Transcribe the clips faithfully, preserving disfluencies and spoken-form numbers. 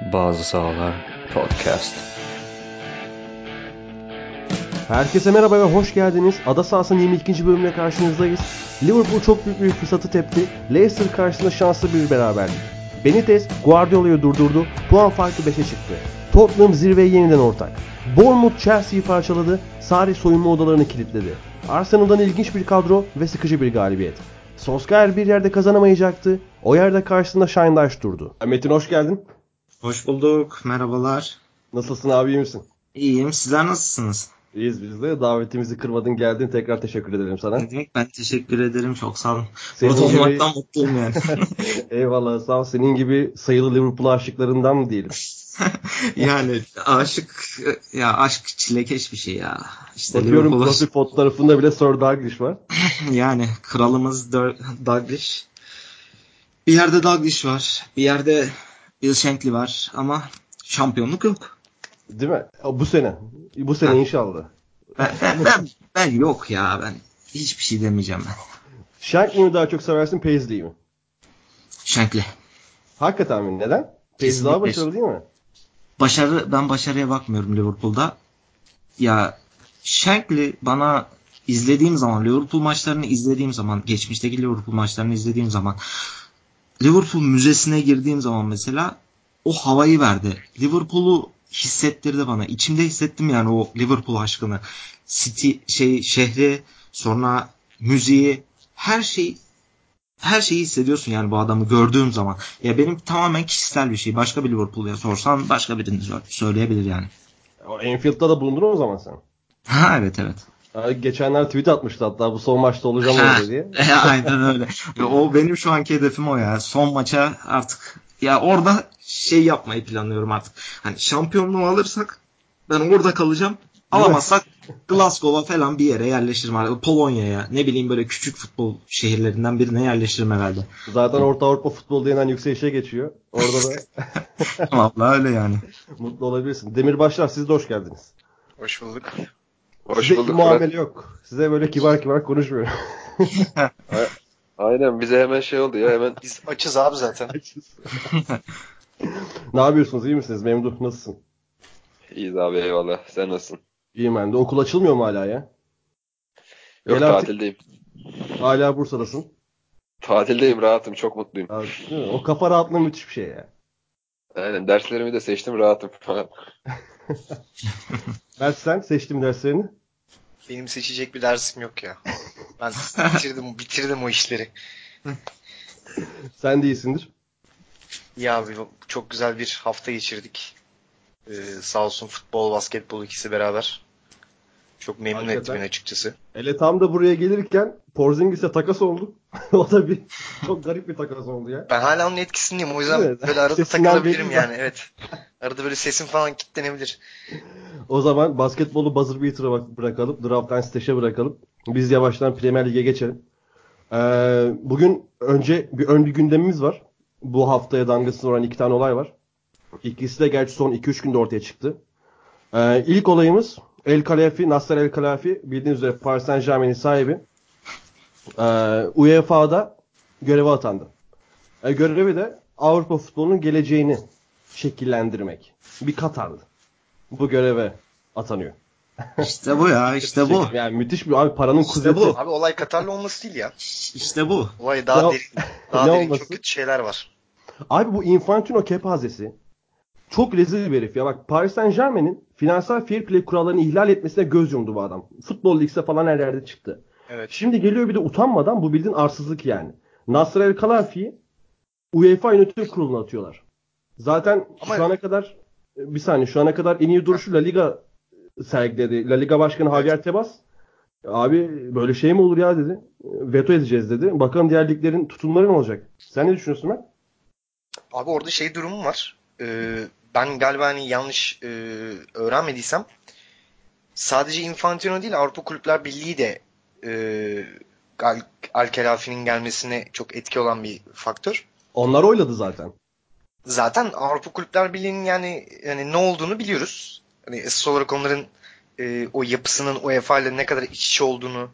Bazı Sahalar Podcast. Herkese merhaba ve hoş geldiniz. Ada sahasının yirmi ikinci bölümüne karşınızdayız. Liverpool çok büyük bir fırsatı tepti. Leicester karşısında şanslı bir beraberlik. Benitez Guardiola'yı durdurdu. Puan farkı beşe çıktı. Tottenham zirveye yeniden ortak. Bournemouth Chelsea'yi parçaladı. Sarri soyunma odalarını kilitledi. Arsenal'dan ilginç bir kadro ve sıkıcı bir galibiyet. Solskjaer bir yerde kazanamayacaktı. O yerde karşısında Shine Dash durdu. Metin hoş geldin. Hoş bulduk. Merhabalar. Nasılsın abi, iyi misin? İyiyim. Sizler nasılsınız? İyiyiz biz de. Davetimizi kırmadın, geldin. Tekrar teşekkür ederim sana. Ne demek, ben teşekkür ederim. Çok sağ olun. Senin burada gibi... olmaktan mutluyum yani. Eyvallah, sağ ol. Senin gibi sayılı Liverpool aşıklarından mı diyelim? Yani aşık ya, aşk çilekeş bir şey ya. İşte diyorum, klasik pot tarafında bile Sir Dalglish var. Yani kralımız Dalglish. Bir yerde Dalglish var. Bir yerde Bill Shankly var ama şampiyonluk yok. Değil mi? Bu sene. Bu sene ben, inşallah. Ben, ben, ben, ben yok ya. Ben hiçbir şey demeyeceğim ben. Shankly mi daha çok seversin, Paisley mi? Shankly. Hakikaten mi? Neden? Paisley daha başarılı değil mi? Başarı, ben başarıya bakmıyorum Liverpool'da. Ya Shankly bana izlediğim zaman, Liverpool maçlarını izlediğim zaman, geçmişteki Liverpool maçlarını izlediğim zaman, Liverpool müzesine girdiğim zaman mesela o havayı verdi. Liverpool'u hissettirdi bana. İçimde hissettim yani o Liverpool aşkını. City şey şehri, sonra müziği, her şey her şeyi hissediyorsun yani bu adamı gördüğüm zaman. Ya benim tamamen kişisel bir şey. Başka bir Liverpool'ya sorsan başka birini söyleyebilir yani. Anfield'da da bulundun o zaman sen. Ha evet evet. Geçenler tweet atmıştı hatta, bu son maçta olacağım orada diye. Aynen öyle. O benim şu anki hedefim o ya. Son maça artık ya orada şey yapmayı planlıyorum artık. Hani şampiyonluğu alırsak ben orada kalacağım. Alamazsak Glasgow'a falan bir yere yerleşirim herhalde. Polonya'ya, ne bileyim, böyle küçük futbol şehirlerinden birine yerleşirim herhalde. Zaten Orta Avrupa futbolu denen yükselişe geçiyor. Orada da. Vallahi öyle yani. Mutlu olabilirsin. Demirbaşlar, siz de hoş geldiniz. Hoş bulduk. Hoş Size bulduk, muamele Fırat. Yok. Size böyle kibar kibar konuşmuyorum. Aynen, bize hemen şey oldu ya, hemen biz açız abi zaten. Açız. Ne yapıyorsunuz, iyi misiniz? Memduh nasılsın? İyiyiz abi, eyvallah. Sen nasılsın? İyiyim ben de. Okul açılmıyor mu hala ya? Yok, gel tatildeyim. Artık... Hala Bursa'dasın. Tatildeyim, rahatım, çok mutluyum. Abi, o kafa rahatlığı müthiş bir şey ya. Aynen, derslerimi de seçtim, rahatım. Ben sen seçtim derslerini. Benim seçecek bir dersim yok ya. Ben bitirdim, bitirdim o işleri. Sen de iyisindir. İyi abi, çok güzel bir hafta geçirdik. Ee, sağ olsun futbol, basketbol ikisi beraber. Çok memnun hakikaten ettim ben açıkçası. Hele tam da buraya gelirken Porzingis'e takas oldu. O da bir çok garip bir takas oldu ya. Ben hala onun etkisindeyim. O yüzden evet, böyle arada sesinden takılabilirim yani. Evet. Arada böyle sesim falan kilitlenebilir. O zaman basketbolu buzzer beater'a bırakalım. Draft'tan steşe bırakalım. Biz yavaştan Premier Lig'e geçelim. Ee, bugün önce bir ön bir gündemimiz var. Bu haftaya damgasını vuran iki tane olay var. İkisi de gerçi son iki üç günde ortaya çıktı. Ee, ilk olayımız El Khelaïfi, Nasser El Khelaïfi, bildiğiniz üzere Paris Saint-Germain'in sahibi, e, U E F A'da göreve atandı. E, görevi de Avrupa futbolunun geleceğini şekillendirmek. Bir Katarlı bu göreve atanıyor. İşte bu ya, işte bu. Yani müthiş bir abi, paranın işte kuzeti. Bu. Abi olay Katarlı olması değil ya. İşte bu. Olay daha ya, derin, daha derin olması? Çok kötü şeyler var. Abi bu Infantino kepazesi çok rezil bir herif ya. Bak, Paris Saint-Germain'in finansal fair play kurallarını ihlal etmesine göz yumdu bu adam. Futbol ligse falan her yerde çıktı. Evet. Şimdi geliyor bir de utanmadan, bu bildiğin arsızlık yani. Nasser El Khelaïfi'yi UEFA Yönetim Kurulu'na atıyorlar. Zaten ama şu ana kadar bir saniye şu ana kadar en iyi duruşu La Liga sergiledi. La Liga Başkanı Javier Tebas, abi böyle şey mi olur ya dedi. Veto edeceğiz dedi. Bakalım diğer liglerin tutumları ne olacak? Sen ne düşünüyorsun ben? Abi orada şey durumu var. Ee, ben galiba hani yanlış e, öğrenmediysem sadece Infantino değil, Avrupa Kulüpler Birliği de e, Al- Al Khelafi'nin gelmesine çok etki olan bir faktör. Onlar oyladı zaten. Zaten Avrupa Kulüpler Birliği'nin yani, yani ne olduğunu biliyoruz. Hani esas olarak onların e, o yapısının UEFA ile ne kadar iç içe olduğunu,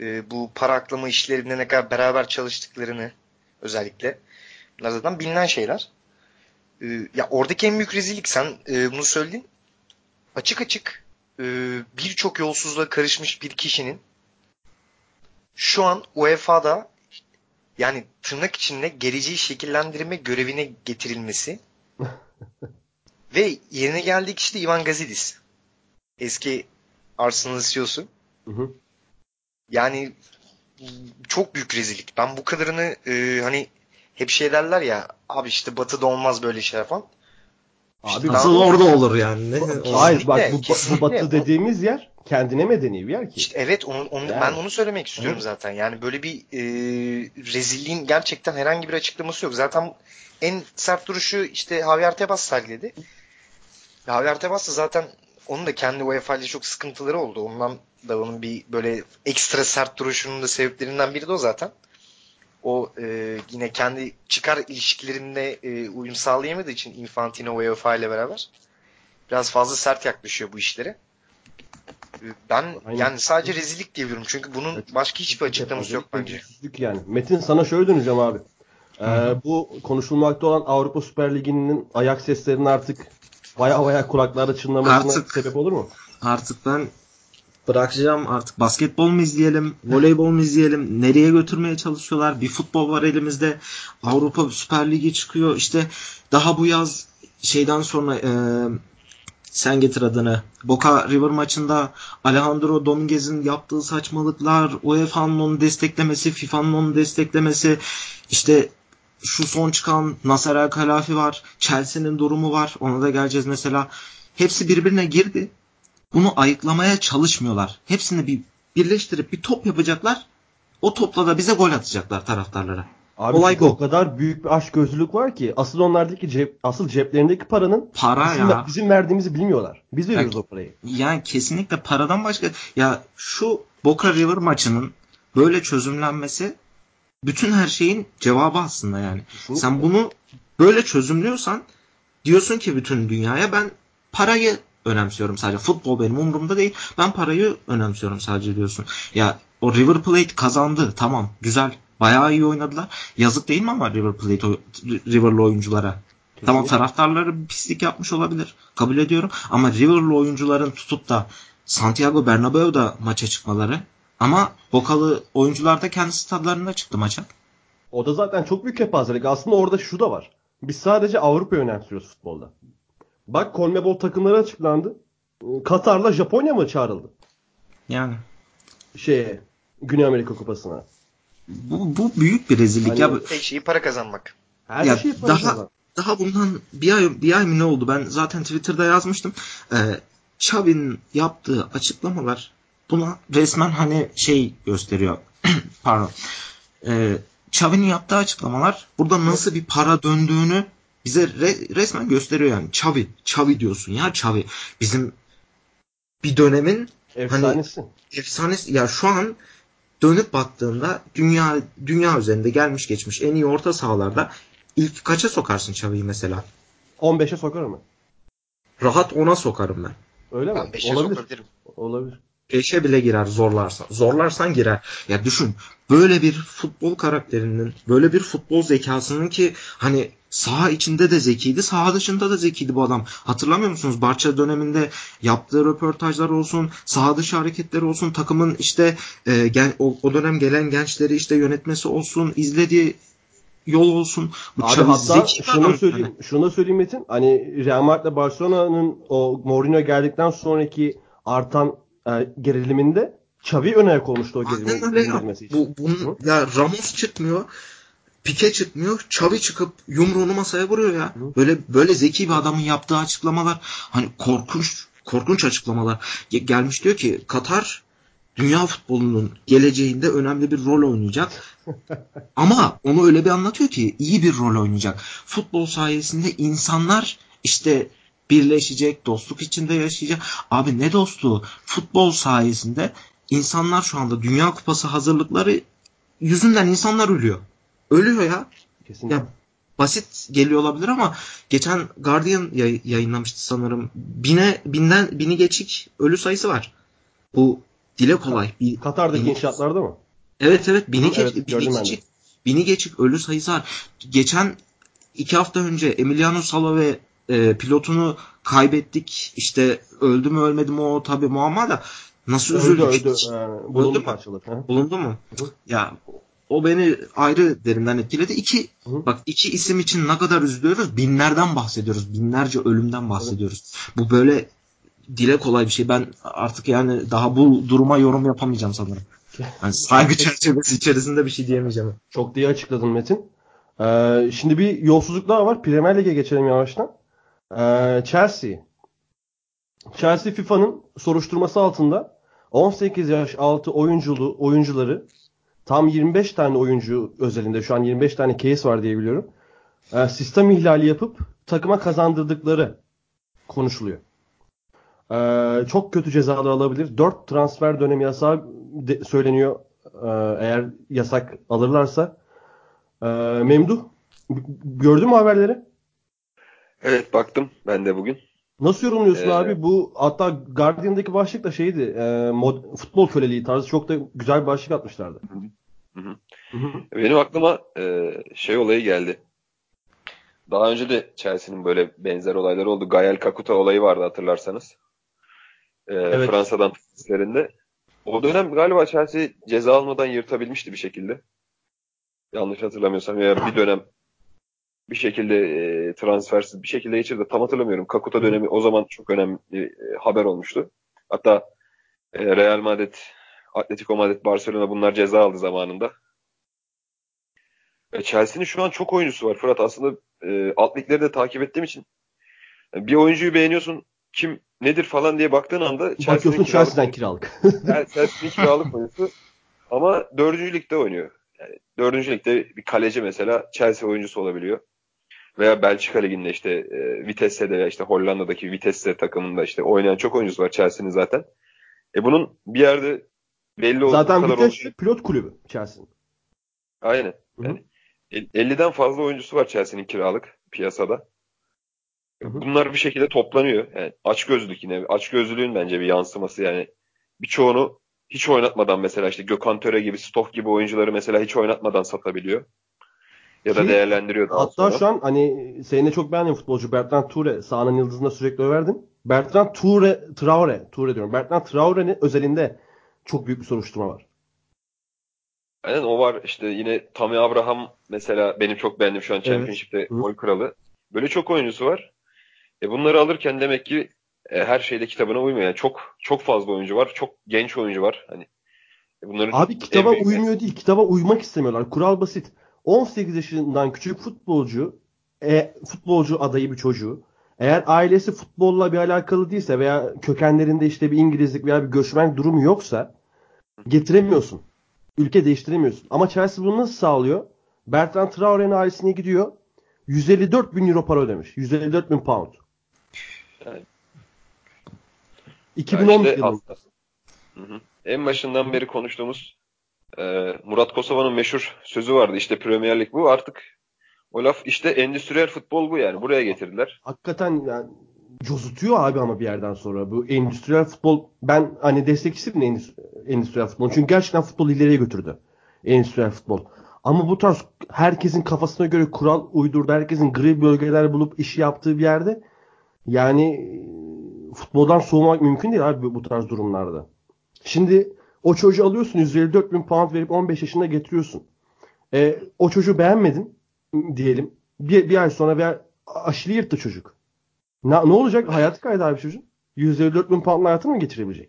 e, bu para aklama işlerinde ne kadar beraber çalıştıklarını özellikle. Bunlar zaten bilinen şeyler. E, ya oradaki en büyük rezillik, sen e, bunu söyledin. Açık açık e, birçok yolsuzluğa karışmış bir kişinin şu an U E F A'da yani tırnak içinde geleceği şekillendirme görevine getirilmesi ve yerine geldiği kişi de Ivan Gazidis. Eski Arsenal C E O'su. Hı hı. Yani çok büyük rezillik. Ben bu kadarını e, hani hep şey derler ya, abi işte Batı'da olmaz böyle şey falan. İşte abi nasıl orada olur yani? Ne? Hayır bak, bu, bu Batı dediğimiz yer kendine medeni bir yer ki. İşte evet, onu, onu, yani. Ben onu söylemek istiyorum. Hı. Zaten. Yani böyle bir e, rezilliğin gerçekten herhangi bir açıklaması yok. Zaten en sert duruşu işte Javier Tebas sergiledi. Javier Tebas da zaten onun da kendi UEFA ile çok sıkıntıları oldu. Ondan da onun bir böyle ekstra sert duruşunun da sebeplerinden biri de o zaten. O e, yine kendi çıkar ilişkilerinde e, uyum sağlayamadığı için Infantino UEFA ile beraber biraz fazla sert yaklaşıyor bu işlere. Ben aynen. Yani sadece rezillik diyebilirim. Çünkü bunun başka hiçbir açıklaması yok bence. Yani. Metin, sana şöyle döneceğim abi. Ee, bu konuşulmakta olan Avrupa Süper Ligi'nin ayak seslerinin artık baya baya kulaklarda çınlamasına artık, sebep olur mu? Artık ben bırakacağım. Artık basketbol mu izleyelim? Voleybol mu izleyelim? Nereye götürmeye çalışıyorlar? Bir futbol var elimizde. Avrupa Süper Ligi çıkıyor. İşte daha bu yaz şeyden sonra e, sen getir adını. Boca River maçında Alejandro Dominguez'in yaptığı saçmalıklar, U E F A'nın onu desteklemesi, FIFA'nın onu desteklemesi, işte şu son çıkan Nasser El Khelaifi var, Chelsea'nin durumu var, ona da geleceğiz mesela. Hepsi birbirine girdi. Bunu ayıklamaya çalışmıyorlar. Hepsini bir birleştirip bir top yapacaklar. O topla da bize gol atacaklar taraftarlara. Abi olay bu. O kadar büyük bir açgözlülük var ki asıl onlardaki cep, asıl ceplerindeki paranın para bizim, ya. bizim verdiğimizi bilmiyorlar. Biz veriyoruz yani, o parayı. Yani kesinlikle paradan başka. Ya şu Boca River maçının böyle çözümlenmesi bütün her şeyin cevabı aslında yani. Kesinlikle. Sen bunu böyle çözümlüyorsan diyorsun ki bütün dünyaya ben parayı önemsiyorum sadece. Futbol benim umurumda değil. Ben parayı önemsiyorum sadece diyorsun. Ya o River Plate kazandı. Tamam. Güzel. Bayağı iyi oynadılar. Yazık değil mi ama River Plate River'lı oyunculara? Kesinlikle. Tamam, taraftarları pislik yapmış olabilir. Kabul ediyorum. Ama River'lı oyuncuların tutup da Santiago Bernabéu'da maça çıkmaları, ama Bocalı oyuncular da kendi stadlarında çıktı maça. O da zaten çok büyük kepazelik. Aslında orada şu da var. Biz sadece Avrupa'yı önemsiyoruz futbolda. Bak, CONMEBOL takımları açıklandı. Katar'la Japonya mı çağrıldı? Yani. Şeye, Güney Amerika Kupası'na. Bu, bu büyük bir rezillik. Hani ya. Her şeyi para kazanmak. Her ya şeyi para daha, kazanmak. Daha bundan bir ay, bir ay mı ne oldu? Ben zaten Twitter'da yazmıştım. Ee, Xavi'nin yaptığı açıklamalar buna resmen hani şey gösteriyor. Pardon. Ee, Xavi'nin yaptığı açıklamalar burada nasıl bir para döndüğünü bize re- resmen gösteriyor yani. Xavi, Xavi diyorsun ya, Xavi. Bizim bir dönemin efsanesi. Hani, efsanesi. Ya şu an dönüp baktığında dünya dünya üzerinde gelmiş geçmiş en iyi orta sahalarda ilk kaça sokarsın Xavi'yi mesela? on beşe sokarım mı? Rahat ona sokarım ben. Öyle mi? Ben olabilir. Sokabilirim. Olabilir. beşe bile girer zorlarsan. Zorlarsan girer. Ya düşün, böyle bir futbol karakterinin, böyle bir futbol zekasının ki hani saha içinde de zekiydi, saha dışında da zekiydi bu adam. Hatırlamıyor musunuz? Barça döneminde yaptığı röportajlar olsun, saha dışı hareketleri olsun, takımın işte e, gen, o, o dönem gelen gençleri işte yönetmesi olsun, izlediği yol olsun. Bu abi hatta şunu söyleyeyim, hani. şunu söyleyeyim Metin. Hani Real Madrid'le Barcelona'nın o Mourinho geldikten sonraki artan e, geriliminde Xavi ön ayak olmuştu o gerilimin. Bu, bunun, ya Ramos çıkmıyor. Pique çıkmıyor. Xavi çıkıp yumruğunu masaya vuruyor ya. Böyle böyle zeki bir adamın yaptığı açıklamalar hani korkunç korkunç açıklamalar. Gelmiş diyor ki Katar dünya futbolunun geleceğinde önemli bir rol oynayacak. Ama onu öyle bir anlatıyor ki iyi bir rol oynayacak. Futbol sayesinde insanlar işte birleşecek, dostluk içinde yaşayacak. Abi ne dostluğu? Futbol sayesinde insanlar şu anda Dünya Kupası hazırlıkları yüzünden insanlar ölüyor. Ölüyor ya. Kesinlikle. Ya basit geliyor olabilir ama geçen Guardian yay- yayınlamıştı sanırım. Bine, binden, bini geçik ölü sayısı var. Bu dile kolay. Bir, Katar'daki bin, inşaatlarda mı? Evet evet. Bini, evet, geç, bini, geçik, bini geçik ölü sayısı var. Geçen iki hafta önce Emiliano Sala ve e, pilotunu kaybettik. İşte öldü mü ölmedi mi o tabii muamma da. Nasıl üzüldü? Öldü, öldü. Yani, bulundu mu? Bulundu mu? Hı. Ya o beni ayrı derinden etkiledi. İki, hı, bak iki isim için ne kadar üzülüyoruz? Binlerden bahsediyoruz. Binlerce ölümden bahsediyoruz. Hı. Bu böyle dile kolay bir şey. Ben artık yani daha bu duruma yorum yapamayacağım sanırım. Yani saygı çerçevesi içerisinde bir şey diyemeyeceğim. Çok diye açıkladın Metin. Ee, şimdi bir yolsuzluk daha var. Premier Lig'e geçelim yavaştan. Ee, Chelsea. Chelsea FIFA'nın soruşturması altında on sekiz yaş altı oyunculu oyuncuları, tam yirmi beş tane oyuncu özelinde, şu an yirmi beş tane case var diye biliyorum, e, sistem ihlali yapıp takıma kazandırdıkları konuşuluyor. E, çok kötü cezalar alabilir. dört transfer dönemi yasağı de, söyleniyor e, eğer yasak alırlarsa. E, Memduh, gördün mü haberleri? Evet, baktım ben de bugün. Nasıl yorumluyorsun ee, abi? Bu hatta Guardian'daki başlık da şeydi, e, mod, futbol köleliği tarzı, çok da güzel bir başlık atmışlardı. Hı hı. Hı hı. Benim aklıma e, şey olayı geldi. Daha önce de Chelsea'nin böyle benzer olayları oldu. Gael Kakuta olayı vardı hatırlarsanız. E, evet. Fransa'dan transferinde. O dönem galiba Chelsea ceza almadan yırtabilmişti bir şekilde. Yanlış hatırlamıyorsam ya bir dönem. Bir şekilde e, transfersiz bir şekilde geçirdi. Tam hatırlamıyorum. Kakuta dönemi o zaman çok önemli e, haber olmuştu. Hatta e, Real Madrid, Atletico Madrid, Barcelona bunlar ceza aldı zamanında. E, Chelsea'nin şu an çok oyuncusu var Fırat. Aslında e, alt ligleri de takip ettiğim için e, bir oyuncuyu beğeniyorsun, kim nedir falan diye baktığın anda Chelsea'nin Chelsea'den kiralık. Chelsea'nin kiralık oyuncusu ama dördüncü ligde oynuyor. Yani dördüncü ligde bir kaleci mesela Chelsea oyuncusu olabiliyor. Veya Belçika Ligi'nde işte e, Vitesse'de veya işte Hollanda'daki Vitesse takımında işte oynayan çok oyuncusu var Chelsea'nin zaten. E bunun bir yerde belli olduğu zaten kadar Vitesse olacak. Pilot kulübü Chelsea'nin. Aynen. Yani elliden fazla oyuncusu var Chelsea'nin kiralık piyasada. Hı hı. Bunlar bir şekilde toplanıyor. Yani açgözlülük yine. Açgözlülüğün bence bir yansıması yani. Birçoğunu hiç oynatmadan mesela işte Gökhan Töre gibi, Stoff gibi oyuncuları mesela hiç oynatmadan satabiliyor. Ya da değerlendiriyor daha hatta sonra. Hatta şu an hani seninle çok beğendiğim futbolcu Bertrand Toure, sahanın yıldızında sürekli överdin. Bertrand Toure, Traore, Toure diyorum. Bertrand Traore'nin özelinde çok büyük bir soruşturma var. Aynen o var. İşte yine Tammy Abraham mesela benim çok beğendiğim şu an Championship'te evet. Gol kralı. Böyle çok oyuncusu var. E bunları alırken demek ki e, her şeyde kitabına uymuyor. Yani çok çok fazla oyuncu var. Çok genç oyuncu var. Hani bunların abi kitaba en... uymuyor değil. Kitaba uymak istemiyorlar. Kural basit. on sekiz yaşından küçük futbolcu, e, futbolcu adayı bir çocuğu, eğer ailesi futbolla bir alakalı değilse veya kökenlerinde işte bir İngilizlik veya bir göçmen durumu yoksa getiremiyorsun. Ülke değiştiremiyorsun. Ama Chelsea bunu nasıl sağlıyor? Bertrand Traore'nin ailesine gidiyor. yüz elli dört bin euro para ödemiş. yüz elli dört bin pound. Yani. iki bin on işte yılında. Hı hı. En başından beri konuştuğumuz Murat Kosova'nın meşhur sözü vardı. İşte Premier Lig bu artık. O laf işte endüstriyel futbol bu yani. Buraya getirdiler. Hakikaten yani cozutuyor abi ama bir yerden sonra. Bu endüstriyel futbol, ben hani destekçisiyim endüstriyel futbol. Çünkü gerçekten futbol ileriye götürdü. Endüstriyel futbol. Ama bu tarz herkesin kafasına göre kural uydurdu. Herkesin gri bölgeler bulup işi yaptığı bir yerde yani futboldan soğumak mümkün değil abi bu tarz durumlarda. Şimdi o çocuğu alıyorsun, yüz elli dört bin pound verip on beş yaşında getiriyorsun. E, o çocuğu beğenmedin diyelim. Bir, bir ay sonra veya aşırı yırttı çocuk. Na, ne olacak? Hayatı kaydı abi çocuğun. yüz elli dört bin pound'un hayatını mı getirebilecek?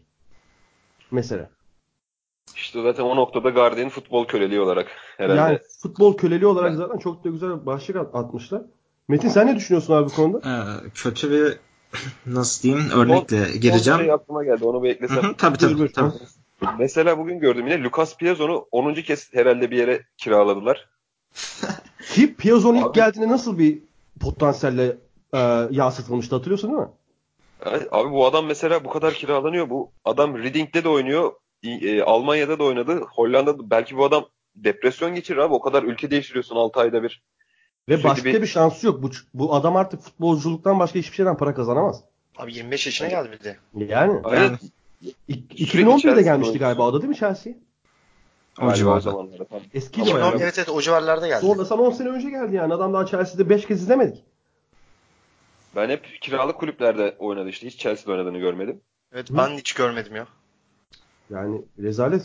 Mesela. İşte zaten o noktada Guardian'ın futbol köleliği olarak herhalde. Yani futbol köleliği olarak zaten çok da güzel başlık atmışlar. Metin sen ne düşünüyorsun abi bu konuda? Ee, kötü bir nasıl diyeyim örnekle gireceğim. O şey aklıma geldi, onu bir eklesem. Hı-hı, tabii tabii. Buyur, tabii. Mesela bugün gördüm yine Lucas Piazon'u onuncu kez herhalde bir yere kiraladılar. Ki Piazon ilk geldiğinde nasıl bir potansiyelle e, yansıtılmıştı hatırlıyorsun değil mi? Yani, abi bu adam mesela bu kadar kiralanıyor. Bu adam Reading'de de oynuyor. E, Almanya'da da oynadı. Hollanda'da belki bu adam depresyon geçirir abi. O kadar ülke değiştiriyorsun altı ayda bir. Ve sürekli başka bir... bir şansı yok. Bu, bu adam artık futbolculuktan başka hiçbir şeyden para kazanamaz. Abi yirmi beş yaşına geldi bir de. Yani. Aynen. Yani. iki bin on birde gelmişti galiba o da değil mi Chelsea? O civarda. Eski civarda. Yani. Evet evet o civarlarda geldi. Zorlasan on sene önce geldi yani. Adam daha Chelsea'de beş kez izlemedik. Ben hep kiralık kulüplerde oynadı işte. Hiç Chelsea'de oynadığını görmedim. Evet. Hı? Ben hiç görmedim ya. Yani rezalet.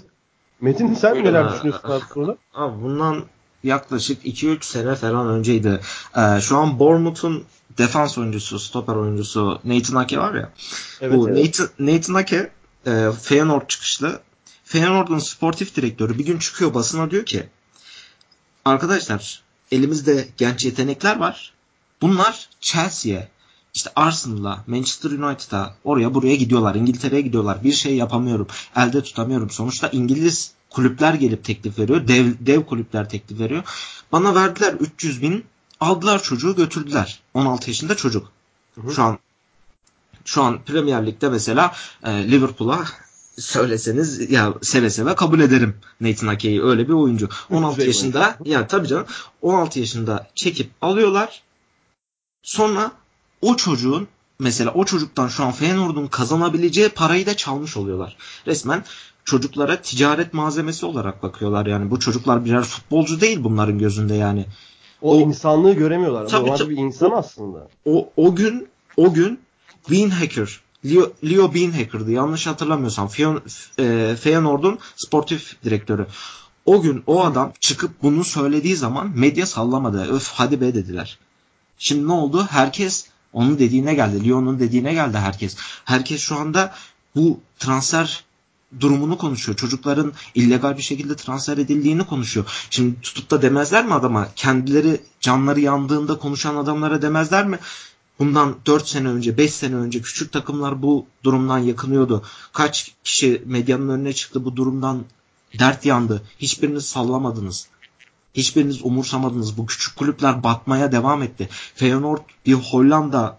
Metin sen öyle neler ha. düşünüyorsun aslında? Abi bundan yaklaşık iki üç sene falan önceydi. Ee, şu an Bournemouth'un defans oyuncusu, stoper oyuncusu Nathan Ake var ya. Evet, bu evet. Nathan, Nathan Ake e, Feyenoord çıkışlı. Feyenoord'un sportif direktörü bir gün çıkıyor basına diyor ki arkadaşlar elimizde genç yetenekler var. Bunlar Chelsea'ye, işte Arsenal'a, Manchester United'a oraya buraya gidiyorlar. İngiltere'ye gidiyorlar. Bir şey yapamıyorum. Elde tutamıyorum. Sonuçta İngiliz kulüpler gelip teklif veriyor. Dev, dev kulüpler teklif veriyor. Bana verdiler üç yüz bin. Aldılar çocuğu götürdüler. on altı yaşında çocuk. Hı hı. Şu an şu an Premier Lig'de mesela e, Liverpool'a söyleseniz ya seve seve kabul ederim Nathan Ake'yi. Öyle bir oyuncu. on altı Güzel yaşında oyuncu. Yani tabii canım on altı yaşında çekip alıyorlar. Sonra o çocuğun mesela o çocuktan şu an Feyenoord'un kazanabileceği parayı da çalmış oluyorlar. Resmen çocuklara ticaret malzemesi olarak bakıyorlar. Yani bu çocuklar birer futbolcu değil bunların gözünde yani. O, o insanlığı göremiyorlar. Tabii, o tabii, bir insan aslında. O o gün o gün Beanhacker, Leo, Leo Beanhacker'dı yanlış hatırlamıyorsam. Fiyon, e, Feyenoord'un sportif direktörü. O gün o adam çıkıp bunu söylediği zaman medya sallamadı. Öf hadi be dediler. Şimdi ne oldu? Herkes onun dediğine geldi. Lyon'un dediğine geldi herkes. Herkes şu anda bu transfer durumunu konuşuyor. Çocukların illegal bir şekilde transfer edildiğini konuşuyor. Şimdi tutup da demezler mi adama? Kendileri canları yandığında konuşan adamlara demezler mi? Bundan dört sene önce, beş sene önce küçük takımlar bu durumdan yakınıyordu. Kaç kişi medyanın önüne çıktı bu durumdan dert yandı. Hiçbiriniz sallamadınız. Hiçbiriniz umursamadınız. Bu küçük kulüpler batmaya devam etti. Feyenoord bir Hollanda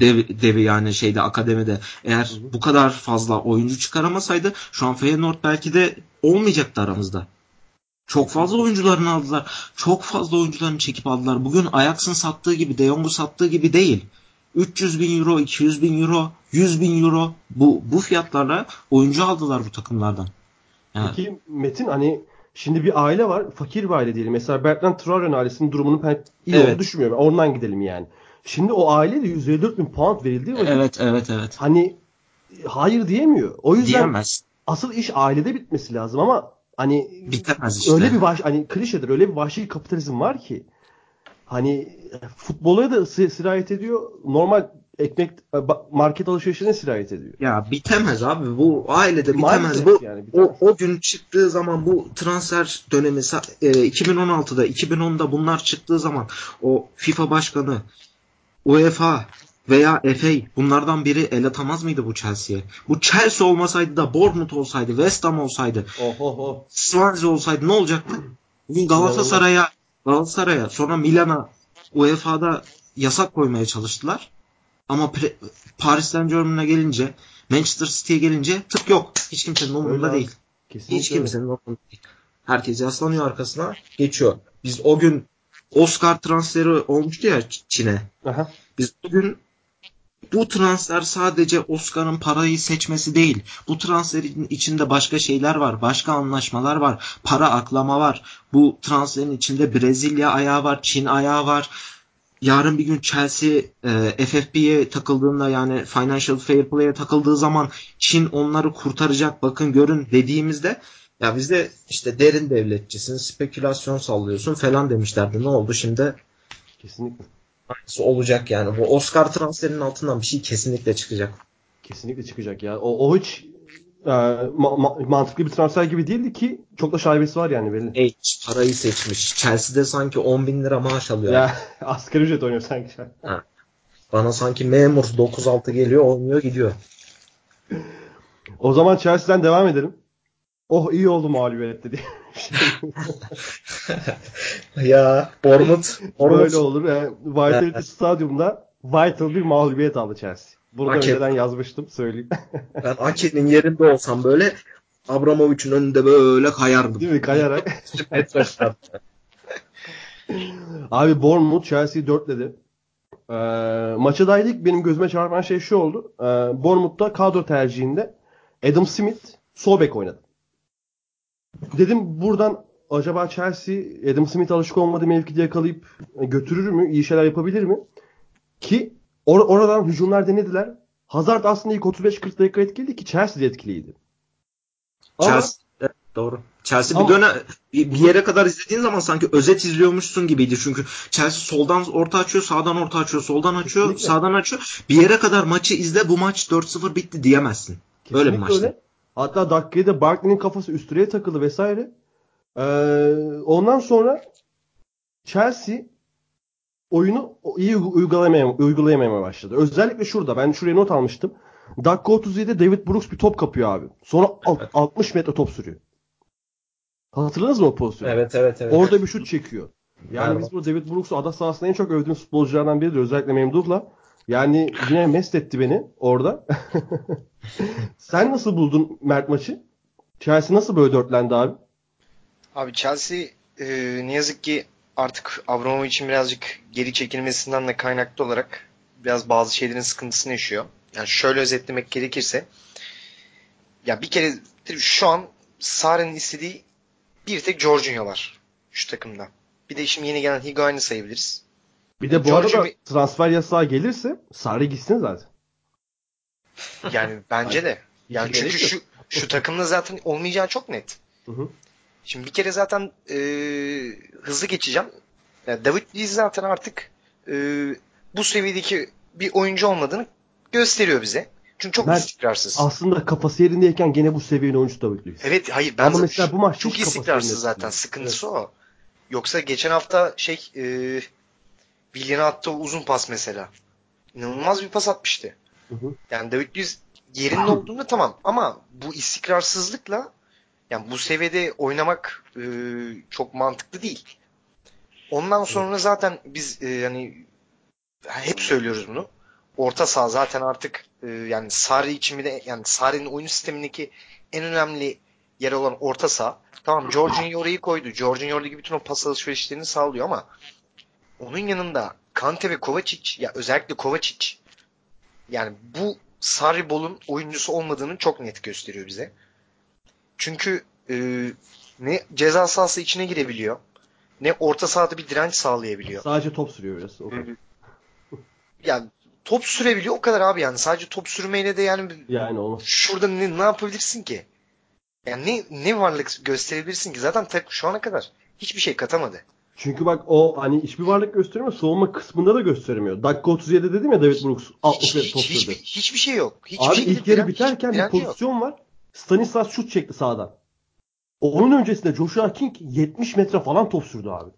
devi, devi yani şeyde akademide. Eğer bu kadar fazla oyuncu çıkaramasaydı şu an Feyenoord belki de olmayacaktı aramızda. Çok fazla oyuncularını aldılar. Çok fazla oyuncularını çekip aldılar. Bugün Ajax'ın sattığı gibi, De Jong'u sattığı gibi değil. üç yüz bin euro, iki yüz bin euro, yüz bin euro bu, bu fiyatlarla oyuncu aldılar bu takımlardan. Yani. Peki Metin hani şimdi bir aile var. Fakir bir aile diyelim. Mesela Bertrand Traoré'nin ailesinin durumunun ben iyi evet. olduğunu düşünmüyorum. Ondan gidelim yani. Şimdi o aile de yüz elli dört bin pound verildiği vakit. Evet, evet, evet. Hani hayır diyemiyor. O yüzden diyemez. Asıl iş ailede bitmesi lazım ama hani bitemez işte. Öyle bir vahşi, hani klişedir. Öyle bir vahşi kapitalizm var ki hani futbola da sirayet ediyor. Normal ekmek market alışverişine sirayet ediyor. Ya bitemez abi bu ailede bitemez bu. Yani, bitemez. O, o gün çıktığı zaman bu transfer dönemi iki bin on altıda iki bin onda bunlar çıktığı zaman o FIFA başkanı UEFA veya F A bunlardan biri el atamaz mıydı bu Chelsea'ye? Bu Chelsea olmasaydı da Bournemouth olsaydı, West Ham olsaydı, Ohoho. Swansea olsaydı ne olacaktı? Bugün Galatasaray'a, Galatasaray'a sonra Milan'a U E F A'da yasak koymaya çalıştılar. Ama pre- Paris Saint-Germain'e gelince, Manchester City'ye gelince tık yok. Hiç kimsenin umurunda değil. Kesinlikle Hiç kimsenin öyle. umurunda değil. Herkes yaslanıyor arkasına, geçiyor. Biz o gün Oscar transferi olmuştu ya Çin'e. Aha. Biz o gün bu transfer sadece Oscar'ın parayı seçmesi değil. Bu transferin içinde başka şeyler var. Başka anlaşmalar var. Para aklama var. Bu transferin içinde Brezilya ayağı var. Çin ayağı var. Yarın bir gün Chelsea e, F F P'ye takıldığında yani Financial Fair Play'e takıldığı zaman Çin onları kurtaracak bakın görün dediğimizde ya bizde işte derin devletçisin spekülasyon sallıyorsun falan demişlerdi. Ne oldu şimdi? Kesinlikle. Aynısı olacak yani. Bu Oscar transferinin altından bir şey kesinlikle çıkacak. Kesinlikle çıkacak ya. O, o hiç e, ma- ma- mantıklı bir transfer gibi değildi ki çok da şaibesi var yani belli. H parayı seçmiş. Chelsea'de sanki on bin lira maaş alıyor. Ya asgari ücret oynuyor sanki. Ha. Bana sanki memur dokuz altı geliyor olmuyor gidiyor. O zaman Chelsea'den devam edelim. Oh iyi oldu mağlubiyet dedi. Ya Bournemouth. Böyle olur. Yani, Vitality Stadyum'da vital bir mağlubiyet aldı Chelsea. Burada Ake. Önceden yazmıştım söyleyeyim. Ben Ake'nin yerinde olsam böyle Abramovich'in önünde böyle kayardım. Değil mi? Kayarak. Abi Bournemouth Chelsea'yi dörtledi. E, maçadaydık. Benim gözüme çarpan şey şu oldu. E, Bournemouth'ta kadro tercihinde Adam Smith sol bek oynadı. Dedim buradan acaba Chelsea Adam Smith alışık olmadığı mevkide yakalayıp götürür mü? İyi şeyler yapabilir mi? Ki or- oradan hücumlar denediler. Hazard aslında ilk otuz beş kırk dakika etkiliydi ki Chelsea de etkiliydi. Chelsea ama, doğru. Chelsea ama, bir dönem bir yere kadar izlediğin zaman sanki özet izliyormuşsun gibiydi. Çünkü Chelsea soldan orta açıyor, sağdan orta açıyor, soldan açıyor, kesinlikle. Sağdan açıyor. Bir yere kadar maçı izle, bu maç dört sıfır bitti diyemezsin. Kesinlikle öyle bir maçtı. Öyle. Hatta dakikaya da Barkley'nin kafası üstüne takıldı vesaire. Ee, ondan sonra Chelsea oyunu iyi uygulamaya, uygulayamaya başladı. Özellikle şurada. Ben şuraya not almıştım. Dakika otuz yedide David Brooks bir top kapıyor abi. Sonra evet. altmış metre top sürüyor. Hatırladınız mı o pozisyonu? Evet evet. evet. Orada bir şut çekiyor. Yani evet. Biz bu David Brooks'u ada sahasında en çok övdüğümüz futbolculardan biridir. Özellikle Memduh'la. Yani yine mest etti beni orada. Sen nasıl buldun Mert maçı? Chelsea nasıl böyle dörtlendi abi? Abi Chelsea e, ne yazık ki artık Abramovich'in birazcık geri çekilmesinden de kaynaklı olarak biraz bazı şeylerin sıkıntısını yaşıyor. Yani şöyle özetlemek gerekirse ya bir kere şu an Sarri'nin istediği bir tek Jorginho var şu takımda. Bir de şimdi yeni gelen Higuain'i sayabiliriz. Bir de bu Jorginho... arada transfer yasağı gelirse Sarri gitsin zaten. Yani bence de. Yani çünkü şu şu takımda zaten olmayacağı çok net. Hı hı. Şimdi bir kere zaten e, hızlı geçeceğim. Yani David Luiz zaten artık e, bu seviyedeki bir oyuncu olmadığını gösteriyor bize. Çünkü çok istikrarsız. Aslında kafası yerindeyken gene bu seviyenin oyuncu David Luiz. Evet, hayır. Ben Ama mesela bu maç çok istikrarsız zaten. Yerinde. Sıkıntısı evet. o. Yoksa geçen hafta şey e, Willian'a attığı uzun pas mesela. İnanılmaz bir pas atmıştı. Hı hı. Yani David Luiz yerinde olduğunda tamam. Ama bu istikrarsızlıkla yani bu seviyede oynamak e, çok mantıklı değil. Ondan sonra zaten biz e, yani hep söylüyoruz bunu. Orta saha zaten artık e, yani Sarri için de yani Sarri'nin oyun sistemindeki en önemli yer olan orta saha. Tamam Jorginho orayı koydu. Jorginho'daki bütün o pas alışverişlerini sağlıyor ama onun yanında Kante ve Kovacic ya özellikle Kovacic yani bu Sarri Bol'un oyuncusu olmadığını çok net gösteriyor bize. Çünkü e, ne ceza sahası içine girebiliyor, ne orta sahada bir direnç sağlayabiliyor. Sadece top sürüyor biraz. O kadar. Yani top sürebiliyor o kadar abi yani. Sadece top sürmeyle de yani, yani onu... şurada ne, ne yapabilirsin ki? Yani ne, ne varlık gösterebilirsin ki? Zaten tek, şu ana kadar hiçbir şey katamadı. Çünkü bak o hani hiçbir varlık göstermiyor, savunma kısmında da gösteremiyor. Dakika otuz yedi dedim ya David Brooks altmış metre top sürdü. Hiç, hiçbir şey yok. Hiçbir abi şey ilk yarı biterken hiç, bir pozisyon yok. Var. Stanislas şut çekti sağdan. Onun öncesinde Joshua King yetmiş metre falan top sürdü abi.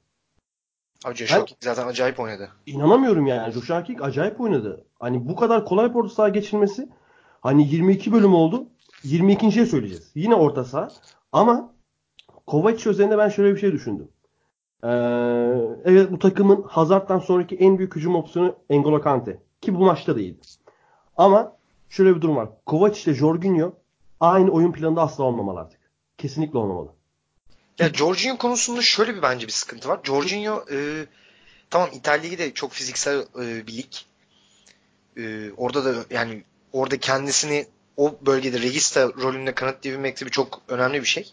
Abi Joshua ben, King zaten acayip oynadı. İnanamıyorum yani. Joshua King acayip oynadı. Hani bu kadar kolay orta saha geçilmesi hani yirmi iki bölüm oldu. yirmi ikinciye söyleyeceğiz. Yine orta saha. Ama Kovacic üzerinde ben şöyle bir şey düşündüm. Ee, evet bu takımın Hazard'dan sonraki en büyük hücum opsiyonu N'Golo Kante. Ki bu maçta da iyiydi. Ama şöyle bir durum var. Kovacic ile Jorginho aynı oyun planında asla olmamalı artık. Kesinlikle olmamalı. Ya Jorginho konusunda şöyle bir bence bir sıkıntı var. Jorginho e, tamam İtalya'yı da çok fiziksel e, bir lig. E, orada da yani orada kendisini o bölgede regista rolünde kanıtlayabilmek de çok önemli bir şey.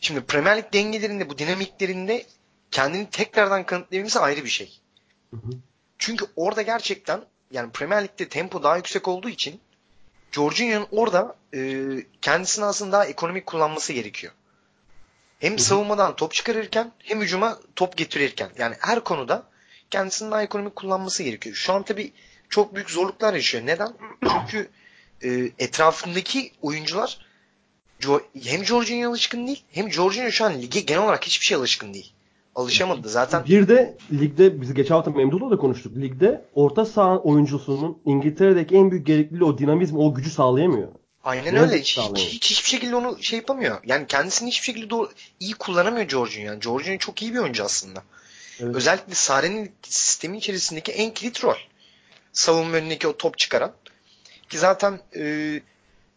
Şimdi Premier Lig dengelerinde bu dinamiklerinde kendini tekrardan kanıtlayabilmesi ayrı bir şey. Çünkü orada gerçekten yani Premier Lig'de tempo daha yüksek olduğu için Jorginho'nun orada e, kendisini aslında daha ekonomik kullanması gerekiyor. Hem hı hı. savunmadan top çıkarırken hem hücuma top getirirken. Yani her konuda kendisini daha ekonomik kullanması gerekiyor. Şu an tabii çok büyük zorluklar yaşıyor. Neden? Çünkü e, etrafındaki oyuncular jo- hem Jorginho'ya alışkın değil hem Jorginho şu an lige genel olarak hiçbir şeye alışkın değil. Alışamadı zaten. Bir de ligde biz geçen hafta Memduh'la da konuştuk. Ligde orta saha oyuncusunun İngiltere'deki en büyük gerekliliği o dinamizm, o gücü sağlayamıyor. Aynen ne öyle. Hiç, hiç hiçbir şekilde onu şey yapamıyor. Yani kendisini hiçbir şekilde doğru, iyi kullanamıyor Jorginho. Yani Jorginho çok iyi bir oyuncu aslında. Evet. Özellikle Sarri'nin sistemin içerisindeki en kilit rol. Savunma önündeki o top çıkaran. Ki zaten e,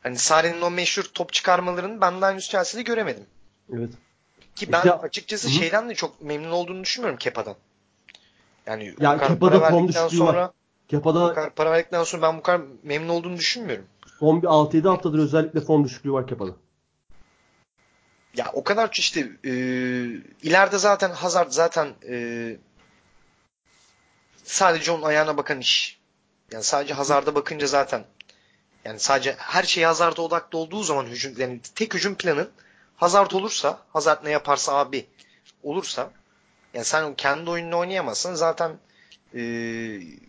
hani Sarri'nin o meşhur top çıkarmalarını ben daha henüz Chelsea'de göremedim. Evet. Ki ben işte, açıkçası hı. şeyden de çok memnun olduğunu düşünmüyorum Kepa'dan. Yani ya Kepa'da verdikten sonra Kepa'da para verdikten sonra ben bu kadar memnun olduğunu düşünmüyorum. Son bir altı yedi haftadır özellikle form düşüklüğü var Kepa'da. Ya o kadar işte e, ileride zaten Hazard zaten e, sadece onun ayağına bakan iş. Yani sadece Hazard'a bakınca zaten yani sadece her şey Hazard'a odaklı olduğu zaman hücum, yani tek hücum planın Hazard olursa, Hazard ne yaparsa abi olursa yani sen kendi oyununu oynayamazsın. Zaten e,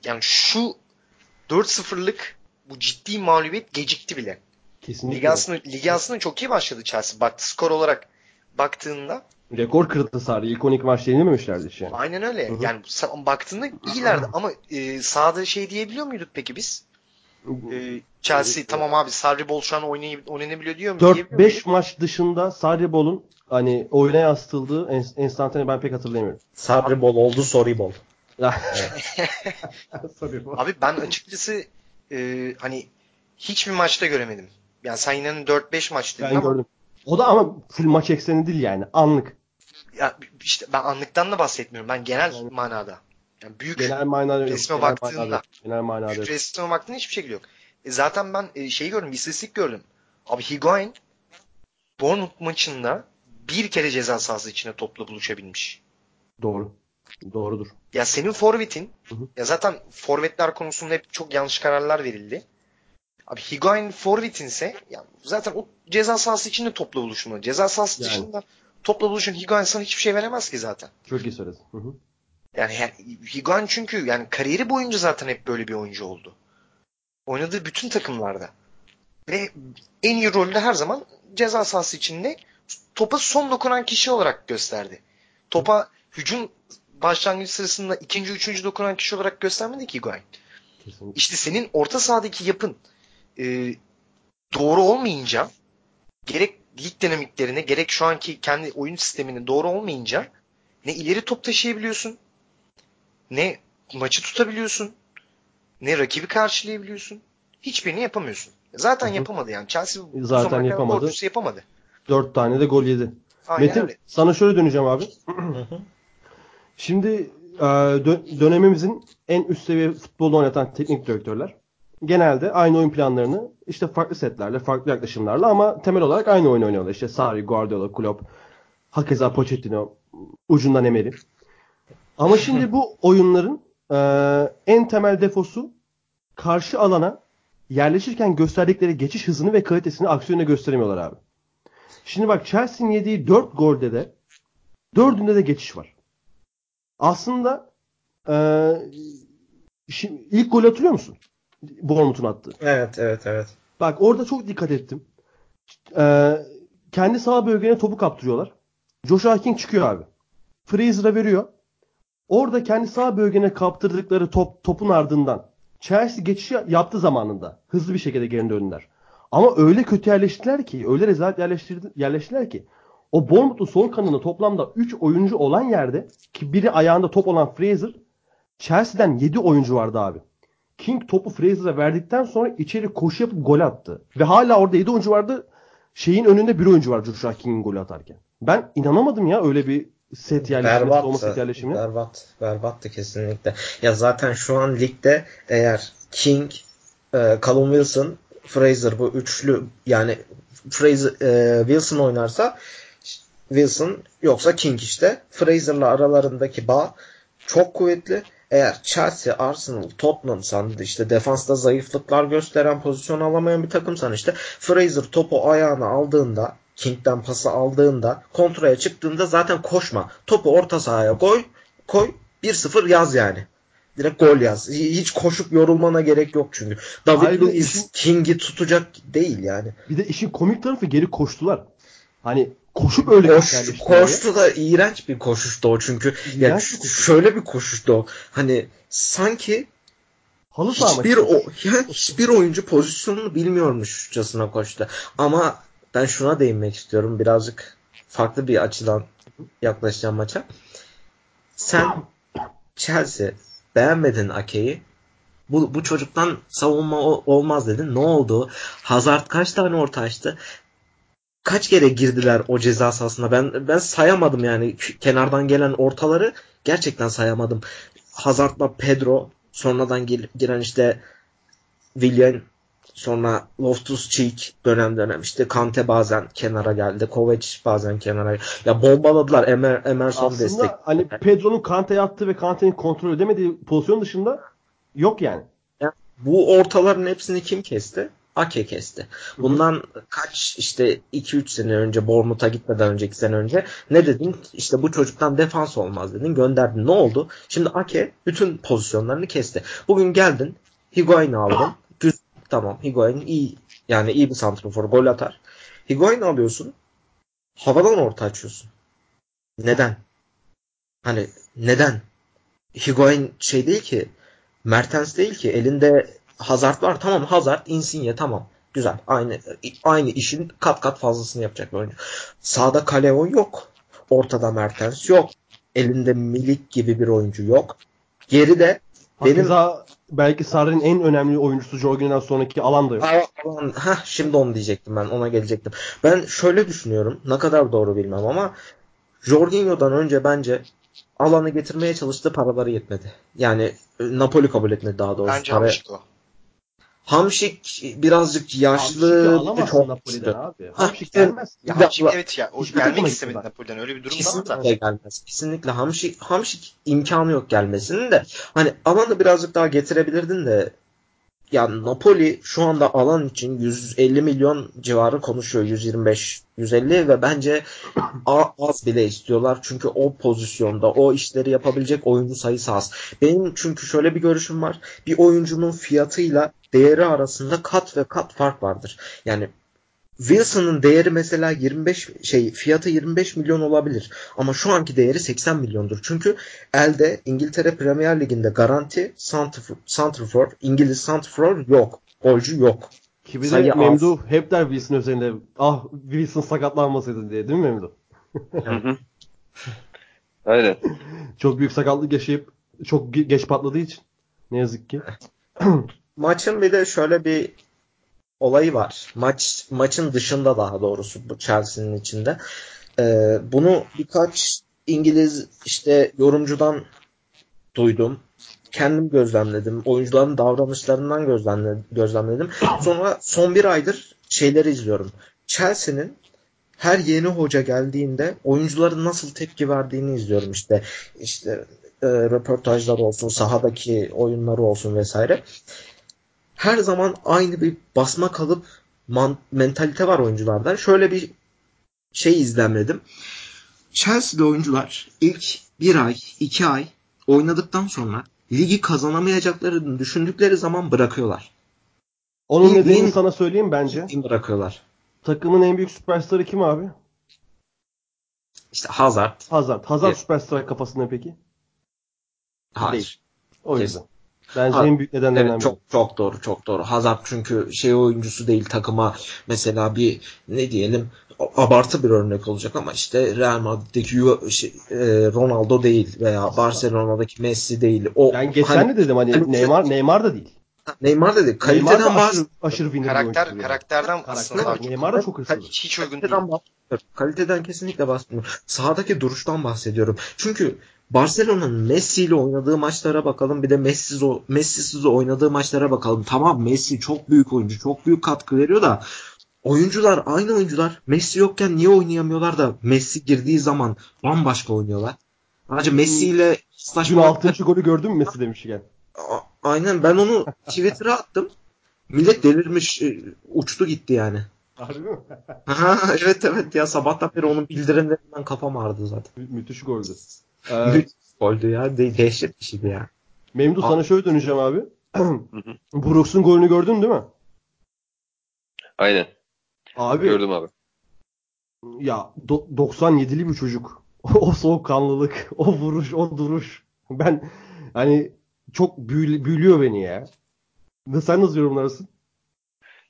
yani şu dört sıfırlık bu ciddi mağlubiyet gecikti bile. Kesinlikle. Ligi aslında çok iyi başladı Chelsea. Baktı skor olarak baktığında. Rekor kırdı Sarı. İlk on iki maçta yenilmemişlerdi şey. Aynen öyle. Hı-hı. Yani baktığında iyilerdi ama e, sahada şey diyebiliyor muyduk peki biz? E, Chelsea tamam abi Sarribol şu an oynay- oynanabiliyor diyor mu? dört beş maç dışında Sarribol'un hani oyuna yansıtıldığı en- enstantane ben pek hatırlayamıyorum. Sarribol oldu Sorribol. Abi ben açıkçası e, hani hiçbir maçta göremedim. Yani sen yine dört beş maç dedin ben ama. Gördüm. O da ama full maç ekseni değil yani. Anlık. Ya işte ben anlıktan da bahsetmiyorum. Ben genel yani, manada. Yani büyük genel manada resme yok. Baktığında. Genel manada, genel manada büyük resme baktığında hiçbir şekilde yok. E zaten ben şeyi gördüm. Bir istatistik gördüm. Abi Higuain Bournemouth maçında bir kere ceza sahası içine topla buluşabilmiş. Doğru. Doğrudur. Ya senin forvetin hı hı. ya zaten forvetler konusunda hep çok yanlış kararlar verildi. Abi Higuain forvetinse yani zaten o ceza sahası içinde topla buluşma. Ceza sahası yani. Dışında topla buluşun Higuain sana hiçbir şey veremez ki zaten. Çok iyi söyledin. Hı hı. Yani, yani Higuain çünkü yani kariyeri boyunca zaten hep böyle bir oyuncu oldu. Oynadığı bütün takımlarda. Ve en iyi rolde her zaman ceza sahası içinde topa son dokunan kişi olarak gösterdi. Topa hı. hücum başlangıç sırasında ikinci, üçüncü dokunan kişi olarak göstermedi ki Higuain. Kesinlikle. İşte senin orta sahadaki yapın Ee, doğru olmayınca gerek lig dinamiklerine gerek şu anki kendi oyun sistemine doğru olmayınca ne ileri top taşıyabiliyorsun ne maçı tutabiliyorsun ne rakibi karşılayabiliyorsun. Hiçbirini yapamıyorsun. Zaten Hı-hı. yapamadı yani. Chelsea bu zaten yapamadı. yapamadı. dört tane de gol yedi. Aynen Metin öyle. Sana şöyle döneceğim abi. Şimdi dö- dönemimizin en üst seviye futbolunu oynatan teknik direktörler genelde aynı oyun planlarını işte farklı setlerle, farklı yaklaşımlarla ama temel olarak aynı oyunu oynuyorlar. İşte Sarri, Guardiola, Klopp, hakeza Pochettino, ucundan Emery. Ama şimdi bu oyunların e, en temel defosu karşı alana yerleşirken gösterdikleri geçiş hızını ve kalitesini aksiyonla gösteremiyorlar abi. Şimdi bak Chelsea'nin yediği dört golde de dördünde de geçiş var. Aslında e, şimdi ilk golü hatırlıyor musun? Bournemouth'un attı. Evet, evet, evet. Bak orada çok dikkat ettim. Ee, kendi sağ bölgene topu kaptırıyorlar. Joshua King çıkıyor abi. Fraser'a veriyor. Orada kendi sağ bölgene kaptırdıkları top, topun ardından Chelsea geçişi yaptı zamanında. Hızlı bir şekilde geri döndüler. Ama öyle kötü yerleştiler ki, öyle rezalet yerleştiler ki o Bournemouth'un sol kanını toplamda üç oyuncu olan yerde ki biri ayağında top olan Fraser, Chelsea'den yedi oyuncu vardı abi. King topu Fraser'a verdikten sonra içeri koşu yapıp gol attı. Ve hala orada yedi oyuncu vardı. Şeyin önünde bir oyuncu var Joshua King'in golü atarken. Ben inanamadım ya öyle bir set yerleşimi, savunma set yerleşimi. Berbat, berbattı kesinlikle. Ya zaten şu an ligde eğer King, e, Callum Wilson, Fraser bu üçlü yani Fraser e, Wilson oynarsa Wilson yoksa King işte. Fraser'la aralarındaki bağ çok kuvvetli. Eğer Chelsea, Arsenal, Tottenham sandı işte defansta zayıflıklar gösteren pozisyon alamayan bir takımsan işte Fraser topu ayağına aldığında King'den pası aldığında kontraya çıktığında zaten koşma. Topu orta sahaya koy, koy bir sıfır yaz yani. Direkt gol yaz. Hiç koşup yorulmana gerek yok çünkü. David Luiz King'i tutacak değil yani. Bir de işin komik tarafı geri koştular. Hani koşup öyle Koş, koştu da iğrenç bir koşuştu o çünkü. Yani ş- şöyle bir koşuştu o. Hani sanki halı hiçbir, o, yani hiçbir oyuncu pozisyonunu bilmiyormuşçasına koştu. Ama ben şuna değinmek istiyorum. Birazcık farklı bir açıdan yaklaşacağım maça. Sen Chelsea beğenmedin Ake'yi. Bu, bu çocuktan savunma olmaz dedin. Ne oldu? Hazard kaç tane orta açtı? Kaç kere girdiler o ceza sahasına? Ben ben sayamadım yani kenardan gelen ortaları gerçekten sayamadım. Hazard'la Pedro sonradan gir, giren işte Willian Sonra Loftus-Cheek dönem dönem işte Kante bazen kenara geldi. Kovacic bazen kenara geldi. Ya bombaladılar. Emer, Emerson aslında destek. Aslında hani Pedro'nun Kante'ye attığı ve Kante'nin kontrol edemediği pozisyon dışında yok yani. yani. Bu ortaların hepsini kim kesti? Ake kesti. Bundan Hı-hı. kaç işte iki üç sene önce, Bournemouth'a gitmeden önceki sene önce ne dedin? İşte bu çocuktan defans olmaz dedin. Gönderdin. Ne oldu? Şimdi Ake bütün pozisyonlarını kesti. Bugün geldin. Higuain'i aldın. Güzel. Tamam. Higuain iyi. Yani iyi bir santrafor. Gol atar. Higuain'i alıyorsun. Havadan orta açıyorsun. Neden? Hani neden? Higuain şey değil ki. Mertens değil ki. Elinde Hazard var. Tamam Hazard, Insigne tamam. Güzel. Aynı aynı işin kat kat fazlasını yapacak bir oyuncu. Sağda Callejon yok. Ortada Mertens yok. Elinde Milik gibi bir oyuncu yok. Geride benim Hatta belki Sarri'nin en önemli oyuncusu Jorginho'dan sonraki alan da yok. Alan, heh, şimdi onu diyecektim ben. Ona gelecektim. Ben şöyle düşünüyorum. Ne kadar doğru bilmem ama Jorginho'dan önce bence alanı getirmeye çalıştı. Paraları yetmedi. Yani Napoli kabul etmedi daha doğrusu. Bence almıştı o. Hamşik birazcık yaşlı bir topçuydu. Hamşik gelmez. Ya, Hamşik evet ya. O gelmek istemedi Napoli'den. Öyle bir durum kesinlikle var da. Gelmez. Kesinlikle Hamşik, Hamşik imkanı yok gelmesinin de. Hani alanı birazcık daha getirebilirdin de. Yani Napoli şu anda alan için yüz elli milyon civarı konuşuyor. yüz yirmi beş yüz elli ve bence az bile istiyorlar. Çünkü o pozisyonda o işleri yapabilecek oyuncu sayısı az. Benim çünkü şöyle bir görüşüm var. Bir oyuncunun fiyatıyla değeri arasında kat ve kat fark vardır. Yani Wilson'ın değeri mesela yirmi beş şey fiyatı yirmi beş milyon olabilir ama şu anki değeri seksen milyondur. Çünkü elde İngiltere Premier Ligi'nde garanti santrfor, İngiliz santrfor yok. Golcü yok. Ki bir de Memdu hep der Wilson üzerinde ah Wilson sakatlanmasaydı diye, değil mi Memdu? Aynen. Çok büyük sakatlık yaşayıp çok geç patladığı için ne yazık ki. Maçın bir de şöyle bir olayı var. Maç maçın dışında daha doğrusu bu Chelsea'nin içinde. Ee, bunu birkaç İngiliz işte yorumcudan duydum. Kendim gözlemledim. Oyuncuların davranışlarından gözlemledim. gözlemledim. Sonra son bir aydır şeyleri izliyorum. Chelsea'nin her yeni hoca geldiğinde oyuncuların nasıl tepki verdiğini izliyorum işte. İşte e, röportajlar olsun, sahadaki oyunları olsun vesaire. Her zaman aynı bir basma kalıp man- mentalite var oyunculardan. Şöyle bir şey izlemledim. Chelsea'li oyuncular ilk bir ay, iki ay oynadıktan sonra ligi kazanamayacaklarını düşündükleri zaman bırakıyorlar. Onun nedenini sana söyleyeyim bence. Bırakıyorlar. Takımın en büyük süperstarı kim abi? İşte Hazard. Hazard. Hazard evet. Süperstar kafasında peki? Hayır. Değil. O yüzden. Kesin. Bence ha, en büyük nedenlerden biri. Evet, çok çok doğru, çok doğru. Hazard çünkü şey oyuncusu değil, takıma mesela bir ne diyelim abartı bir örnek olacak ama işte Real Madrid'deki Ronaldo değil veya Barcelona'daki Messi değil. O ben geçen hani, de dedim hani Neymar Neymar da değil. Neymar da değil. Kaliteden bahsediyor. Aşırı bir karakter karakterden aslında Neymar da çok hırslı. Hiç, hiç uygun değil. Kaliteden kesinlikle bahsetmiyorum. Sahadaki duruştan bahsediyorum. Çünkü Barcelona'nın Messi ile oynadığı maçlara bakalım. Bir de Messi'siz, Messi'siz oynadığı maçlara bakalım. Tamam Messi çok büyük oyuncu. Çok büyük katkı veriyor da oyuncular aynı oyuncular Messi yokken niye oynayamıyorlar da Messi girdiği zaman bambaşka oynuyorlar. Ayrıca Messi ile slaşma. altıncı golü gördün mü Messi demişken? Aynen ben onu Twitter'a attım. Millet delirmiş. Uçtu gitti yani. Harbi mi? evet evet ya sabahtan beri onun bildirimlerinden kafam ağrıdı zaten. Mü- müthiş goldü. Ee, oldu ya. De- dehşet bir şeydi ya. Memduh sana şöyle döneceğim abi. Brooks'un golünü gördün değil mi? Aynen. Abi. Gördüm abi. Ya do- doksan yedili bir çocuk. O soğukkanlılık, o vuruş, o duruş. Ben hani çok büyü- büyülüyor beni ya. Sen nasıl yorumlarsın?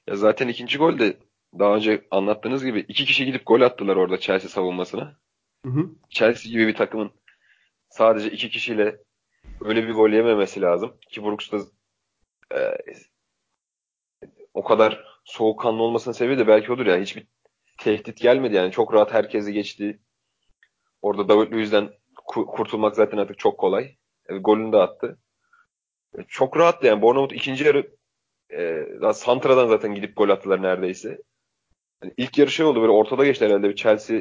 Ya zaten ikinci gol de daha önce anlattığınız gibi iki kişi gidip gol attılar orada Chelsea savunmasına. Hı hı. Chelsea gibi bir takımın sadece iki kişiyle öyle bir gol yememesi lazım. Ki Brooks da e, o kadar soğukkanlı olmasının sebebi de belki odur ya. Hiçbir tehdit gelmedi yani. Çok rahat herkesi geçti. Orada David Luiz'den kurtulmak zaten artık çok kolay. E, golünü de attı. E, çok rahattı yani. Bournemouth ikinci yarı E, Santra'dan zaten gidip gol attılar neredeyse. Yani ilk yarı şey oldu, böyle ortada geçti herhalde bir Chelsea.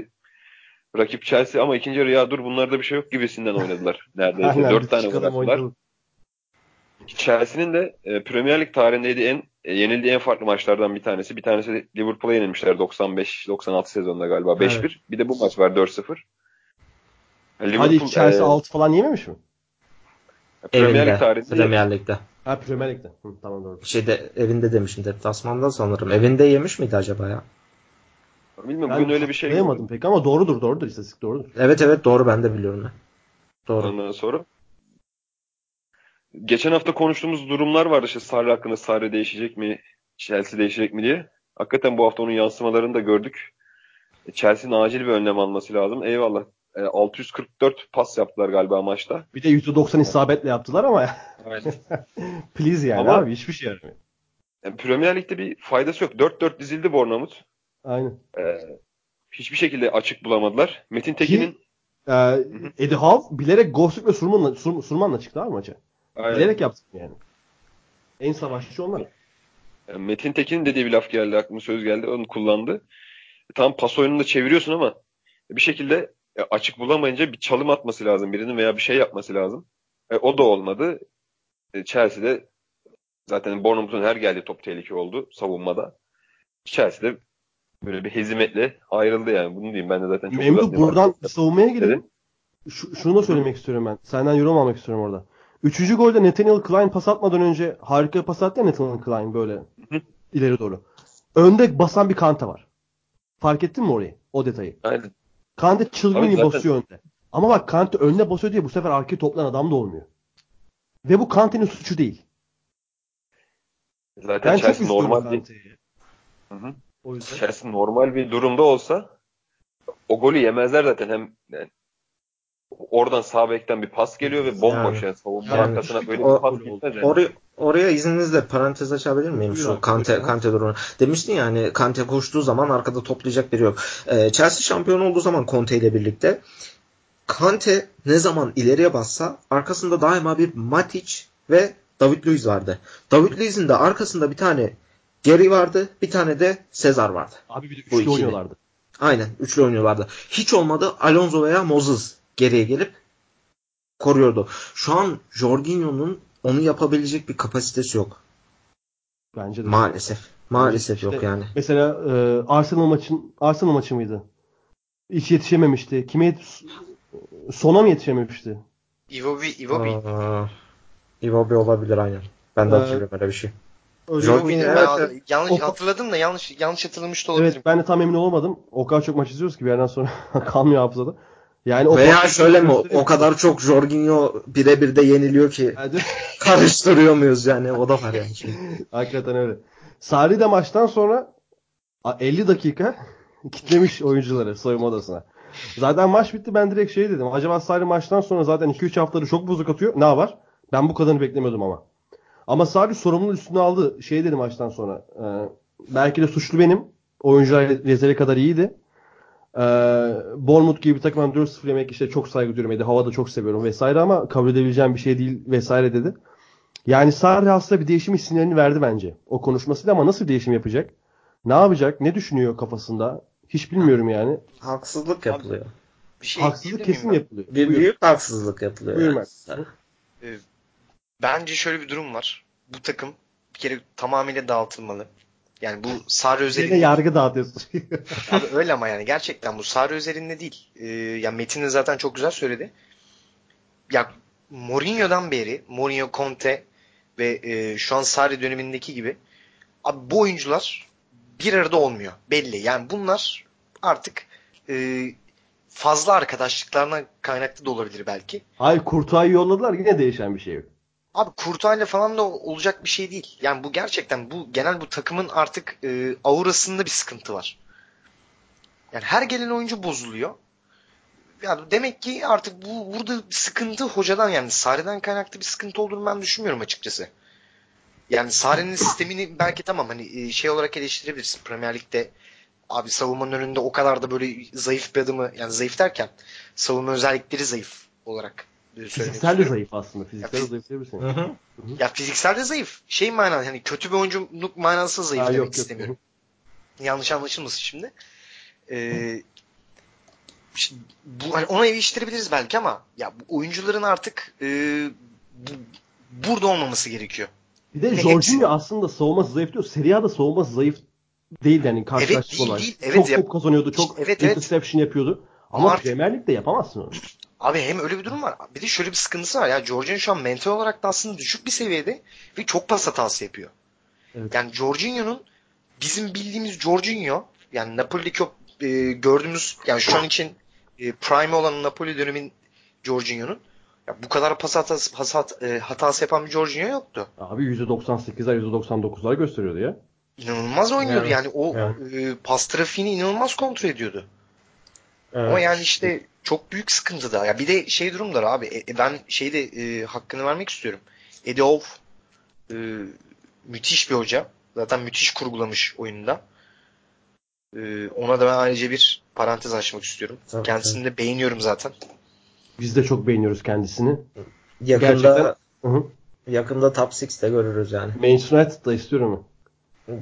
Rakip Chelsea ama ikinci yarı ya dur bunlarda bir şey yok gibisinden oynadılar neredeyse. Aynen, dört tane gol attılar. Chelsea'nin de e, Premier Lig tarihindeydi en e, yenildiği en farklı maçlardan bir tanesi. Bir tanesi Liverpool'a yenilmişler doksan beş doksan altı sezonunda galiba beş bir. Evet. Bir de bu maç var dört sıfır. Yani hadi Chelsea e, altı falan yememiş mi? Premier Lig tarihinde. Premier Lig'de. Ha Premier Lig'de. Hı, tamam doğru. Şeyde evinde demişim, deplasmanda sanırım. Evinde yemiş miydi acaba ya? Bilmiyorum yani, bugün öyle bir şey duyamadım pek ama doğrudur doğrudur istatistik doğrudur. Evet evet doğru, ben de biliyorum ben. Doğru. Ondan sonra geçen hafta konuştuğumuz durumlar vardı işte Sarri hakkında, Sarri değişecek mi, Chelsea değişecek mi diye. Hakikaten bu hafta onun yansımalarını da gördük. Chelsea'nin acil bir önlem alması lazım. Eyvallah. altı yüz kırk dört pas yaptılar galiba maçta. Bir de yüzde doksan isabetle yaptılar ama. Evet. Please yani ama abi hiçbir şey yaramıyor. Yani Premier Lig'de bir faydası yok. dört dört dizildi Bournemouth. Aynen. Ee, hiçbir şekilde açık bulamadılar. Metin Tekin'in e, Eddie Howe bilerek Gosling ve Surman'la, Sur, Surman'la çıktı abi maça. Aynen. Bilerek yaptık yani. En savaşçı onlar. Metin Tekin'in dediği bir laf geldi aklıma, söz geldi. Onu kullandı. Tam pas oyununu da çeviriyorsun ama bir şekilde açık bulamayınca bir çalım atması lazım birinin veya bir şey yapması lazım. E, o da olmadı. E, Chelsea'de zaten Bournemouth'un her geldiği top tehlike oldu savunmada. Chelsea'de böyle bir hezimetle ayrıldı yani. Bunu diyeyim, ben de zaten çok uzatmayayım. Buradan artık savunmaya gidelim. Ş- şunu da söylemek istiyorum ben. Senden yorum almak istiyorum orada. Üçüncü golde Nathaniel Klein pas atmadan önce harika pas attı ya Nathaniel Klein böyle Hı-hı. ileri doğru. Önde basan bir Kante var. Fark ettin mi orayı? O detayı. Aynen. Kante çılgın zaten basıyor önde. Ama bak Kante önde basıyor diye bu sefer arkaya toplayan adam da olmuyor. Ve bu Kante'nin suçu değil. Zaten ben Chelsea normal değil. Hı hı. O yüzden Chelsea normal bir durumda olsa o golü yemezler zaten. Hem yani oradan sağ bekten bir pas geliyor ve bomboş yani, yani savunma yani arkasına böyle o, bir pas gitmez. Yani. Oraya, oraya izninizle parantez açabilir miyim şu yok, Kante yok. Kante durumunu? Demiştin ya hani Kante koştuğu zaman arkada toplayacak biri yok. Ee, Chelsea şampiyon olduğu zaman Conte ile birlikte Kante ne zaman ileriye bassa arkasında daima bir Matic ve David Luiz vardı. David Luiz'in de arkasında bir tane Geri vardı. Bir tane de Sezar vardı. Abi bir de üçlü oynuyorlardı. Aynen. Üçlü oynuyorlardı. Hiç olmadı Alonso veya Moses geriye gelip koruyordu. Şu an Jorginho'nun onu yapabilecek bir kapasitesi yok. Bence de. Maalesef. Maalesef işte, yok yani. Mesela e, Arsenal maçın Arsenal maçı mıydı? Hiç yetişememişti. Kime yetiş... Sona mı yetişememişti? Iwobi. Iwobi. Iwobi olabilir aynen. Ben de hatırlıyorum öyle bir şey. Jorginho evet, evet. Yanlış o... hatırladım da yanlış yanlış hatırlamış da olabilirim. Evet ben de tam emin olamadım. O kadar çok maç izliyoruz ki bir yerden sonra kalmıyor hafızada. Yani o veya şöyle mi? O kadar çok Jorginho birebir de yeniliyor ki karıştırıyor muyuz yani? O da var yani. Hakikaten öyle. Sarri de maçtan sonra elli dakika kitlemiş oyuncuları soyunma odasına. Zaten maç bitti, ben direkt şey dedim. Acaba Sarri maçtan sonra zaten iki üç haftaları çok bozuk atıyor. Ne var? Ben bu kadarını beklemiyordum ama. Ama Sarri sorumluluğun üstüne aldı. Şey dedim maçtan sonra. E, belki de suçlu benim. Oyuncular rezerve kadar iyiydi. E, Bournemouth gibi bir takımdan dört sıfır yemek işte çok saygı duyuyorum. Edi Havada çok seviyorum vesaire ama kabul edebileceğim bir şey değil vesaire dedi. Yani Sarri aslında bir değişim isimlerini verdi bence. O konuşmasıyla ama nasıl bir değişim yapacak? Ne yapacak? Ne düşünüyor kafasında? Hiç bilmiyorum yani. Haksızlık yapılıyor. Bir şey haksızlık kesin yapılıyor. Bir büyük haksızlık yapılıyor. Buyurun. Evet. Bence şöyle bir durum var. Bu takım bir kere tamamıyla dağıtılmalı. Yani bu Sarri özelinde... Yine yargı dağıtıyorsun. Abi öyle ama yani gerçekten bu Sarri özelinde değil. Ee, yani Metin de zaten çok güzel söyledi. Ya Mourinho'dan beri, Mourinho, Conte ve e, şu an Sarri dönemindeki gibi abi bu oyuncular bir arada olmuyor. Belli. Yani bunlar artık e, fazla arkadaşlıklarına kaynaklı da olabilir belki. Hayır, Kurtuay'ı yolladılar. Yine değişen bir şey yok. Abi Kurtay'la falan da olacak bir şey değil. Yani bu gerçekten bu genel bu takımın artık e, aurasında bir sıkıntı var. Yani her gelen oyuncu bozuluyor. Yani demek ki artık bu burada bir sıkıntı hocadan yani Sarri'den kaynaklı bir sıkıntı olduğunu ben düşünmüyorum açıkçası. Yani Sarri'nin sistemini belki tamam hani şey olarak eleştirebilirsin. Premier Lig'de abi savunmanın önünde o kadar da böyle zayıf bir adamı yani zayıf derken savunma özellikleri zayıf olarak Fiziksel de zayıf aslında. Fiziksel de zayıf diyebilirsin. Ya fiziksel de zayıf. Şey manası, hani kötü bir oyunculuk manası zayıf ha, demek yok, istemiyorum. Yok. Yanlış anlaşılmasın şimdi. Ee, şimdi bu, hani ona eleştirebiliriz belki ama ya bu oyuncuların artık e, bu, burada olmaması gerekiyor. Bir de Jorginho aslında savunması zayıf diyor. Serie A'da savunması zayıf değil yani karşılaştık olarak. Evet, evet, çok top yap- kazanıyordu. Çok işte, evet, interception evet. yapıyordu. Ama artık... Premier Lig'de yapamazsın onu. Abi hem öyle bir durum var. Bir de şöyle bir sıkıntısı var. Ya Jorginho şu an mental olarak da aslında düşük bir seviyede ve çok pas hatası yapıyor. Evet. Yani Jorginho'nun bizim bildiğimiz Jorginho, yani Napoli'deki o e, gördüğümüz, yani şu an için e, prime olan Napoli dönemin Jorginho'nun ya bu kadar pas hatası, pas hat, e, hatası yapan bir Jorginho yoktu. Abi yüzde doksan sekizler yüzde doksan dokuzlar gösteriyordu ya. İnanılmaz oynuyordu evet. yani o evet. e, pas trafiğini inanılmaz kontrol ediyordu. Evet. Ama yani işte çok büyük sıkıntı da. Ya bir de şey durumlar abi. E, ben şeyde e, hakkını vermek istiyorum. Eddie Howe e, müthiş bir hoca. Zaten müthiş kurgulamış oyunda. E, ona da ben ayrıca bir parantez açmak istiyorum. Tabii, Kendisini tabii. de beğeniyorum zaten. Biz de çok beğeniyoruz kendisini. Yakında Gerçekten... Hı-hı. Yakında Top Six'te görürüz yani. Manchester United'da istiyorum.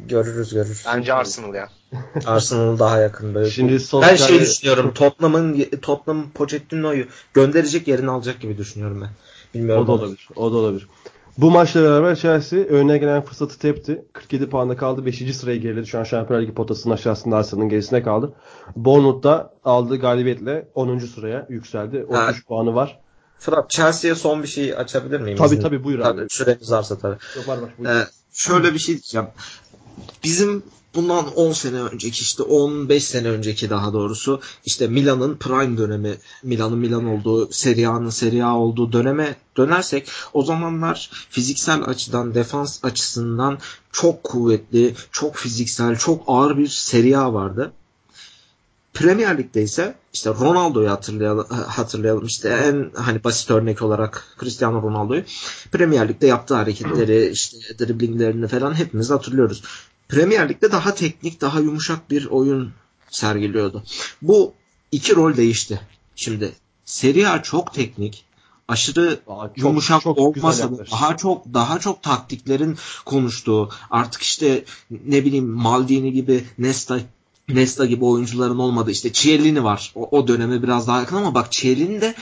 Görürüz görürüz. Bence Arsenal ya. Arsenal daha yakında. Şimdi ben şey düşünüyorum. Tottenham'ın Tottenham Pochettino'yu gönderecek yerini alacak gibi düşünüyorum ben. Bilmiyorum. O da olabilir. O da olabilir. Bu maçla beraber Chelsea önüne gelen fırsatı tepti. kırk yedi puanda kaldı. beşinci sıraya geriledi. Şu an Şampiyonlar Ligi potasının aşağısında Arsenal'ın gerisine kaldı. Bournemouth'ta aldığı galibiyetle onuncu sıraya yükseldi. otuz üç puanı var. Fırat, Chelsea'ye son bir şey açabilir miyim? Tabii izin? tabii buyur tabii, abi. Süremiz varsa tabii. Yok, var, var, buyur. Ee, şöyle bir şey diyeceğim. Bizim bundan on sene önceki işte on beş sene önceki daha doğrusu işte Milan'ın prime dönemi, Milan'ın Milan olduğu, Serie A'nın Serie A olduğu döneme dönersek o zamanlar fiziksel açıdan, defans açısından çok kuvvetli, çok fiziksel, çok ağır bir Serie A vardı. Premier Lig'de ise işte Ronaldo'yu hatırlayalım, hatırlayalım işte en hani basit örnek olarak Cristiano Ronaldo'yu. Premier Lig'de yaptığı hareketleri, işte driblinglerini falan hepimiz hatırlıyoruz. Premier Lig'de daha teknik, daha yumuşak bir oyun sergiliyordu. Bu iki rol değişti. Şimdi Serie A çok teknik, aşırı çok, yumuşak çok olmasa da daha çok daha çok taktiklerin konuştuğu, artık işte ne bileyim Maldini gibi, Nesta Nesta gibi oyuncuların olmadığı, işte Chiellini var. O, o döneme biraz daha yakın ama bak Chiellini de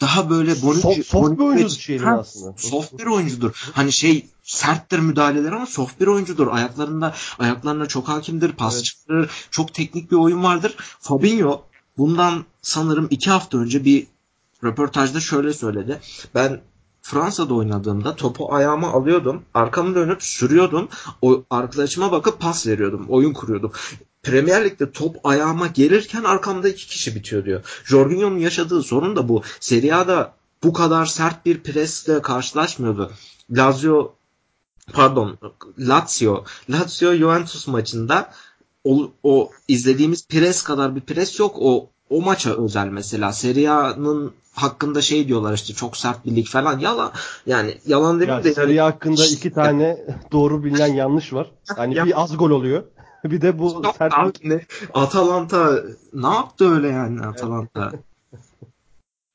daha böyle Bonucci, soft, soft Bonucci, bir oyuncudur Chiellini aslında. Soft bir oyuncudur. Hani şey serttir müdahaleler ama soft bir oyuncudur. Ayaklarında ayaklarına çok hakimdir, pas evet. çıkarır, çok teknik bir oyun vardır. Fabinho bundan sanırım iki hafta önce bir röportajda şöyle söyledi. Ben Fransa'da oynadığımda topu ayağıma alıyordum. Arkamı dönüp sürüyordum. O arkadaşıma bakıp pas veriyordum. Oyun kuruyordum. Premier Lig'de top ayağıma gelirken arkamda iki kişi bitiyor diyor. Jorginho'nun yaşadığı sorun da bu. Serie A'da bu kadar sert bir presle karşılaşmıyordu. Lazio pardon Lazio Lazio Juventus maçında o, o izlediğimiz pres kadar bir pres yok. O O maça özel mesela. Serie A'nın hakkında şey diyorlar işte çok sert bir lig falan. Yalan yani yalan demeyeyim de. Serie A hakkında işte, iki tane doğru bilinen yanlış var. Yani ya. Bir az gol oluyor. Bir de bu Stop, sert abi. Atalanta ne yaptı öyle yani Atalanta?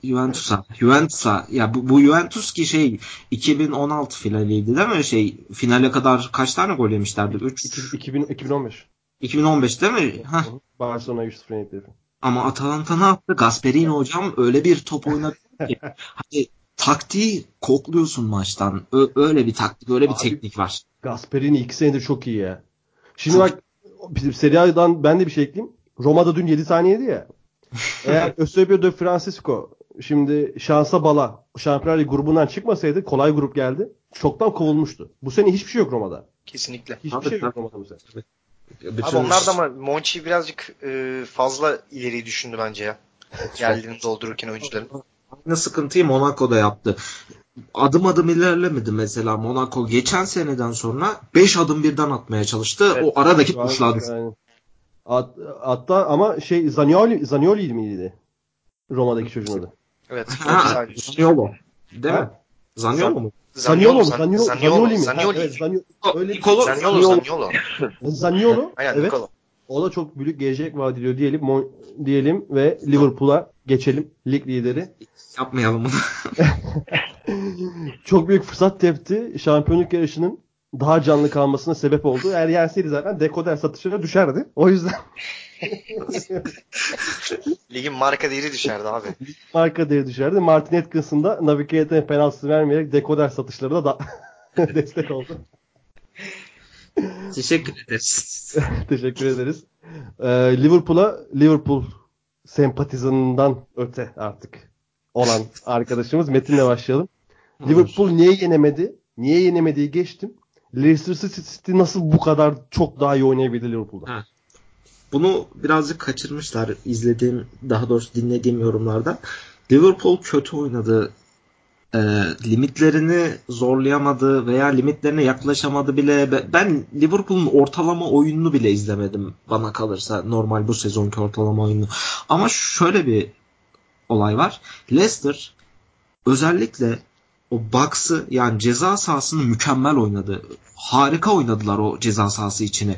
Juventus'a. Juventus'a. Ya bu, bu Juventus ki şey iki bin on altı finaliydi değil mi? Şey finale kadar kaç tane gol yemişlerdi? üç iki bin on beş iki bin on beş değil mi? Hah. Barcelona üç sıfır yenildi. Ama Atalanta ne yaptı? Gasperini hocam öyle bir top oynadı ki. Hani taktiği kokluyorsun maçtan. Ö- öyle bir taktik, öyle bir abi, teknik var. Gasperini iki senedir çok iyi ya. Şimdi çok... bak Serie A'dan ben de bir şey ekleyeyim. Roma'da dün yedi tane yedi ya. Eğer Eusebio de Francisco şimdi şansa bala Şampiyonlar Ligi grubundan çıkmasaydı kolay grup geldi. Çoktan kovulmuştu. Bu sene hiçbir şey yok Roma'da. Kesinlikle. Hiçbir tabii, şey tabii. yok Roma'da bu sene. Tabii. Bütün... Abi onlar da ama Monchi birazcık e, fazla ileri düşündü bence ya. Yerlerini doldururken oyuncuların. Aynı sıkıntıyı Monaco'da yaptı. Adım adım ilerlemedi mesela Monaco. Geçen seneden sonra beş adım birden atmaya çalıştı. Evet, o aradaki kuşladı. Hatta ama şey Zanioli, Zanioli miydi? Roma'daki çocuğun adı. Evet. Ha, Zaniolo. Değil ha? mi? Zaniolo mu? Zaniolo, Zaniolo, Zaniolo, Zaniolo, Zaniolo, evet, Zaniolo, Zaniolo, Zaniolo, Zaniolo, Zaniolo, evet, o da çok büyük gelecek vaat ediyor diyelim, diyelim ve Liverpool'a geçelim lig lideri. Yapmayalım bunu. Çok büyük fırsat tepti. Şampiyonluk yarışının daha canlı kalmasına sebep oldu. Eğer yenseydi zaten dekoder satışına düşerdi. O yüzden. Ligin marka değeri düşerdi abi. Marka değeri düşerdi. Martin Atkinson da Navigator'ın penaltısı vermeyerek dekoder satışlarına da destek oldu. Teşekkür ederiz. Teşekkür ederiz. Ee, Liverpool'a Liverpool sempatizanından öte artık olan arkadaşımız Metin'le başlayalım. Liverpool niye yenemedi? Niye yenemediği geçtim. Leicester City nasıl bu kadar çok daha iyi oynayabildi Liverpool'da? Ha. Bunu birazcık kaçırmışlar izlediğim, daha doğrusu dinlediğim yorumlarda. Liverpool kötü oynadı. E, limitlerini zorlayamadı veya limitlerine yaklaşamadı bile. Ben Liverpool'un ortalama oyununu bile izlemedim bana kalırsa. Normal bu sezonki ortalama oyununu. Ama şöyle bir olay var. Leicester özellikle o box'ı, yani ceza sahasını mükemmel oynadı. Harika oynadılar o ceza sahası içine.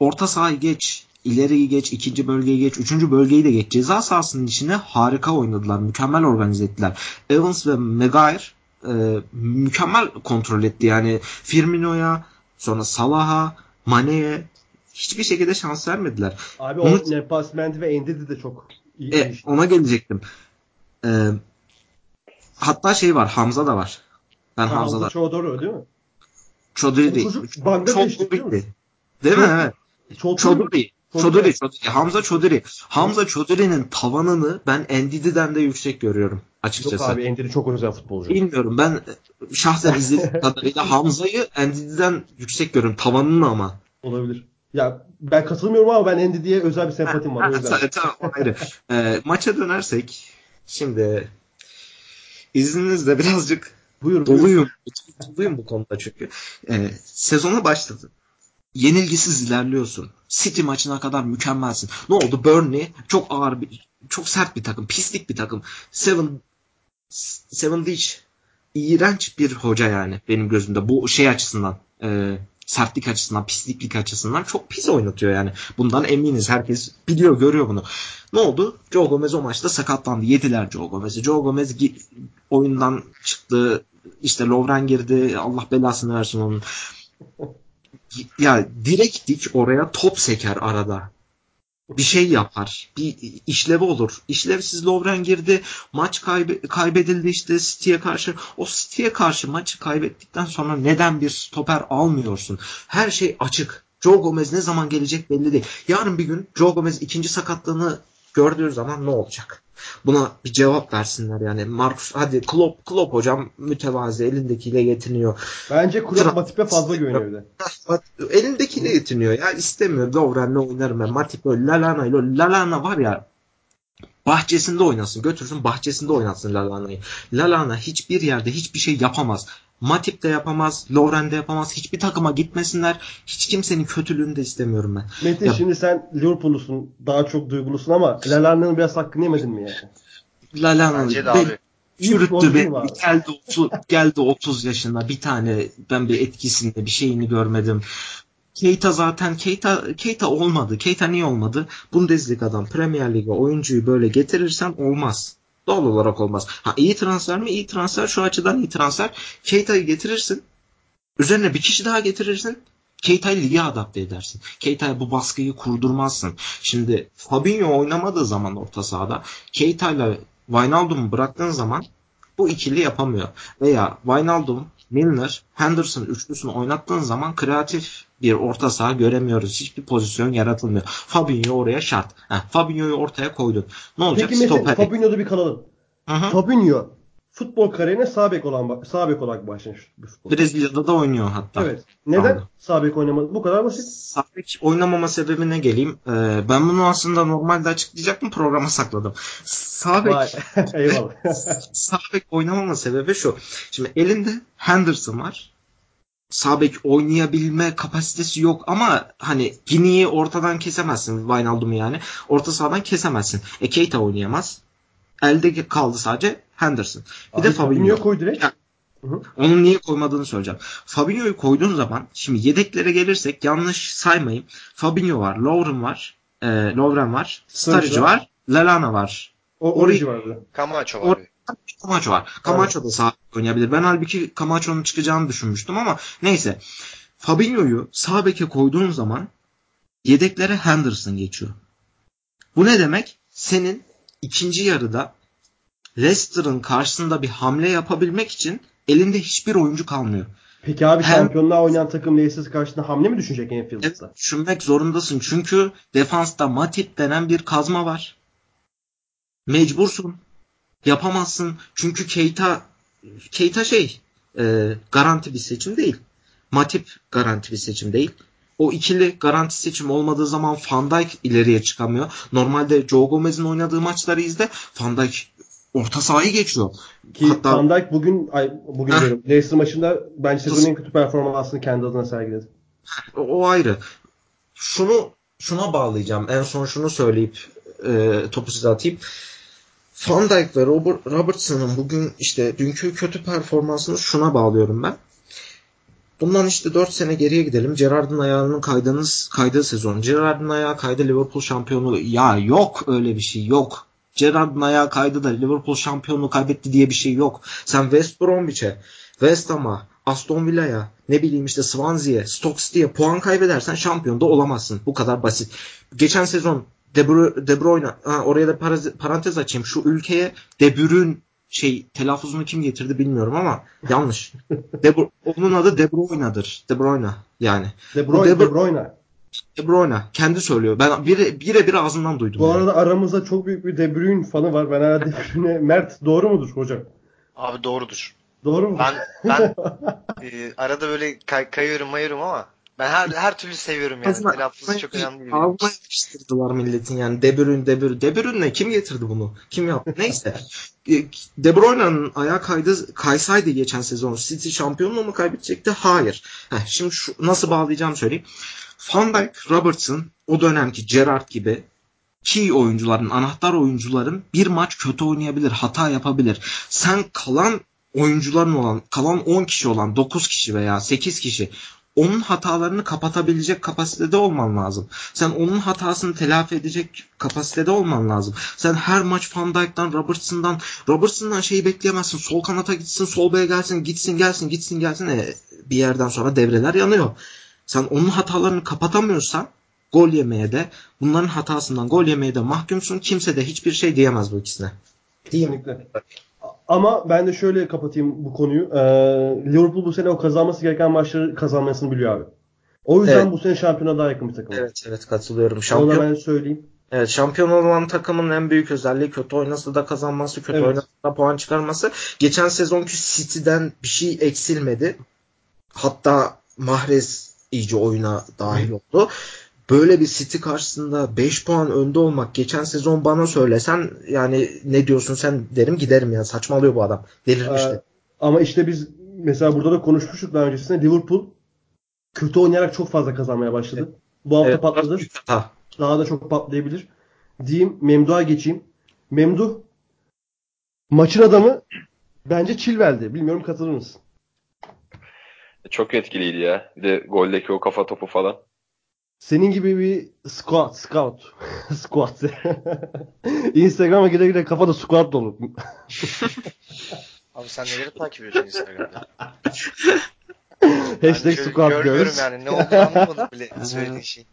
Orta sahayı geç, ileriyi geç, ikinci bölgeyi geç, üçüncü bölgeyi de geç. Ceza sahasının içine harika oynadılar. Mükemmel organize ettiler. Evans ve Maguire e, mükemmel kontrol etti. Yani Firmino'ya, sonra Salah'a, Mane'ye hiçbir şekilde şans vermediler. Abi o Nepasmendi ve Endidi de çok iyi. E, ona gelecektim. Eee Hatta şey var, Hamza da var. Ben ha, Hamza da. Çodoro değil mi? Çodori değil. Çodori. Değil mi? Evet. Çodori. Çodori. Hamza Çodori. Hamza Çodori'nin tavanını ben Endidi'den de yüksek görüyorum açıkçası. Yok abi, Endidi çok özel futbolcu. Bilmiyorum, ben şahsen izlediğim kadarıyla Hamza'yı Endidi'den yüksek görüyorum tavanını ama. Olabilir. Ya ben katılmıyorum ama ben Endidi'ye özel bir sempatim var. Tamam, ayrı. e, maça dönersek şimdi. İzninizle birazcık buyur, doluyum. doluyum bu konuda çünkü. Ee, sezona başladı. Yenilgisiz ilerliyorsun. City maçına kadar mükemmelsin. Ne oldu? Burnley çok ağır, bir, çok sert bir takım. Pislik bir takım. Seven, Seven Deitch iğrenç bir hoca yani benim gözümde. Bu şey açısından, e, sertlik açısından, pisliklik açısından çok pis oynatıyor yani. Bundan eminiz. Herkes biliyor, görüyor bunu. Ne oldu? Joe Gomez o maçta sakatlandı. Yediler Joe Gomez'i. Joe Gomez oyundan çıktı. İşte Lovren girdi. Allah belasını versin onun. Ya direkt dik oraya top seker arada. Bir şey yapar. Bir işlevi olur. İşlevsiz Lovren girdi. Maç kaybe- kaybedildi işte City'ye karşı. O City'ye karşı maçı kaybettikten sonra neden bir stoper almıyorsun? Her şey açık. Joe Gomez ne zaman gelecek belli değil. Yarın bir gün Joe Gomez ikinci sakatlığını gördüğü zaman ne olacak? Buna bir cevap versinler yani. Marcus, hadi Klopp, Klopp hocam mütevazi, elindekiyle yetiniyor. Bence Klopp Matip'e fazla güveniyor. Elindekiyle yetiniyor ya, istemiyor. Lovren'le oynarım ben. Matip öyle Lallana ile Lallana var ya, bahçesinde oynasın. Götürsün bahçesinde oynatsın Lallana'yı. Lallana hiçbir yerde hiçbir şey yapamaz. Matip de yapamaz, Lovren de yapamaz. Hiçbir takıma gitmesinler. Hiç kimsenin kötülüğünü de istemiyorum ben. Metin ya, şimdi sen Liverpool'lusun. Daha çok duygulusun ama Lallana'nın biraz hakkını yemedin mi yani? Lallana'nın yürüttü be. Geldi otuz, geldi otuz yaşında. Bir tane ben bir etkisinde bir şeyini görmedim. Keita zaten Keita Keita olmadı. Keita niye olmadı? Bundesliga'dan Premier Lig'e oyuncuyu böyle getirirsen olmaz. Doğal olarak olmaz. Ha, iyi transfer mi? İyi transfer. Şu açıdan iyi transfer. Keita'yı getirirsin. Üzerine bir kişi daha getirirsin. Keita'yı lige adapte edersin. Keita'ya bu baskıyı kurdurmazsın. Şimdi Fabinho oynamadığı zaman orta sahada Keita'yla Wijnaldum'u bıraktığın zaman bu ikili yapamıyor. Veya Wijnaldum, Milner, Henderson üçlüsünü oynattığın zaman kreatif bir orta saha göremiyoruz. Hiçbir pozisyon yaratılmıyor. Fabinho oraya şart. Heh, Fabinho'yu ortaya koydun. Ne olacak? Peki Metin, Fabinho'da bir kalalım. Hı-hı. Fabinho futbol kariyerine sağ bek olan sağ bek olarak başlamış. Brezilya'da da oynuyor hatta. Evet. Neden sağ bek oynamadı? Bu kadar basit. Sağ bek oynamama sebebine geleyim. Ee, ben bunu aslında normalde açıklayacaktım, programa sakladım. Sağ bek. Eyvallah. Sağ bek oynamama sebebi şu. Şimdi elinde Henderson var. Sağ bek oynayabilme kapasitesi yok ama hani Gini'yi ortadan kesemezsin. Wijnaldum'u yani. Orta sahadan kesemezsin. E Keita oynayamaz. Elde kaldı sadece Henderson. Bir Abi, de Fabinho koy direkt. Yani, onun niye koymadığını söyleyeceğim. Fabinho'yu koyduğun zaman şimdi yedeklere gelirsek yanlış saymayayım. Fabinho var. Lovren var. E, Lovren var. Sturridge var. Lallana var. O Orici vardı. Camacho var. Camacho var. Camacho da sağ oynayabilir. Ben halbuki Camacho'nun çıkacağını düşünmüştüm ama neyse. Fabinho'yu sağ beke koyduğun zaman yedeklere Henderson geçiyor. Bu ne demek? Senin ikinci yarıda Leicester'ın karşısında bir hamle yapabilmek için elinde hiçbir oyuncu kalmıyor. Peki abi, şampiyonluğa oynayan takım Leicester karşısında hamle mi düşünecek Anfield'da? Evet, düşünmek zorundasın. Çünkü defansta Matip denen bir kazma var. Mecbursun. Yapamazsın. Çünkü Keita Keita şey e, garanti bir seçim değil. Matip garanti bir seçim değil. O ikili garanti seçim olmadığı zaman Van Dijk ileriye çıkamıyor. Normalde Joe Gomez'in oynadığı maçları izle. Van Dijk orta sahayı geçiyor. Ki hatta Van Dijk bugün ay, bugün heh, diyorum. Leicester maçında bence sezonun en kötü performansını kendi adına sergiledi. O, o ayrı. Şunu şuna bağlayacağım. En son şunu söyleyip e, topu size atayım. Van Dijk ve Robert, Robertson'ın bugün işte dünkü kötü performansını şuna bağlıyorum ben. Bundan işte dört sene geriye gidelim. Gerrard'ın ayağının kaydınız, kaydığı sezon. Gerrard'ın ayağı kaydı, Liverpool şampiyonluğu. Ya yok öyle bir şey, yok. Gerrard'ın ayağı kaydı da Liverpool şampiyonluğu kaybetti diye bir şey yok. Sen West Bromwich'e, West Ham'a, Aston Villa'ya, ne bileyim işte Swansea'ye, Stoke City'ye puan kaybedersen şampiyon da olamazsın. Bu kadar basit. Geçen sezon De, Bru- De Bruyne, ha, oraya da parantez açayım. Şu ülkeye De Bruyne şey telaffuzunu kim getirdi bilmiyorum ama yanlış. De Bru- onun adı De Bruyne'dir. De Bruyne yani. De Bruyne. De, Bru- De Bruyne. De Bruyne kendi söylüyor. Ben bire bire, bire ağzından duydum. Bu yani. Arada aramızda çok büyük bir De Bruyne fanı var. Ben herhalde De Bruyne. Mert, doğru mudur hocam? Abi doğrudur. Doğru mu? Ben ben e, arada böyle kay- kayıyorum, mayıyorum ama ben her her türlü seviyorum yani. Telaffuzu çok önemli değil. Almaya yapıştırdılar milletin yani. De Bruyne, De Bruyne. De Bruyne ne? Kim getirdi bunu? Kim yaptı? Neyse. De Bruyne'nin ayağı kaydı, kaysaydı geçen sezon City şampiyonluğu mu kaybedecekti? Hayır. Heh, şimdi şu, nasıl bağlayacağım söyleyeyim. Van Dijk, Robertson, o dönemki Gerrard gibi key oyuncuların, anahtar oyuncuların bir maç kötü oynayabilir, hata yapabilir. Sen kalan oyuncuların olan, kalan on kişi olan, dokuz kişi veya sekiz kişi, onun hatalarını kapatabilecek kapasitede olman lazım. Sen onun hatasını telafi edecek kapasitede olman lazım. Sen her maç Van Dijk'tan, Robertson'dan, Robertson'dan şeyi bekleyemezsin. Sol kanata gitsin, sol beye gelsin, gitsin, gelsin, gitsin, gelsin. E, bir yerden sonra devreler yanıyor. Sen onun hatalarını kapatamıyorsan gol yemeye de, bunların hatasından gol yemeye de mahkumsun. Kimse de hiçbir şey diyemez bu ikisine. Kesinlikle. Ama ben de şöyle kapatayım bu konuyu. Ee, Liverpool bu sene o kazanması gereken maçları kazanmasını biliyor abi. O yüzden evet, bu sene şampiyona daha yakın bir takım. Evet evet, katılıyorum. Şampiyon... Ona ben söyleyeyim. Evet, şampiyon olan takımın en büyük özelliği kötü oynasa da kazanması, kötü evet, oynasa da puan çıkarması. Geçen sezonki City'den bir şey eksilmedi. Hatta Mahrez iyice oyuna dahil oldu. Böyle bir City karşısında beş puan önde olmak, geçen sezon bana söylesen yani ne diyorsun sen derim giderim ya, saçmalıyor bu adam, delirmişti. Ee, ama işte biz mesela burada da konuşmuştuk daha öncesinde, Liverpool kötü oynayarak çok fazla kazanmaya başladı. Evet. Bu hafta evet, patladı. Ha. Daha da çok patlayabilir. Diyeyim, Memduh'a geçeyim. Memduh maçın adamı bence Chilwell'di. Bilmiyorum katılır mısın? Çok etkiliydi ya. Bir de goldeki o kafa topu falan. Senin gibi bir squat, scout, squat. Instagram'a gire gire kafada squat dolu. Abi sen neleri takip ediyorsun Instagram'da? Hashtag yani squat diyoruz. Görmüyorum yani, ne olduğunu anlamadım bile söylediğin şey.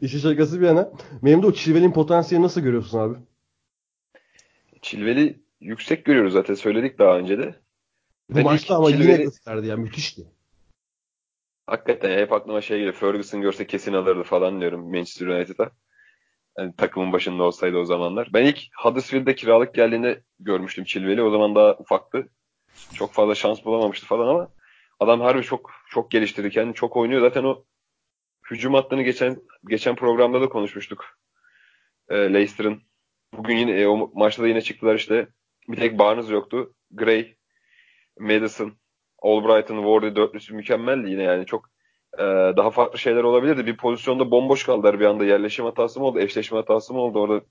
İşin şakası bir yana. Benim de o Chilwell'in potansiyeli nasıl görüyorsun abi? Chilwell'i yüksek görüyoruz zaten, söyledik daha önce de. Bu ben maçta ama Chilwell'i... yine gösterdi ya, müthişti. Hakikaten hep aklıma şey geliyor. Ferguson görse kesin alırdı falan diyorum Manchester United'a. Yani takımın başında olsaydı o zamanlar. Ben ilk Huddersfield'de kiralık geldiğinde görmüştüm Chilwell'i. O zaman daha ufaktı. Çok fazla şans bulamamıştı falan ama adam harbi çok çok geliştirdi kendini. Çok oynuyor. Zaten o hücum hattını geçen geçen programda da konuşmuştuk. E, Leicester'ın. Bugün yine e, o maçta da yine çıktılar işte. Bir tek Barnes yoktu. Gray, Madison, Albright'ın Ward'ı dörtlüsü mükemmeldi yine yani, çok e, daha farklı şeyler olabilirdi. Bir pozisyonda bomboş kaldılar bir anda. Yerleşim hatası mı oldu, eşleşme hatası mı oldu orada?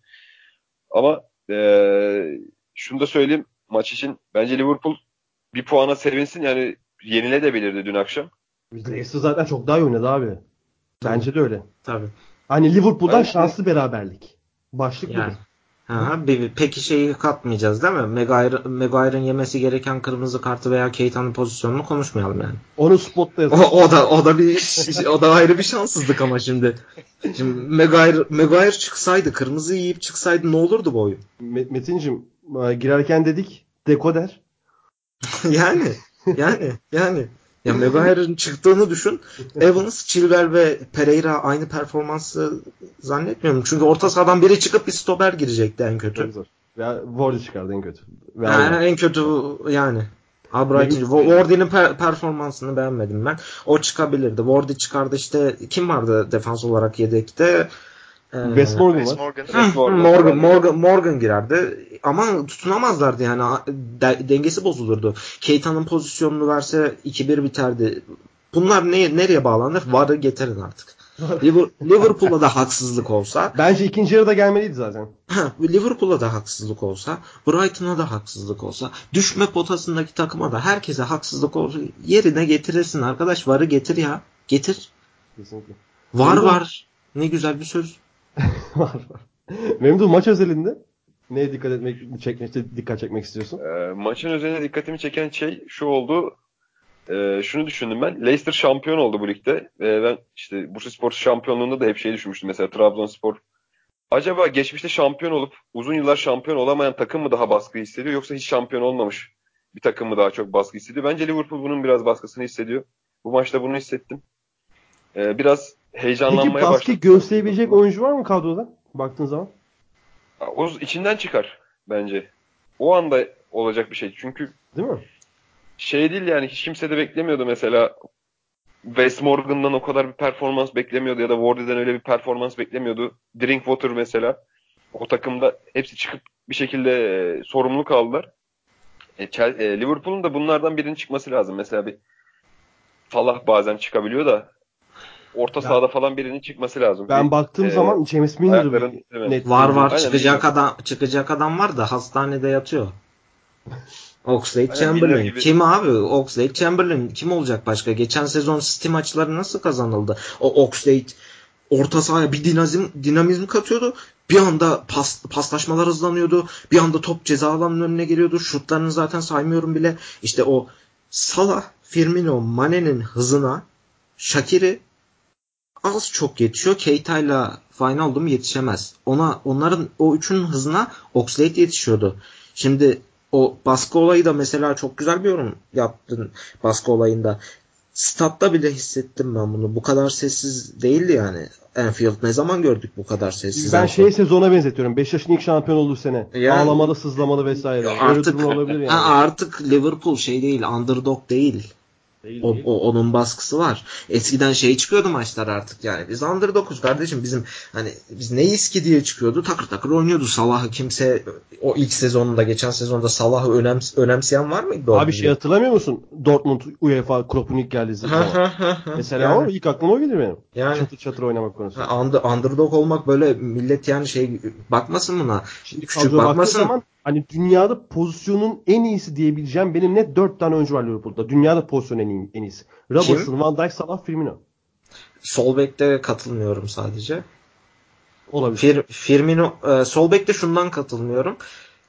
Ama e, şunu da söyleyeyim maç için. Bence Liverpool bir puana sevinsin yani, yenilebilirdi dün akşam. Leicester zaten çok daha iyi oynadı abi. Bence de öyle. Tabii. Hani Liverpool'dan yani şanslı beraberlik. Başlık yani. Aha, bir, peki şeyi katmayacağız değil mi? Maguire'ın yemesi gereken kırmızı kartı veya Keita'nın pozisyonunu konuşmayalım yani. Onu spotta yazalım. O, o da o da bir o da ayrı bir şanssızlık ama şimdi. Şimdi Maguire Maguire çıksaydı, kırmızı yiyip çıksaydı ne olurdu bu oyun? Metincim, girerken dedik dekoder. yani yani yani ya Maguire'ın çıktığını düşün. Evans, Chilwell ve Pereira aynı performansı zannetmiyorum. Çünkü orta sahadan biri çıkıp bir stoper girecekti en kötü. Ya Wardy çıkardı en kötü. Yani en kötü yani. Abraham Wardy'nin per- performansını beğenmedim ben. O çıkabilirdi. Wardy çıkardı işte. Kim vardı defans olarak yedekte? Wes ee, Morgan var. Morgan, Morgan, Morgan, Morgan girerdi. Ama tutunamazlardı yani. De, dengesi bozulurdu. Keita'nın pozisyonunu verse iki bir biterdi. Bunlar ne, nereye bağlanır? V A R'ı getirin artık. Liverpool'a da haksızlık olsa. Bence ikinci yarıda gelmeliydi zaten. Liverpool'a da haksızlık olsa. Brighton'a da haksızlık olsa. Düşme potasındaki takıma da, herkese haksızlık olsa. Yerine getirirsin arkadaş. V A R'ı getir ya. Getir. Kesinlikle. Var Memdu... var. Ne güzel bir söz. Var var. Memdu, maç özelinde neye dikkat etmek, çekmek, dikkat çekmek istiyorsun? E, maçın üzerine dikkatimi çeken şey şu oldu. E, şunu düşündüm ben. Leicester şampiyon oldu bu ligde. E, ben işte Bursaspor şampiyonluğunda da hep şey düşünmüştüm. Mesela Trabzonspor. Acaba geçmişte şampiyon olup uzun yıllar şampiyon olamayan takım mı daha baskı hissediyor? Yoksa hiç şampiyon olmamış bir takım mı daha çok baskı hissediyor? Bence Liverpool bunun biraz baskısını hissediyor. Bu maçta bunu hissettim. E, biraz heyecanlanmaya başladım. Peki baskı gösterebilecek oyuncu var mı kadroda? Baktığın zaman. O içinden çıkar bence. O anda olacak bir şey. Çünkü değil mi? Şey değil yani, hiç kimse de beklemiyordu mesela. Wes Morgan'dan o kadar bir performans beklemiyordu ya da Wardy'den öyle bir performans beklemiyordu. Drinkwater mesela. O takımda hepsi çıkıp bir şekilde e, sorumluluk aldılar. E, e, Liverpool'un da bunlardan birinin çıkması lazım. Mesela bir Salah bazen çıkabiliyor da orta ben, sahada falan birinin çıkması lazım. Ben bir, baktığım e, zaman James Milner'ı net var var aynen, çıkacak aynen. adam çıkacak adam var da hastanede yatıyor. Oxlade-Chamberlain kim abi? Oxlade-Chamberlain kim olacak başka? Geçen sezon City maçları nasıl kazanıldı? O Oxlade orta sahaya bir dinamizm, dinamizm katıyordu. Bir anda pas, paslaşmalar hızlanıyordu. Bir anda top ceza alanının önüne geliyordu. Şutlarını zaten saymıyorum bile. İşte o Salah, Firmino, Mane'nin hızına Shaqiri az çok yetişiyor. Keita'yla Wijnaldum mu yetişemez. Ona, onların o üçünün hızına Oxlade yetişiyordu. Şimdi o baskı olayı da mesela çok güzel bir yorum yaptın baskı olayında. Statta bile hissettim ben bunu. Bu kadar sessiz değildi yani. Anfield ne zaman gördük bu kadar sessiz? Ben şey sezona benzetiyorum. Beşiktaş'ın ilk şampiyon olduğu sene. Yani, ağlamalı, sızlamalı vesaire. Artık olabilir yani. Artık Liverpool şey değil, underdog değil. Değil, o, değil. O, onun baskısı var. Eskiden şey çıkıyordu maçlar artık yani. Biz underdoguz kardeşim, bizim hani biz neyiz ki diye çıkıyordu. Takır takır oynuyordu Salah'ı. Kimse o ilk sezonunda, geçen sezonda Salah'ı önems- önemseyen var mıydı? Abi şey diye hatırlamıyor musun? Dortmund UEFA Kupu'nun ilk geldiği zaman. Mesela yani, o ilk aklıma o gelir benim. Yani, çatır çatır oynamak konusu. Under, underdog olmak böyle millet yani şey bakmasın buna. Şimdi küçük bakmasın. Zaman, hani dünyada pozisyonun en iyisi diyebileceğim benim net dört tane oyuncu var Liverpool'da. Dünyada pozisyonun en, en iyisi. Robertson, Van Dijk, Salah, Firmino. Sol bekte katılmıyorum sadece. Olabilir. Fir, Firmino e, sol bekte şundan katılmıyorum.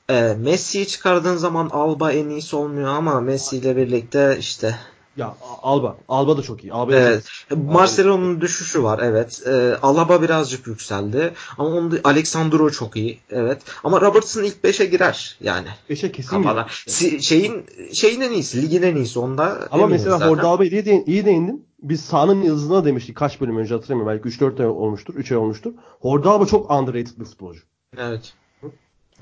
E, Messi'yi çıkardığın zaman Alba en iyisi olmuyor ama Messi ile birlikte işte. Ya Alba, Alba da çok iyi. Alba evet. Marcelo'nun düşüşü var, evet. E, Alaba birazcık yükseldi. Ama onu da, Alexandro çok iyi, evet. Ama Robertson ilk beşe girer yani. beşe kesin girer. Si, şeyin şeyin en iyisi, ligin en iyisi onda. Ama mesela Horda Alba'ya iyi, de, iyi değindin. Biz sahanın yıldızına demiştik kaç bölüm önce, hatırlamıyorum. Belki üç dört ay olmuştur, üç ay olmuştur. Horda Alba çok underrated bir futbolcu. Evet.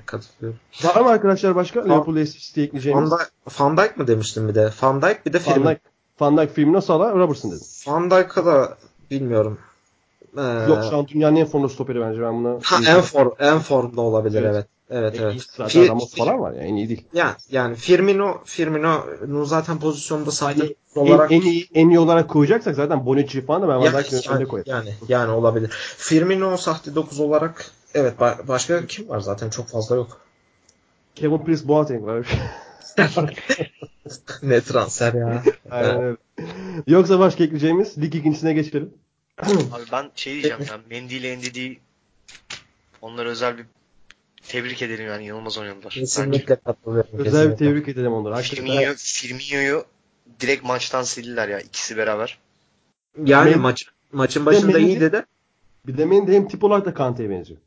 Katılıyorum. Var mı arkadaşlar başka? Liverpool'u S S T'ye ekleyeceğimiz. Van Dijk mı demiştim bir de? Van Dijk bir de Firmino. Van Dijk, Van Dijk Firmino, Salah, Robertson dedim. Van Dijk'a da bilmiyorum. Ee... Yok, şu an dünyanın en formda stoperi bence. Ben buna ha, en, form, en formda olabilir evet. Evet evet. evet. Zaten Fir... Ramos falan var ya, en iyi değil. Yani, yani Firmino, Firmino'nun zaten pozisyonunda sadece olarak... en, en, iyi, en iyi olarak koyacaksak zaten Bonucci falan da ben Van Dijk'ın yani, önünde koyarım. Yani, yani olabilir. Firmino sahte dokuz olarak. Evet, başka kim var zaten? Çok fazla yok. Kevin Prince Boateng var. Ne transfer ya. Aynen öyle. Yoksa başka ekleyeceğimiz, lig ikincisine geçelim. Abi ben şey diyeceğim. Mendy ile Ndidi, onlara özel bir Tebrik edelim yani, inanılmaz oynadılar. Kesinlikle katılıyorum. Özel kesinlikle. Bir tebrik edelim onları. Firmino, Firmino'yu direkt maçtan sildiler ya ikisi beraber. Yani Men- maç, maçın başında de iyiydi de. Bir de Mendy hem tip olarak da Kante'ye benziyor.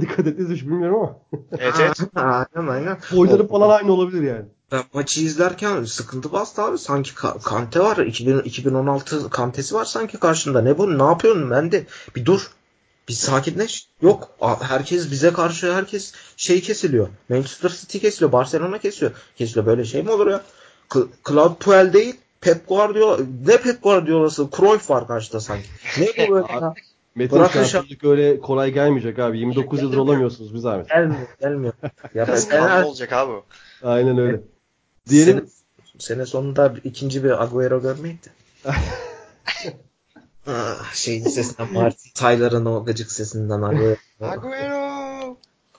Dikkat ettiniz hiç bilmiyorum ama. Evet evet. Aynen aynen. Boyları falan aynı olabilir yani. Ben maçı izlerken sıkıntı bastı abi. Sanki Kante var. iki bin on altı Kante'si var sanki karşında. Ne bu? Ne yapıyorsun Mendy? Bir dur. Bir sakinleş. Yok. Herkes bize karşı, herkes şey kesiliyor. Manchester City kesiliyor. Barcelona kesiyor. Kesiliyor. Böyle şey mi olur ya? Claude Puel değil. Pep Guardiola. Ne Pep Guardiola'sı? Cruyff var karşıda sanki. Ne bu böyle ya? Metin şampiyonluk öyle kolay gelmeyecek abi. yirmi dokuz yıldır olamıyorsunuz bir zahmet. Gelmiyor. Gelmiyor. Ya ben olacak abi. Aynen öyle. Diyelim. Sene, sene sonunda ikinci bir Agüero görmeydi. ah, şeyin sesinden Martin Tyler'ın o gıcık sesinden Agüero. Agüero.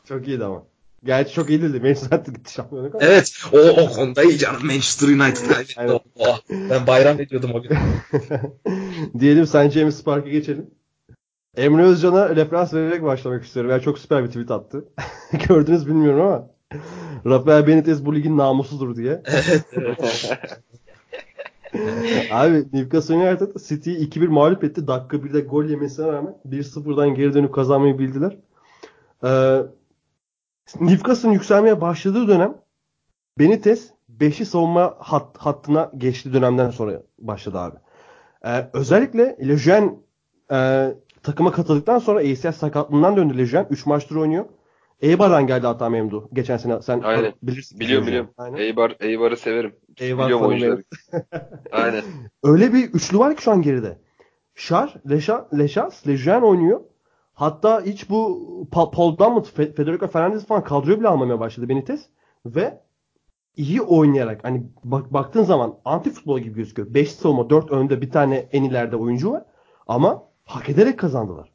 Çok iyiydi ama. Gerçi çok iyi değildi. Manchester United gitti şampiyonluk. Evet. O, o konuda iyi canım. Manchester United kaybetti. Oh, ben bayram ediyordum o gün. Diyelim Saint James Park'a geçelim. Emre Özcan'a referans vererek başlamak istiyorum. Yani çok süper bir tweet attı. Gördünüz bilmiyorum ama. Rafael Benitez bu ligin namusudur diye. Evet, evet. Abi Newcastle United City'yi iki bir mağlup etti. Dakika birde gol yemesine rağmen bir sıfırdan geri dönüp kazanmayı bildiler. Ee, Newcastle'ın yükselmeye başladığı dönem Benitez beşi savunma hat, hattına geçti dönemden sonra başladı abi. Ee, özellikle Le Jeune e, takıma katıldıktan sonra A C L sakatlığından döndü Le Jeune. üç maçtır oynuyor. Eibar'dan geldi hatta Memdu. Geçen sene sen aynen. Bilirsin. Biliyorum biliyorum. Aynen. Eibar, Eibar'ı severim. Eibar biliyorum oyuncuları. Aynen. Öyle bir üçlü var ki şu an geride. Şar, Leşa, Leşas, Le Jeune oynuyor. Hatta hiç bu Paul Dummett, Federico Fernandez falan kadroyu bile almamaya başladı Benitez. Ve iyi oynayarak hani bak, baktığın zaman anti futbol gibi gözüküyor. beş savunma, dört önde bir tane en ileride oyuncu var. Ama hak ederek kazandılar.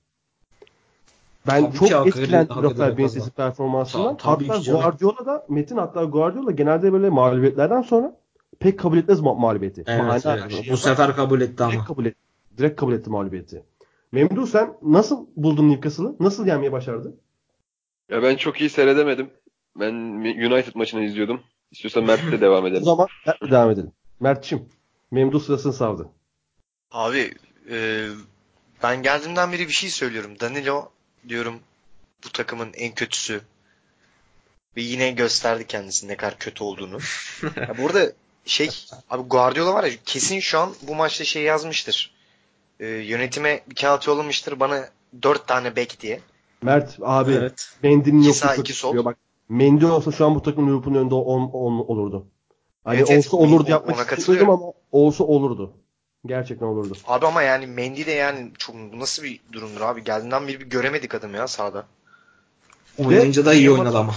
Ben tabii çok etkilendim Rafael Benitez'in performansından. Tabii hatta Guardiola da Metin hatta Guardiola genelde böyle mağlubiyetlerden sonra pek kabul etmez mağlubiyeti. Evet, evet. Bu sefer kabul etti ama. Direkt kabul etti. Direkt kabul etti mağlubiyeti. Memduh sen nasıl buldun Newcastle'ı? Nasıl yenmeyi başardı? Ya ben çok iyi seyredemedim. Ben United maçını izliyordum. İstiyorsan Mert'le devam edelim. O zaman Mert'le devam edelim. Mert'ciğim Memduh sırasını savdı. Abi e, ben geldiğimden beri bir şey söylüyorum. Danilo diyorum bu takımın en kötüsü ve yine gösterdi kendisinin ne kadar kötü olduğunu. Bu arada şey abi Guardiola var ya kesin şu an bu maçta şey yazmıştır. Ee, yönetime bir kağıt yollamıştır bana dört tane bek diye. Mert abi evet. Mendy'nin yokluğu. Bak Mendy olsa şu an bu takımın Liverpool'un önünde on olurdu. Hani evet, olsa evet, olurdu yapmak istedim ama olsa olurdu. Gerçekten olurdu. Abi ama yani Mendy de yani çok nasıl bir durumdur abi? Geldiğinden beri bir göremedik adamı ya sahada. Oynayınca da iyi oynadı ama.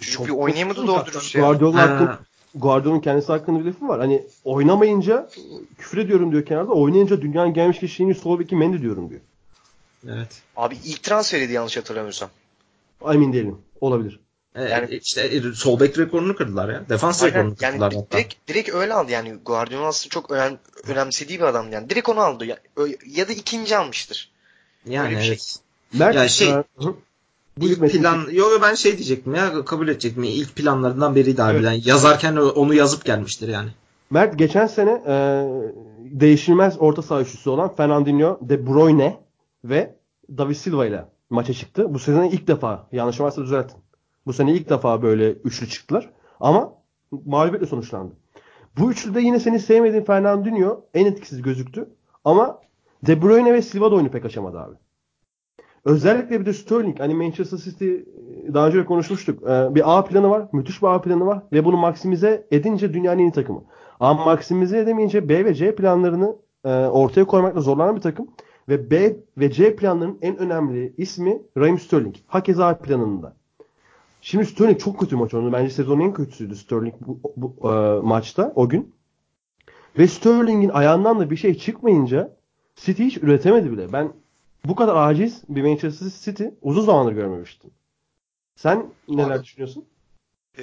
Çok bir oynayamadı doğru dürüst ya. Guardiola'nın Guardiola'nın kendisi hakkında bir lafı var. Hani oynamayınca küfür ediyorum diyor kenarda. Oynayınca dünyanın gelmiş kişiliğini sol beki Mendy diyorum diyor. Evet. Abi ilk transferiydi yanlış hatırlamıyorsam. Emin değilim. Olabilir. Yani, yani işte sol bek rekorunu kırdılar ya. Defans aynen, rekorunu yani kırdılar hatta. Direkt, direkt öyle aldı yani. Guardiola aslında çok önem, önemsediği bir adam yani. Direkt onu aldı ya, ya da ikinci almıştır. Yani öyle bir evet. Şey. Mert, ya şey hı. İlk plan yok ben şey diyecektim ya kabul edecektim. İlk planlarından beriydi abi. Evet. Yani yazarken onu yazıp gelmiştir yani. Mert geçen sene e, değişilmez orta saha üçlüsü olan Fernandinho, De Bruyne ve David Silva ile maça çıktı. Bu sezon ilk defa yanlışım varsa düzeltin. Bu sene ilk defa böyle üçlü çıktılar. Ama mağlubiyetle sonuçlandı. Bu üçlüde yine seni sevmediğin Fernandinho en etkisiz gözüktü. Ama De Bruyne ve Silva da oyunu pek açamadı abi. Özellikle bir de Sterling. Hani Manchester City daha önce konuşmuştuk. Bir A planı var. Müthiş bir A planı var. Ve bunu maksimize edince dünyanın en iyi takımı. Ama maksimize edemeyince B ve C planlarını ortaya koymakla zorlanan bir takım. Ve B ve C planlarının en önemli ismi Raheem Sterling. Hakeza A planında. Şimdi Sterling çok kötü maç oynadı. Bence sezonun en kötüsüydü Sterling bu, bu e, maçta o gün. Ve Sterling'in ayağından da bir şey çıkmayınca City hiç üretemedi bile. Ben bu kadar aciz bir Manchester City uzun zamandır görmemiştim. Sen neler abi, düşünüyorsun? E,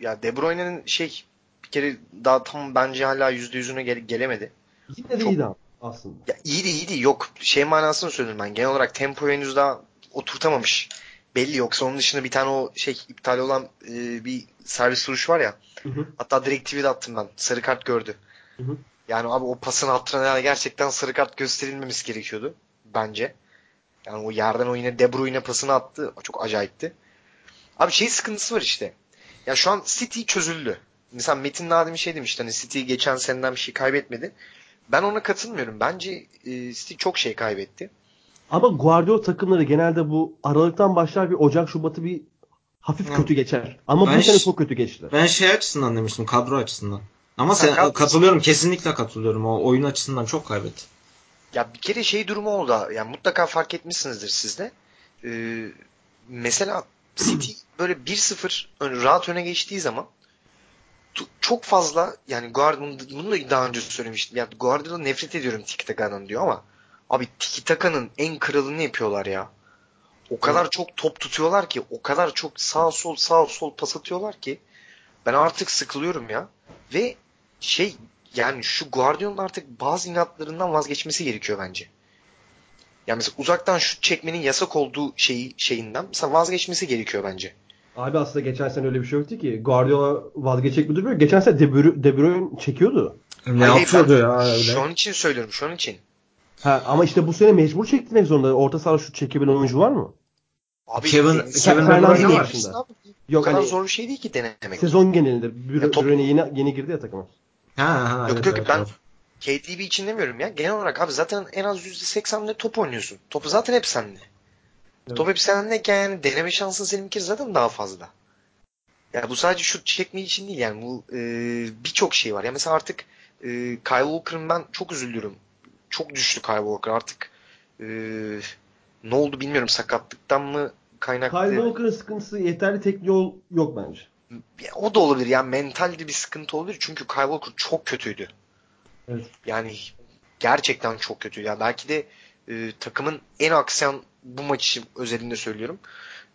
ya De Bruyne'nin şey bir kere daha tam bence hala yüzde yüzüne gele, gelemedi. Yine de iyiydi aslında. Ya iyiydi iyiydi. Yok şey manasını söyledim ben. Genel olarak tempoyu henüz daha oturtamamış. belli. Yoksa onun dışında bir tane o şey iptal olan e, bir servis duruş var ya. Hı hı. Hatta direkt T V'de attım ben. Sarı kart gördü. Hı hı. Yani abi o pasın hatırına gerçekten sarı kart gösterilmemesi gerekiyordu. Bence. Yani o yerden o yine De Bruyne pasını attı. O çok acayipti. Abi şey sıkıntısı var işte. Ya şu an City çözüldü. Mesela Metin Nadim şey demişti. Hani City geçen seneden bir şey kaybetmedi. Ben ona katılmıyorum. Bence e, City çok şey kaybetti. Ama Guardiola takımları genelde bu Aralık'tan başlar bir Ocak, Şubat'ı bir hafif ha. kötü geçer. Ama ben bu sene çok kötü geçti. Ben şey açısından demiştim. Kadro açısından. Ama sen, sen katılıyorum. Kesinlikle katılıyorum. O oyun açısından çok kaybetti. Ya bir kere şey durumu oldu. Yani mutlaka fark etmişsinizdir siz de. Ee, mesela City böyle bir sıfır rahat öne geçtiği zaman çok fazla yani Guardiola, bunu da daha önce söylemiştim. Yani Guardiola nefret ediyorum Tiki Taka'dan diyor ama abi Tiki Taka'nın en kralını yapıyorlar ya. O kadar evet. çok top tutuyorlar ki, o kadar çok sağ sol sağ sol pas atıyorlar ki ben artık sıkılıyorum ya. Ve şey yani şu Guardiola'nın artık bazı inatlarından vazgeçmesi gerekiyor bence. Yani mesela uzaktan şut çekmenin yasak olduğu şeyi şeyinden mesela vazgeçmesi gerekiyor bence. Abi aslında geçen sene öyle bir şey yoktu ki. Guardiola vazgeçecek mi durmuyor. Geçen sene De Bruyne, De Bruyne çekiyordu. Ne Hayır, yapıyordu ya öyle? Şu an için söylüyorum, şu an için. Ha, ama işte bu sene mecbur çektirmek zorunda. Orta saha şut çekebilen oyuncu var mı? Abi Kevin Kevin Fernandez var şimdi. Yok, hani zor bir şey değil ki denemek. Sezon genelinde De Bruyne yeni yeni girdi ya takıma. Ha ha. Yok evet, yok evet, ben K T B için demiyorum ya. Genel olarak abi zaten en az yüzde seksenle top oynuyorsun. Topu zaten hep sende. Evet. Top hep sendeyken yani deneme şansın senin bir kere zaten daha fazla. Ya bu sadece şut çekme için değil yani. Bu e, birçok şey var. Ya mesela artık e, Kyle Walker'ın ben çok üzülüyorum. Çok düştü Kyle Walker artık. E, ne oldu bilmiyorum, sakatlıktan mı kaynaklı? Kyle Walker'ın sıkıntısı yeterli teknik yol yok bence. O da olabilir yani, mentalde bir sıkıntı olabilir çünkü Kyle Walker çok kötüydü. Evet. Yani gerçekten çok kötü. Ya yani belki de e, takımın en aksayan, bu maçı özelinde söylüyorum,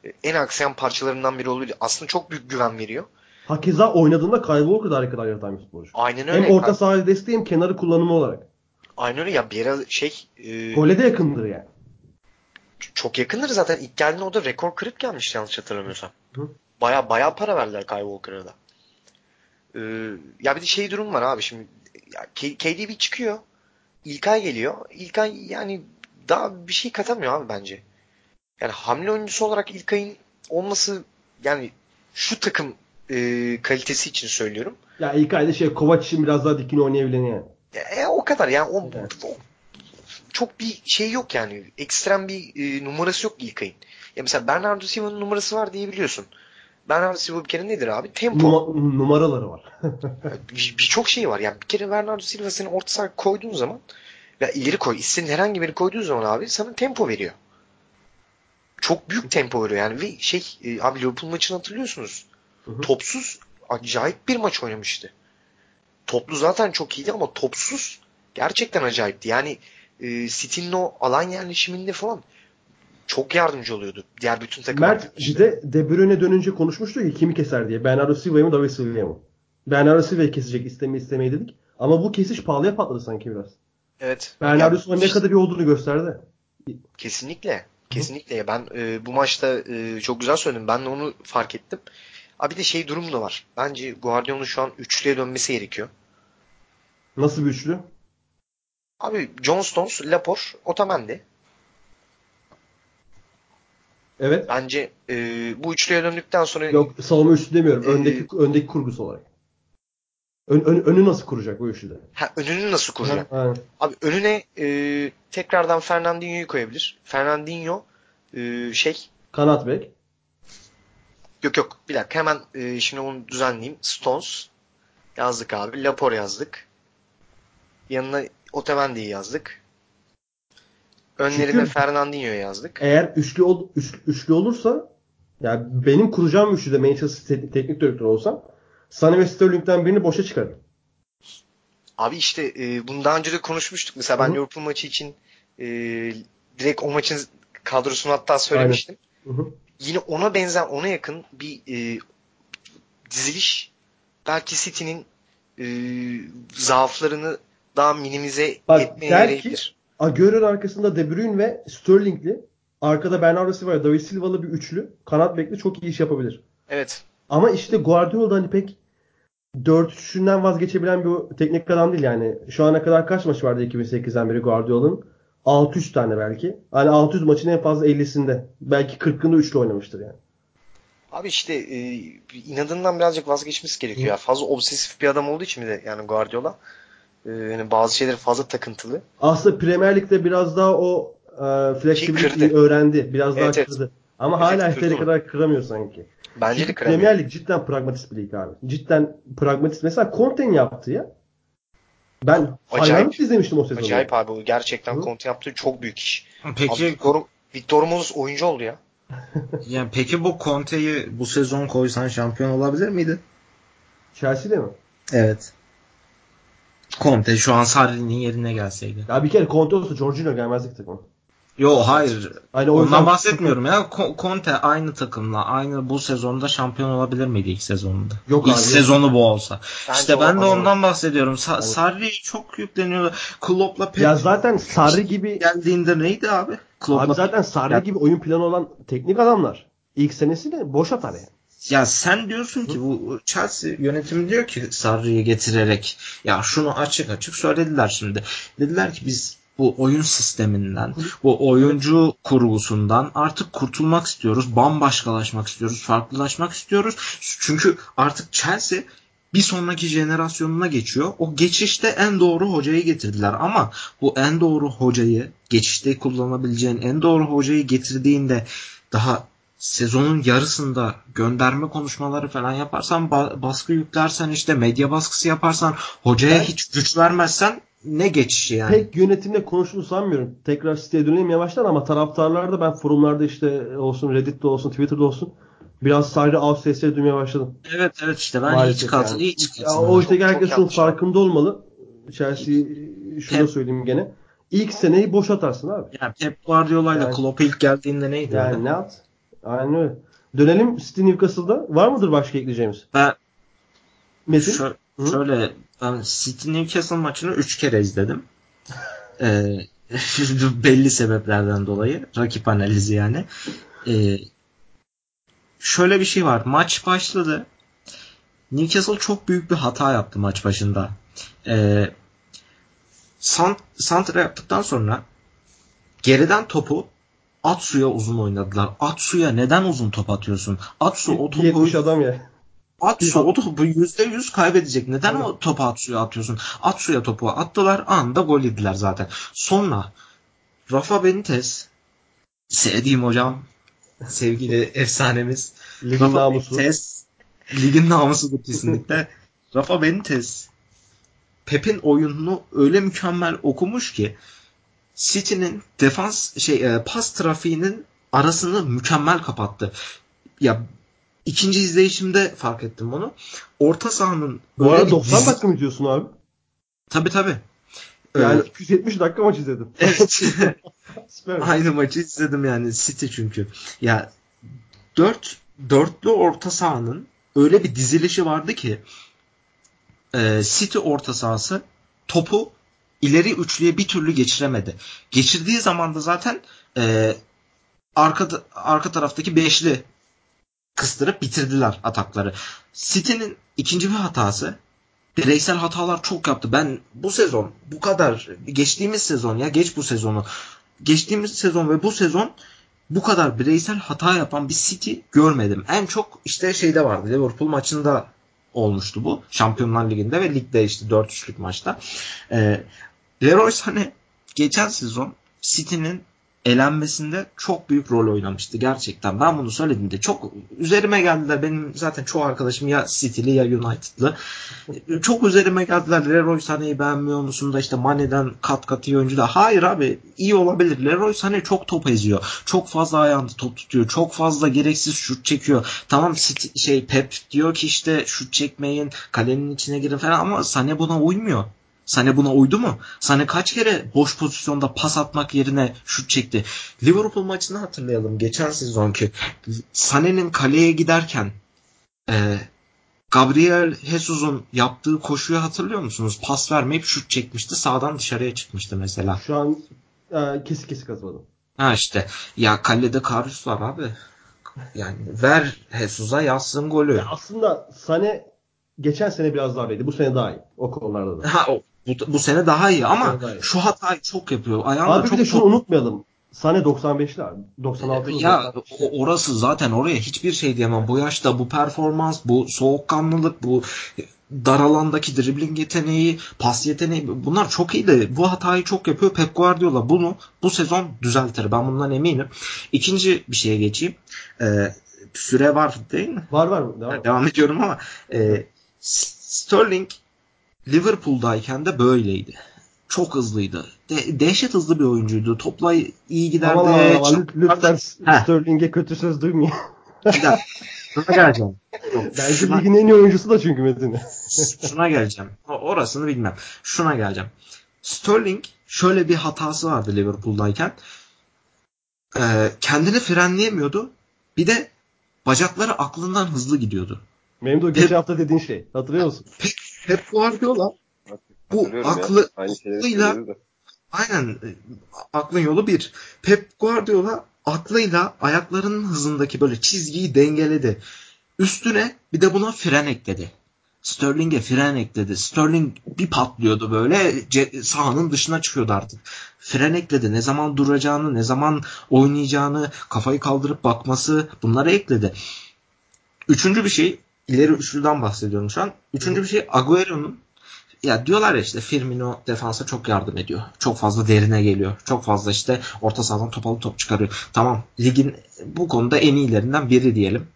e, en aksayan parçalarından biri oluyor. Aslında çok büyük güven veriyor. Hakeza oynadığında Kyle Walker da harikalar yaratan bir sporcu. Aynen öyle. Hem orta sahada desteği hem kenarı kullanımı olarak. Aynen öyle ya, bir ara şey. E, Gole de yakındır yani. Çok yakındır zaten. İlk geldiğinde o da rekor kırıp gelmişti yanlış hatırlamıyorsam. Hı. Baya baya para verdiler Kyle Walker'a da. E, ya bir de şey durum var abi şimdi. K D B çıkıyor. İlkay geliyor. İlkay yani daha bir şey katamıyor abi bence. Yani hamle oyuncusu olarak İlkay'ın olması yani şu takım e, kalitesi için söylüyorum. Ya İlkay da şey Kovac için biraz daha dikine oynayabilen yani. E, o kadar yani o, evet. o çok bir şey yok yani. Ekstrem bir e, numarası yok İlkay'ın. Ya mesela Bernardo Silva'nın numarası var diyebiliyorsun. Bernardo Silva bir kere nedir abi? Tempo. Numa, numaraları var. Birçok bir şey var. Yani bir kere Bernardo Silva senin orta sahaya koyduğun zaman ya ileri koy. İstediğin herhangi birini koyduğun zaman abi sana tempo veriyor. Çok büyük tempo veriyor yani. Ve şey e, abi Liverpool maçını hatırlıyorsunuz. Hı hı. Topsuz acayip bir maç oynamıştı. Toplu zaten çok iyiydi ama topsuz gerçekten acayipti. Yani e, City'nin o alan yerleşiminde falan çok yardımcı oluyordu. Diğer bütün takımlar. Mert işte De Bruyne dönünce konuşmuştu ki kimi keser diye. Bernardo Silva'yı mı, David Silva'yı mı? Bernardo Silva'yı kesecek isteme istemeyi dedik. Ama bu kesiş pahalıya patladı sanki biraz. Evet. Bernardo Silva'nın ne kadar iyi olduğunu gösterdi. Kesinlikle. Kesinlikle. Hı. Ben e, bu maçta e, çok güzel söyledim. Ben de onu fark ettim. Abi de şey durumu da var. Bence Guardiola'nın şu an üçlüye dönmesi gerekiyor. Nasıl bir üçlü? Abi John Stones, Laporte, Otamendi. Evet. Bence e, bu üçlüye döndükten sonra... Yok, savunma üçlü demiyorum. Öndeki e, öndeki kurgusu olarak. Ön, ön, önü nasıl kuracak bu üçlüde? Ha, önünü nasıl kuracak? Ha, ha. Abi önüne e, tekrardan Fernandinho'yu koyabilir. Fernandinho e, şey... Kanat bek. Yok yok. Bir dakika. Hemen e, şimdi onu düzenleyeyim. Stones yazdık abi. Laporte yazdık. Yanına Otamendi'yi yazdık. Önlerine Fernandinho'yu yazdık. Eğer üçlü ol, üç, üçlü olursa yani benim kuracağım üçlü de Manchester te- teknik direktörü olsam Sané ve Sterling'den birini boşa çıkarım. Abi işte e, bunu daha önce de konuşmuştuk. Mesela ben Liverpool maçı için e, direkt o maçın kadrosunu hatta söylemiştim. Hı-hı. Yine ona benzer, ona yakın bir e, diziliş belki City'nin e, zaaflarını daha minimize etmeye yarayabilir. Agüero'nun arkasında De Bruyne ve Sterling'li Arkada Bernardo Silva, David Silva'lı bir üçlü kanat bekle çok iyi iş yapabilir. Evet. Ama işte Guardiola da hani pek dört üçünden vazgeçebilen bir teknik adam değil yani. Şu ana kadar kaç maç vardı iki bin sekizden beri Guardiola'nın? altı yüz tane belki. Hani altı yüz maçın en fazla ellisinde. Belki kırkında üçlü oynamıştır yani. Abi işte e, inadından birazcık vazgeçmesi gerekiyor. Ya. Fazla obsesif bir adam olduğu için de yani Guardiola. E, yani bazı şeyleri fazla takıntılı. Aslında Premier Lig'de biraz daha o e, flexibility'yi öğrendi. Biraz evet, daha evet. Kırdı. Ama evet, hala yeteri kadar kıramıyor sanki. Bence de kıramıyor. Premier Lig cidden pragmatist bir lig abi. Cidden pragmatist. Mesela Conte'nin yaptığı ya. Ben hayranlık izlemiştim o sezonu. Acayip abi. O gerçekten hı? Conte yaptığı çok büyük iş. Peki. Victor, Victor Moses oyuncu oldu ya. Yani peki bu Conte'yi bu sezon koysan şampiyon olabilir miydi? Chelsea'de mi? Evet. Conte şu an Sarri'nin yerine gelseydi. Ya bir kere Conte olsa Jorginho gelmezdik takıma. Yo hayır. Aynı ondan yüzden... bahsetmiyorum ya. Conte aynı takımla aynı bu sezonda şampiyon olabilir miydi ilk sezonunda? Yok İlk abi, sezonu yok. Bu olsa. Bence işte ben de ondan olur. bahsediyorum. Sa- evet. Sarri çok yükleniyor. Klopp'la Pep. Ya zaten Sarri gibi geldiğinde neydi abi? Klopp'la abi zaten Sarri ya... gibi oyun planı olan teknik adamlar ilk senesi de boş atar yani. Ya sen diyorsun ki bu Chelsea yönetimi diyor ki Sarri'yi getirerek ya şunu açık açık söylediler şimdi. Dediler ki biz bu oyun sisteminden, bu oyuncu kurgusundan artık kurtulmak istiyoruz. Bambaşkalaşmak istiyoruz. Farklılaşmak istiyoruz. Çünkü artık Chelsea bir sonraki jenerasyonuna geçiyor. O geçişte en doğru hocayı getirdiler. Ama bu en doğru hocayı, geçişte kullanabileceğin en doğru hocayı getirdiğinde daha sezonun yarısında gönderme konuşmaları falan yaparsan, baskı yüklersen, işte medya baskısı yaparsan, hocaya hiç güç vermezsen ne geçişi yani? Pek yönetimle konuştuğunu sanmıyorum. Tekrar siteye döneyim yavaştan ama taraftarlarda ben forumlarda işte olsun Reddit'te olsun Twitter'da olsun biraz Sarri out sesleri duymaya başladım. Evet evet işte ben maalesef hiç katıldım. Yani. Hiç katıldım. O işte herkes bunun farkında olmalı. Chelsea'yi şunu Pep... söyleyeyim gene. İlk seneyi boş atarsın abi. Yani Pep Guardiola'yla yani, Klopp ilk geldiğinde neydi? Yani öyle? Ne at? Aynen öyle. Dönelim City Newcastle'da. Var mıdır başka ekleyeceğimiz? Ben... Metin? Şö- şöyle... Ben City Newcastle maçını üç kere izledim. Ee, belli sebeplerden dolayı. Rakip analizi yani. Ee, şöyle bir şey var. Maç başladı. Newcastle çok büyük bir hata yaptı maç başında. Ee, sant- santra yaptıktan sonra geriden topu Atsu'ya uzun oynadılar. Atsu'ya neden uzun top atıyorsun? Atsu o topu... yetmiş adam ya. Atsu o topu yüzde yüz kaybedecek. Neden evet. o topu Atsu'ya atıyorsun? Atsu'ya topu attılar. Anında gol yediler zaten. Sonra Rafa Benitez, sevdiğim hocam, sevgili efsanemiz Ligin Rafa namusu. Benitez, ligin namusudur kesinlikle. Rafa Benitez Pep'in oyununu öyle mükemmel okumuş ki City'nin defans şey pas trafiğinin arasını mükemmel kapattı. Ya İkinci izleyişimde fark ettim bunu. Orta sahanın... Bu arada doksan dakika mı diyorsun abi? Tabii tabii. Yani ee, iki yüz yetmiş dakika maç izledim. Evet. Aynı maçı izledim yani City çünkü. Ya dört, dörtlü orta sahanın öyle bir dizilişi vardı ki e, City orta sahası topu ileri üçlüye bir türlü geçiremedi. Geçirdiği zaman da zaten e, arka, arka taraftaki beşli kıstırıp bitirdiler atakları. City'nin ikinci bir hatası, bireysel hatalar çok yaptı. Ben bu sezon bu kadar geçtiğimiz sezon ya geç bu sezonu geçtiğimiz sezon ve bu sezon bu kadar bireysel hata yapan bir City görmedim. En çok işte şeyde vardı, Liverpool maçında olmuştu bu. Şampiyonlar Ligi'nde ve ligde işte dört üçlük maçta. Ee, Leroy Sané geçen sezon City'nin elenmesinde çok büyük rol oynamıştı gerçekten. Ben bunu söylediğimde çok üzerime geldiler. Benim zaten çoğu arkadaşım ya City'li ya United'lı. Çok üzerime geldiler. Leroy Sané'yi beğenmiyor musun da işte Mane'den kat kat iyi oyuncu da. Hayır abi, iyi olabilir. Leroy Sané çok top eziyor. Çok fazla ayağında top tutuyor. Çok fazla gereksiz şut çekiyor. Tamam City, şey Pep diyor ki işte şut çekmeyin, kalenin içine girin falan ama Sané buna uymuyor. Sané buna uydu mu? Sané kaç kere boş pozisyonda pas atmak yerine şut çekti. Liverpool maçını hatırlayalım. Geçen sezonki Sané'nin kaleye giderken e, Gabriel Jesus'un yaptığı koşuyu hatırlıyor musunuz? Pas vermeyip şut çekmişti. Sağdan dışarıya çıkmıştı mesela. Şu an e, kesik kesik atmadım. Ha işte. Ya kalede Karius var abi. Yani ver Jesus'a yazsın golü. Ya aslında Sané geçen sene biraz daha iyiydi. Bu sene daha iyi. O konularda da. Ha, o, bu, bu sene daha iyi ama daha iyi. Şu hatayı çok yapıyor. Ayağında abi çok, bir de şunu çok... unutmayalım. Sané doksan beşli abi. doksan altı. Ya orası zaten oraya hiçbir şey diyemem. Bu yaşta bu performans, bu soğukkanlılık, bu dar alandaki dribbling yeteneği, pas yeteneği, bunlar çok iyi de bu hatayı çok yapıyor. Pep Guardiola bunu bu sezon düzeltir. Ben bundan eminim. İkinci bir şeye geçeyim. Ee, süre var değil mi? Var var. Devam, devam ediyorum ama e, Sterling Liverpool'dayken de böyleydi. Çok hızlıydı. De- dehşet hızlı bir oyuncuydu. Topla iyi giderdi. Lütfen Sterling'e kötü söz duymayın. Şuna, şuna geleceğim. Yok, Belki şuna... ligin en iyi oyuncusu da çünkü Metin'i. Şuna geleceğim. Orasını bilmem. Şuna geleceğim. Sterling şöyle bir hatası vardı Liverpool'dayken. Ee, kendini frenleyemiyordu. Bir de bacakları aklından hızlı gidiyordu. Benim de o geçen Pep... hafta dediğin şey. Hatırlıyor musun? Pep, Pep Guardiola bu aklı, aklıyla aynen aklın yolu bir. Pep Guardiola aklıyla ayaklarının hızındaki böyle çizgiyi dengeledi. Üstüne bir de buna fren ekledi. Sterling'e fren ekledi. Sterling bir patlıyordu böyle. Sahanın dışına çıkıyordu artık. Fren ekledi. Ne zaman duracağını, ne zaman oynayacağını, kafayı kaldırıp bakması, bunları ekledi. Üçüncü bir şey, ileri üçlüden bahsediyorum şu an. Üçüncü bir şey Agüero'nun. Ya diyorlar ya işte Firmino defansa çok yardım ediyor. Çok fazla derine geliyor. Çok fazla işte orta sahadan topalı top çıkarıyor. Tamam, ligin bu konuda en iyilerinden biri diyelim.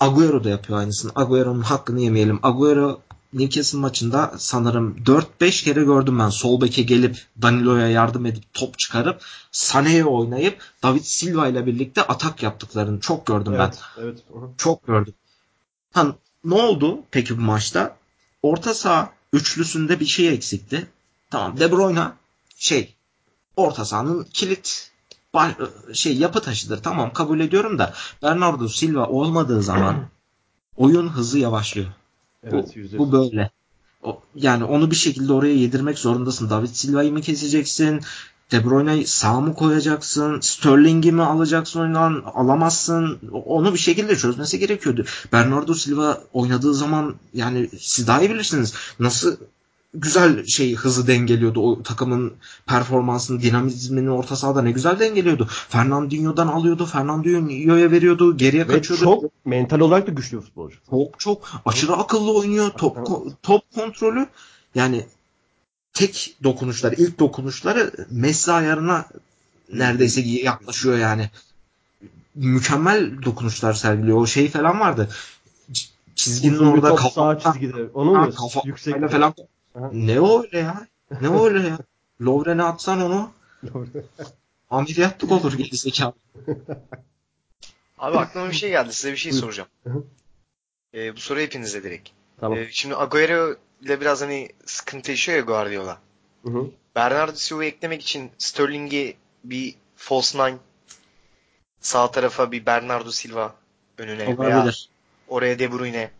Agüero da yapıyor aynısını. Agüero'nun hakkını yemeyelim. Agüero Newcastle maçında sanırım dört beş kere gördüm ben. Sol beke gelip Danilo'ya yardım edip top çıkarıp Sané'ye oynayıp David Silva ile birlikte atak yaptıklarını çok gördüm evet, ben. Evet. Çok gördüm. Ha, ne oldu peki bu maçta? Orta saha üçlüsünde bir şey eksikti. Tamam, De Bruyne şey orta sahanın kilit şey yapı taşıdır. Tamam, kabul ediyorum da Bernardo Silva olmadığı zaman oyun hızı yavaşlıyor. Evet, bu, bu böyle. O, yani onu bir şekilde oraya yedirmek zorundasın. David Silva'yı mı keseceksin? De Bruyne'yi sağ mı koyacaksın? Sterling'i mi alacaksın oyundan? Alamazsın. Onu bir şekilde çözmesi gerekiyordu. Bernardo Silva oynadığı zaman yani siz daha iyi bilirsiniz. Nasıl güzel şey hızı dengeliyordu. O takımın performansını, dinamizmini orta sahada ne güzel dengeliyordu. Fernandinho'dan alıyordu. Fernandinho'ya veriyordu. Geriye Ve kaçıyordu. Çok mental olarak da güçlü futbolcu. Çok çok. Aşırı akıllı oynuyor. Top, top kontrolü. Yani tek dokunuşları, ilk dokunuşları Messi ayarına neredeyse yaklaşıyor yani. Mükemmel dokunuşlar sergiliyor. O şey falan vardı. Çizginin uzun orada kafa çizgide. Onu mu? Yüksekte falan. Aha. Ne o öyle ya? Ne o öyle ya? Lovren'e atsan onu. Ameliyatlık olur gerizekalı. Abi aklıma bir şey geldi. Size bir şey soracağım. Ee, bu soru hepinize direkt. Tamam. Ee, şimdi Agüero ile biraz hani sıkıntı yaşıyor ya Guardiola. Hı hı. Bernardo Silva'yı eklemek için Sterling'i bir false nine, sağ tarafa bir Bernardo Silva önüne olabilir. Oraya De Bruyne.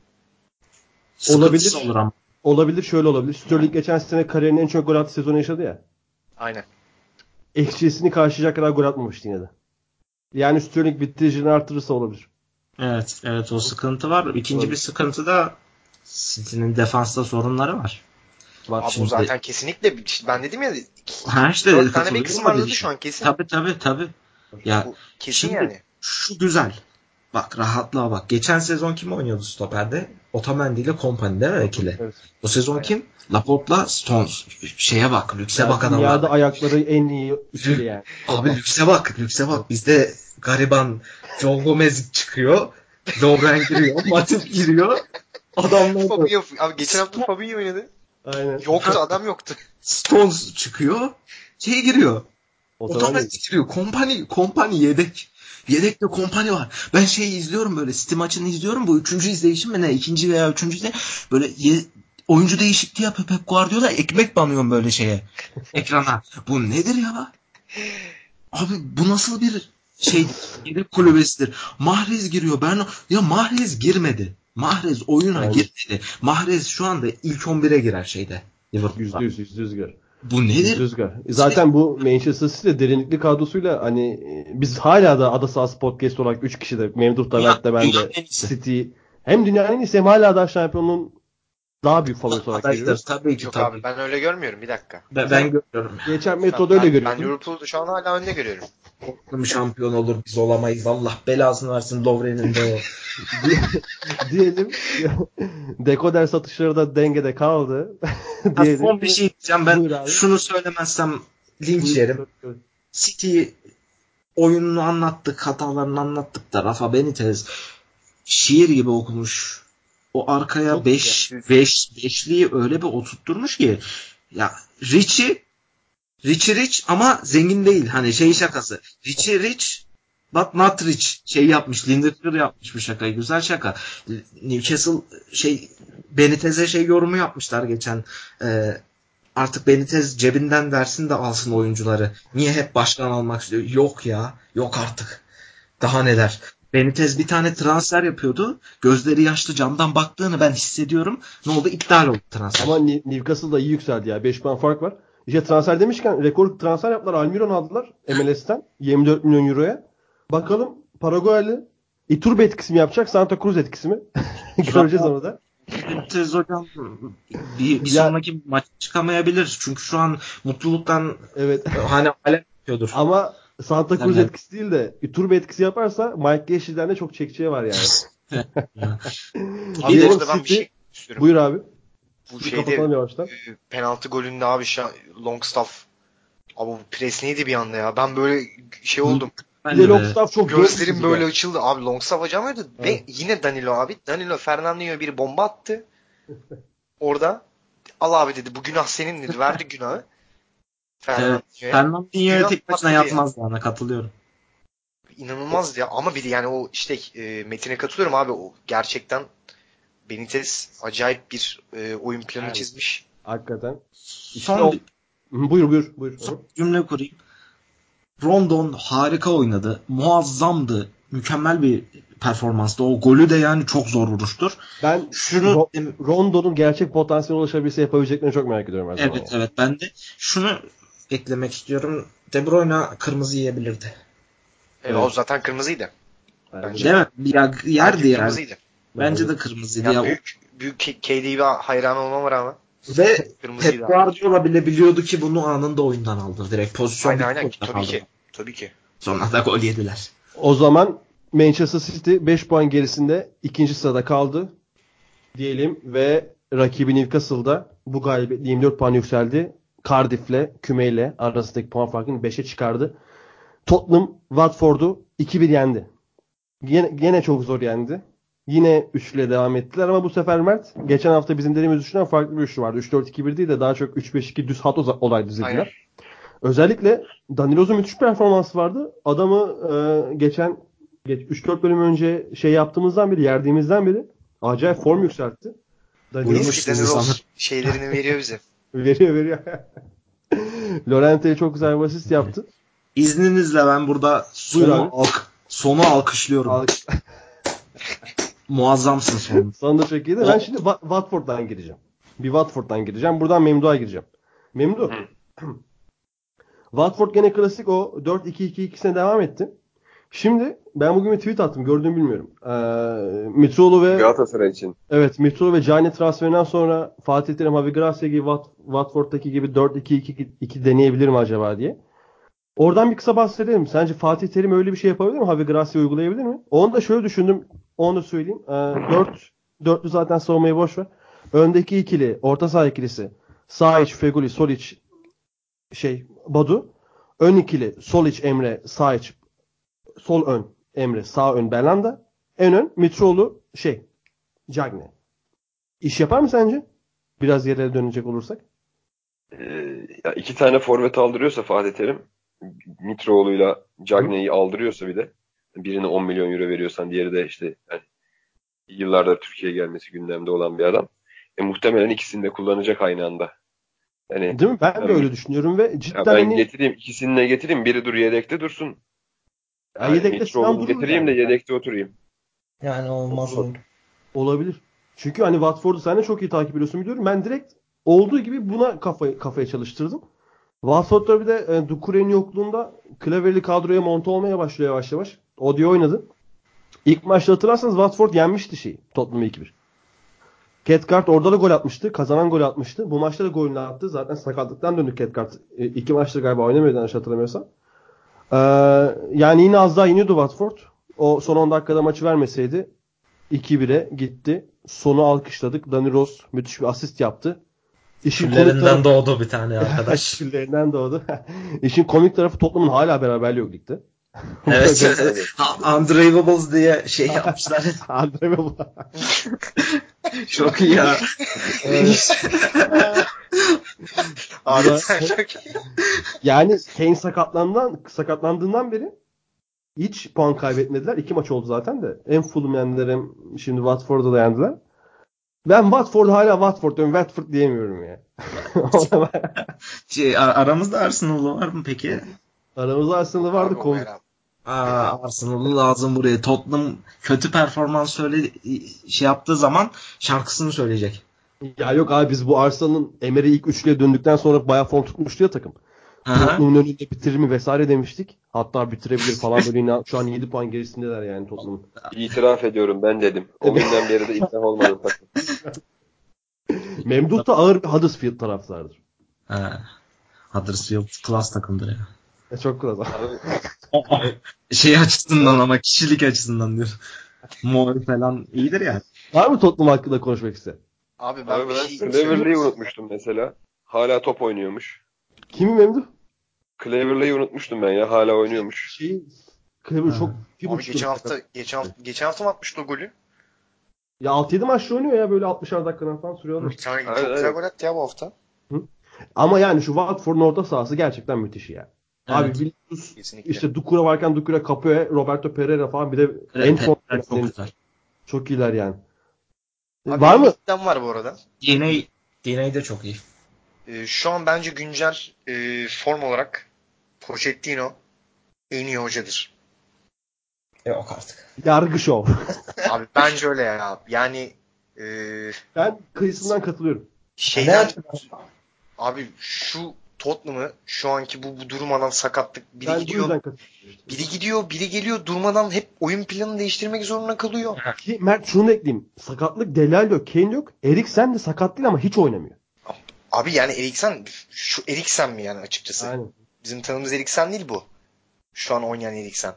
Olabilir. Olur ama. Olabilir, şöyle olabilir. Sterling geçen sene kariyerinin en çok gol attığı sezonu yaşadı ya. Aynen. Ekçisini karşılayacak kadar gol atmamıştı yine de. Yani Sterling bitiricini artırırsa olabilir. Evet, evet o sıkıntı var. İkinci bir sıkıntı da City'nin defansta sorunları var. Bak, abi bu zaten kesinlikle ben dedim ya ha işte dört tane bir kısım vardı şu an kesin. Tabii tabii tabii. Ya bu kesin yani. Şu güzel. Bak rahatlığa bak. Geçen sezon kim oynuyordu stoperde? Otamendi ile Kompany değil mi ikili? Evet. O sezon evet. Kim? Laporte'la Stones. Şeye bak. Lükse bak adamlar. Dünyada ayakları en iyi ikili yani. Abi lükse bak. Lükse bak. Bizde gariban John Gomez çıkıyor. Lovren giriyor. Matip giriyor. Adamlar Fabio, abi geçen hafta Fabio oynadı. Aynen. Yoktu adam yoktu. Stones çıkıyor. Şey giriyor. Otamendi giriyor. Kompany, Kompany yedek. Yedekte Kompany var. Ben şeyi izliyorum böyle. City maçını izliyorum. Bu üçüncü izleyişim mi ne? İkinci veya üçüncü izleyişim. Böyle ye- oyuncu değişikliği yapıyor Pep Guardiola. Ekmek banıyorum böyle şeye. Ekrana. Bu nedir ya? Abi bu nasıl bir şey? Yedek kulübesidir. Mahrez giriyor. Bernardo. Ya Mahrez girmedi. Mahrez oyuna evet. Girmedi. Mahrez şu anda ilk on bire girer şeyde. Liverpool'da. yüzde yüz, yüzde yüz girer. Bu nedir? Rüzgar. Zaten bu Manchester City'de derinlikli kadrosuyla hani biz hala da Ada Sahası Podcast olarak üç kişi de Memduh da Mert de ben de City hem dünyanın en iyisi hem hala da şampiyonluğun daha büyük favoris olarak görüyoruz. Tabii ki. Yok tabii. Abi, ben öyle görmüyorum. Bir dakika. Ben, ben görüyorum. Geçen metoda öyle görüyorum. Ben Liverpool'u şu an hala önde görüyorum. Tottenham şampiyon olur, biz olamayız. Allah belasını versin Lovren'in de. Diyelim. Dekoder satışları da dengede kaldı. Diyelim. Son bir şey diyeceğim. Ben şunu söylemezsem linç yerim. City oyununu anlattık, hatalarını anlattık da Rafa Benitez şiir gibi okumuş. O arkaya beş, beş, beşliği öyle bir oturtturmuş ki ya Richie Richie Rich ama zengin değil. Hani şey şakası. Richie Rich but not rich. Şey yapmış. Lindelof yapmış bu şakayı. Güzel şaka. Newcastle şey Benitez'e şey yorumu yapmışlar geçen. Ee, artık Benitez cebinden versin de alsın oyuncuları. Niye hep başkan almak istiyor? Yok ya. Yok artık. Daha neler. Benitez bir tane transfer yapıyordu. Gözleri yaşlı camdan baktığını ben hissediyorum. Ne oldu? İptal oldu transfer. Ama Newcastle'da iyi yükseldi ya. beş puan fark var. İşte transfer demişken rekor transfer yaptılar. Almiron'u aldılar M L S'ten. yirmi dört milyon euroya. Bakalım Paraguaylı Iturbe etkisi mi yapacak? Santa Cruz etkisi mi? Göreceğiz onu da. Benitez hocam bir, bir sonraki maç çıkamayabilir. Çünkü şu an mutluluktan evet. Hani alem yapıyordur. Ama Santa Cruz yani, etkisi değil de Iturbe etkisi yaparsa Mike Gash'den de çok çekeceği var yani. Abi bir de ben bir şey istiyorum. Buyur abi. Bu bir şeyde penaltı golünde abi şa- Longstaff abi bu pres neydi bir anda ya. Ben böyle şey oldum. Ben de Longstaff çok gözlerim böyle ya. Açıldı. Abi Longstaff hocam öyle evet. Ve yine Danilo abi. Danilo Fernandinho'ya bir bomba attı. Orada al abi dedi. Bu günah senin dedi. Verdi günahı. Fernandinho'ya evet, tek başına yatmaz yani katılıyorum. İnanılmaz ya ama bir de yani o işte e, Metin'e katılıyorum abi o gerçekten Benitez acayip bir e, oyun planı evet. Çizmiş. Hakikaten. İşte son o... bir... Buyur buyur. buyur. Son cümle kurayım. Rondon harika oynadı. Muazzamdı. Mükemmel bir performanstı. O golü de yani çok zor vuruştur. Ben şunu Ro- Rondo'nun gerçek potansiyeline ulaşabilse yapabileceklerini çok merak ediyorum. Her evet zaman. Evet ben de şunu eklemek istiyorum. De Bruyne kırmızı yiyebilirdi. Evet, evet. O zaten kırmızıydı. Bence. Değil mi? Ya, yerdi yani. Kırmızıydı. Bence de kırmızıydı. Ya, ya. Büyük, büyük K D'ye hayran olmama rağmen. Ve Pep Guardiola bile biliyordu ki bunu anında oyundan aldı. Direkt pozisyon. Aynen aynen. Tabii aldı. ki. Tabii ki. Sonra da gol yediler. O zaman Manchester City beş puan gerisinde ikinci sırada kaldı diyelim ve rakibi Newcastle'da bu galibiyetle yirmi dört puan yükseldi. Cardiff'le, kümeyle arasındaki puan farkını beşe çıkardı. Tottenham Watford'u iki bir yendi. Yine, yine çok zor yendi. Yine üçlüyle devam ettiler ama bu sefer Mert geçen hafta bizim dediğimiz üçlüden farklı bir üçlü vardı. üç dört iki bir değil de daha çok üç beş iki düz hat olaydı dizildiler. Özellikle Daniloz'un müthiş performansı vardı. Adamı e, geçen üç dört bölüm önce şey yaptığımızdan beri, yerdiğimizden beri acayip form yükseltti. Daniloz şeylerini veriyor bize. veriyor veriyor. Llorente'ye çok güzel bir asist yaptı. İzninizle ben burada sonu, alk- sonu alkışlıyorum. Alk- Muazzamsın sonu. Sonu da çok iyiydi. Ben şimdi Wat- Watford'dan gireceğim. Bir Watford'dan gireceğim. Buradan Memduh'a gireceğim. Memduh. Watford gene klasik o dört iki iki ikisine devam etti. Şimdi ben bugün bir tweet attım. Gördüğümü bilmiyorum. Ee, Mitroğlu ve Galatasaray için. Evet, Mitroğlu ve Cagne transferinden sonra Fatih Terim, Javi Gracia gibi Wat, Watford'daki gibi dört iki iki iki deneyebilir mi acaba diye. Oradan bir kısa bahsedelim. Sence Fatih Terim öyle bir şey yapabilir mi? Javi Gracia uygulayabilir mi? Onu da şöyle düşündüm. Onu da söyleyeyim. Ee, dört dörtlü zaten savunmayı boş ver. Öndeki ikili, orta saha ikilisi. Saic, Feguli, Solic şey Badu. Ön ikili Solic, Emre, Saic. Sol ön Emre, sağ ön Berlanda. En ön Mitroğlu şey Cagne. İş yapar mı sence? Biraz yerlere dönecek olursak. Ee, ya iki tane forvet aldırıyorsa Fatih Terim Mitroğlu'yla Cagne'yi aldırıyorsa bir de birine on milyon euro veriyorsan diğeri de işte yani yıllardır Türkiye'ye gelmesi gündemde olan bir adam. E, muhtemelen ikisini de kullanacak aynı anda. Yani, değil mi? Ben yani, de öyle düşünüyorum ve cidden ben hani... getireyim ikisini de getireyim biri dur yedekte dursun. Yani yedekte Mitroğlu'nu getireyim yani. De yedekte oturayım. Yani olmaz olur. Olabilir. Çünkü hani Watford'u sen de çok iyi takip ediyorsun biliyorum. Ben direkt olduğu gibi buna kafayı, kafaya çalıştırdım. Watford'da bir de e, Doucouré'nin yokluğunda Claverley kadroya monte olmaya başlıyor yavaş yavaş. Odoi oynadı. İlk maçta hatırlarsanız Watford yenmişti şeyi. Tottenham'ı iki bir. Cathcart orada da gol atmıştı. Kazanan gol atmıştı. Bu maçta da golünü attı. Zaten sakatlıktan döndü Cathcart. E, iki maçta galiba oynamıyordu yanlış hatırlamıyorsam. Ee, yani yine az daha yeniyordu Watford. O son on dakikada maçı vermeseydi iki bire gitti. Sonu alkışladık. Danny Rose müthiş bir asist yaptı. İşin küllerinden tarafı... doğdu bir tane arkadaş. Küllerinden doğdu. İşin komik tarafı Tottenham'ın hala beraberliği yok ligde. Evet. Undravables diye şey yapmışlar. Undravables. Çok iyi ya. Abi çok iyi. Yani Kane sakatlandığından, sakatlandığından beri hiç puan kaybetmediler. İki maç oldu zaten de. Hem Fulham yendiler hem şimdi Watford'a da yendiler. Ben Watford hala Watford diyorum. Watford diyemiyorum ya. şey, aramızda Arsenal'lı var mı peki? Aramızda Arsenal'lı vardı. Kom- Aa, Arsenal'lı lazım buraya. Tottenham kötü performans söyle şey yaptığı zaman şarkısını söyleyecek. Ya yok abi biz bu Arsenal'ın Emery ilk üçlüye döndükten sonra bayağı form tutmuştu ya takım. Tottenham'ın önünde bitirir mi vesaire demiştik. Hatta bitirebilir falan böyle. Şu an yedi puan gerisindeler yani Tottenham'ın. İtiraf ediyorum ben dedim. O günden beri de itiraf olmadı takım. Memduh da ağır bir Huddersfield taraftarıdır. He. Huddersfield klas takımdır ya. E çok klas abi. şey açısından ama kişilik açısından diyor. Mor falan iyidir yani. Var mı Tottenham hakkında konuşmak isteyen? Abi ben Cleverley'i unutmuştum mesela. Hala top oynuyormuş. Kimi Memduh? Cleverley'i unutmuştum ben ya. Hala oynuyormuş. Şey, Cleverley çok abi geçen hafta geçen hafta geçen hafta mı atmıştı o golü? Ya altı yedi maçta oynuyor ya böyle altmışar dakikadan falan sürüyorlar. Bir tane çok güzel gol attı ya bu hafta. Hı? Ama yani şu Watford'un orta sahası gerçekten müthiş ya. Evet. Abi Vinicius işte Doucouré varken Doucouré kapıyor. Roberto Pereira falan bir de evet, en son evet, çok güzel. Çok iyiler yani. Abi, var mı? Tam var bu arada. D N A D N A de çok iyi. Ee, şu an bence güncel e, form olarak Pochettino en iyi hocadır. Yok artık. Yargı şov. Abi bence öyle ya. Yani e, ben kıyısından katılıyorum. Şeyden, abi şu Tottenham'ı şu anki bu, bu durmadan sakatlık biri ben gidiyor. Biri gidiyor, biri geliyor. Durmadan hep oyun planını değiştirmek zorunda kalıyor. Ki Mert şunu ekleyeyim. Sakatlık Delal yok, Kane yok. Eriksen de sakat değil ama hiç oynamıyor. Abi yani Eriksen şu Eriksen mi yani açıkçası? Aynen. Bizim tanımız Eriksen değil bu. Şu an oynayan Eriksen.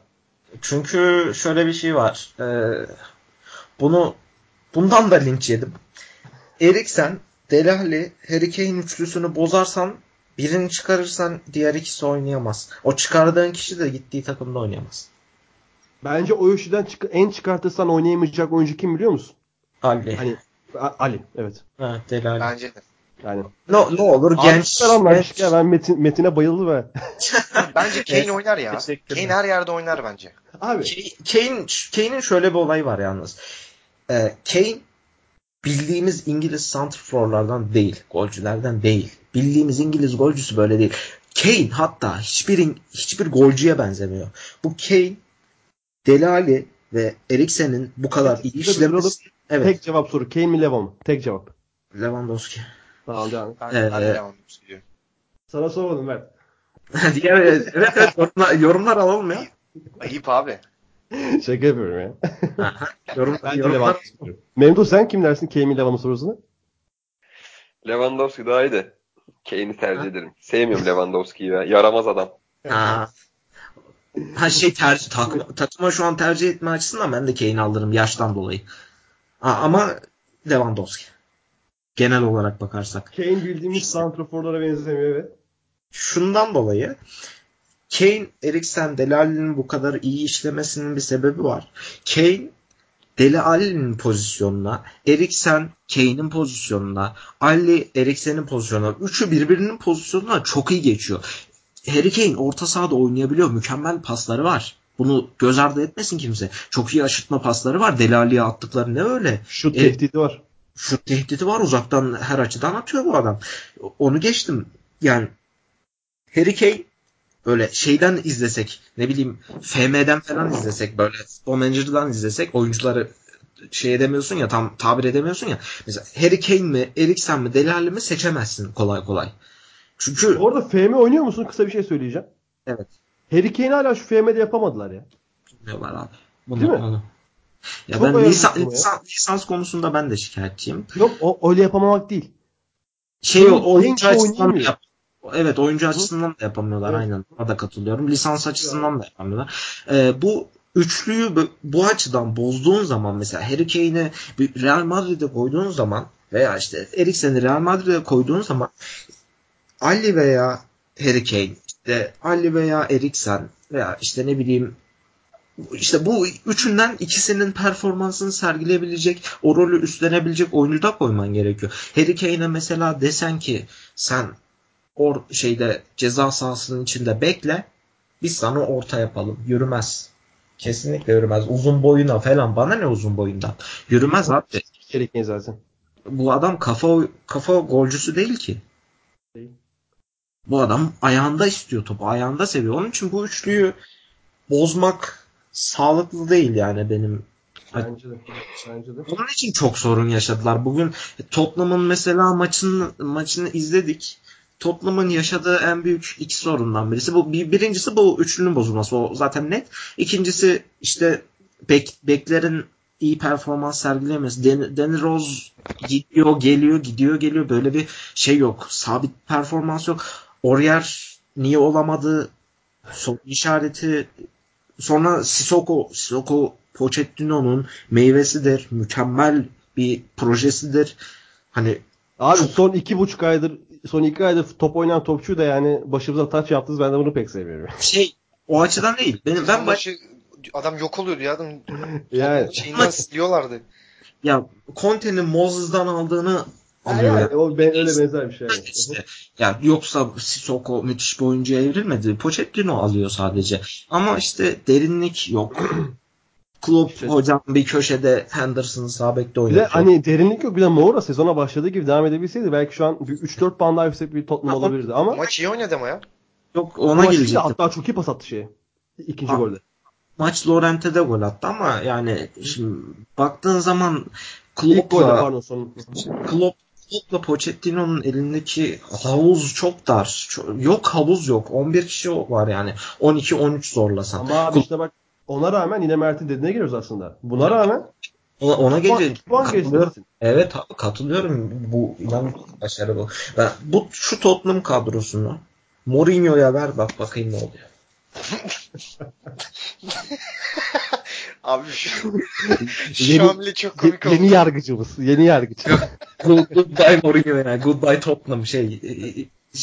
Çünkü şöyle bir şey var. Ee, bunu bundan da linç yedim. Eriksen, Dele Alli, Harry Kane üçlüsünü bozarsan birini çıkarırsan diğer ikisi oynayamaz. O çıkardığın kişi de gittiği takımda oynayamaz. Bence o üçlüden çık- en çıkartırsan oynayamayacak oyuncu kim biliyor musun? Ali. Hani, A- Ali evet. Ha, Dele Alli. Bence de. Yani. Ne no, no olur abi, genç. genç. Ben Metin, Metin'e bayıldı be. Bence Kane oynar ya. Kane her yerde oynar bence. Abi. Kane, Kane'in şöyle bir olayı var yalnız. Ee, Kane bildiğimiz İngiliz santrforlardan değil. Golcülerden değil. Bildiğimiz İngiliz golcüsü böyle değil. Kane hatta hiçbir, hiçbir golcüye benzemiyor. Bu Kane, Dele Alli ve Eriksen'in bu kadar iyi işlemesi. Evet. Tek cevap soru. Kane mi Levan mı? Tek cevap. Lewandowski. Sağol canım. Ben de Lewandowski diyorum. Sana sormadım ben. evet evet yorumlar, yorumlar alalım ya. Ayıp abi. Şaka yapıyorum ya. Yorum, ben de Lewandowski. Memduh sen kim dersin Kane'i Lewandowski sorusuna? Lewandowski daha iyi de Kane'i tercih ha? ederim. Sevmiyorum Lewandowski'yi ya. Yaramaz adam. Ha. Ha şey tercih takma, takıma şu an tercih etme açısından ben de Kane'i alırım yaştan dolayı. Ha, ama Lewandowski. Genel olarak bakarsak. Kane bildiğimiz santraforlara benzemiyor evet. Şundan dolayı Kane, Eriksen, Dele Alli'nin bu kadar iyi işlemesinin bir sebebi var. Kane, Dele Alli'nin pozisyonuna, Eriksen, Kane'in pozisyonuna, Ali, Eriksen'in pozisyonuna, üçü birbirinin pozisyonuna çok iyi geçiyor. Harry Kane orta sahada oynayabiliyor. Mükemmel pasları var. Bunu göz ardı etmesin kimse. Çok iyi aşırtma pasları var. Dele Alli'ye attıkları ne öyle? Şut e- tehdidi var. Şu tehdidi var uzaktan her açıdan atıyor bu adam. Onu geçtim. Yani Harry Kane böyle şeyden izlesek ne bileyim F M'den falan izlesek böyle Football Manager'dan izlesek oyuncuları şey edemiyorsun ya tam tabir edemiyorsun ya. Mesela Harry Kane mi Eriksen mi Dele Alli mi seçemezsin kolay kolay. Çünkü orada F M oynuyor musun? Kısa bir şey söyleyeceğim. Evet. Harry Kane'i hala şu F M'de yapamadılar ya. Bilmiyorlar abi. Bunu değil mi? Abi. Ya ben lisans, lisans, lisans konusunda ben de şikayetçiyim. Yok o, öyle yapamamak değil. Şey Hı, o oyuncu açısından yap. Evet oyuncu Hı? açısından da yapamıyorlar evet. Aynen. Ona da katılıyorum. Lisans açısından da yapamıyorlar. Ee, bu üçlüyü bu açıdan bozduğun zaman mesela Harry Kane'i Real Madrid'e koyduğun zaman veya işte Eriksen'i Real Madrid'e koyduğun zaman Ali veya Harry Kane, işte Ali veya Eriksen veya işte ne bileyim işte bu üçünden ikisinin performansını sergileyebilecek, o rolü üstlenebilecek oyuncu da koyman gerekiyor. Harry Kane'e mesela desen ki sen or şeyde ceza sahasının içinde bekle, biz sana orta yapalım. Yürümez. Kesinlikle yürümez. Uzun boyuna falan. Bana ne uzun boyundan? Yürümez abi. Harry Kane zaten. Bu adam kafa kafa golcüsü değil ki. Değil. Bu adam ayağında istiyor topu. Ayağında seviyor. Onun için bu üçlüyü bozmak sağlıklı değil yani benim. Bence de, bence de. Onun için çok sorun yaşadılar. Bugün Tottenham'ın mesela maçını, maçını izledik. Tottenham'ın yaşadığı en büyük iki sorundan birisi bu. Birincisi bu üçlünün bozulması. O zaten net. İkincisi işte bek, beklerin iyi performans sergileyemez. Danny Rose gidiyor, geliyor, gidiyor, geliyor. Böyle bir şey yok. Sabit performans yok. Aurier niye olamadı? Soru işareti. Sonra Sissoko, Sissoko Pochettino'nun meyvesidir. Mükemmel bir projesidir. Hani abi çok... son iki buçuk aydır son iki aydır top oynayan topçu da yani başımıza taç yaptınız. Ben de bunu pek seviyorum. Şey o açıdan değil. Benim ben başı adam yok oluyordu ya. Adam yani şeyinden siliyorlardı. Ya Conte'nin Moses'dan aldığını alıyor. Yani, yani. O ben, öyle benzer bir şey. Yani. İşte, ya yoksa Sissoko müthiş bir oyuncuya evrilmedi. Pochettino alıyor sadece. Ama işte derinlik yok. Klopp işte. Hocam bir köşede Henderson'ı sağ bekte oynuyor. Bir de hani derinlik yok. Bir de Moura sezona başladığı gibi devam edebilseydi belki şu an üç dört puan daha yüksek bir Tottenham ha, olabilirdi ama. Maç iyi oynadı ama ya. Yok ona gelecekti. Hatta çok iyi pas attı şeye. İkinci ha. golde. Maç Llorente de gol attı ama yani şimdi baktığın zaman Klopp'la Klopp Klopp'la Pochettino'nun elindeki havuz çok dar. Çok, yok havuz yok. on bir kişi var yani. on iki on üç zorlasan. Ama abi işte bak ona rağmen yine Mert'in dediğine giriyoruz aslında. Buna rağmen ona, ona gelince evet katılıyorum. Bu inan başarı bu. Ben bu şu Tottenham kadrosunu Mourinho'ya ver bak bakayım ne oluyor. Abi şu Şamli çok komik oldu. Yeni yargıcımız. Yeni yargıç. Goodbye Mourinho yani. Goodbye Tottenham şey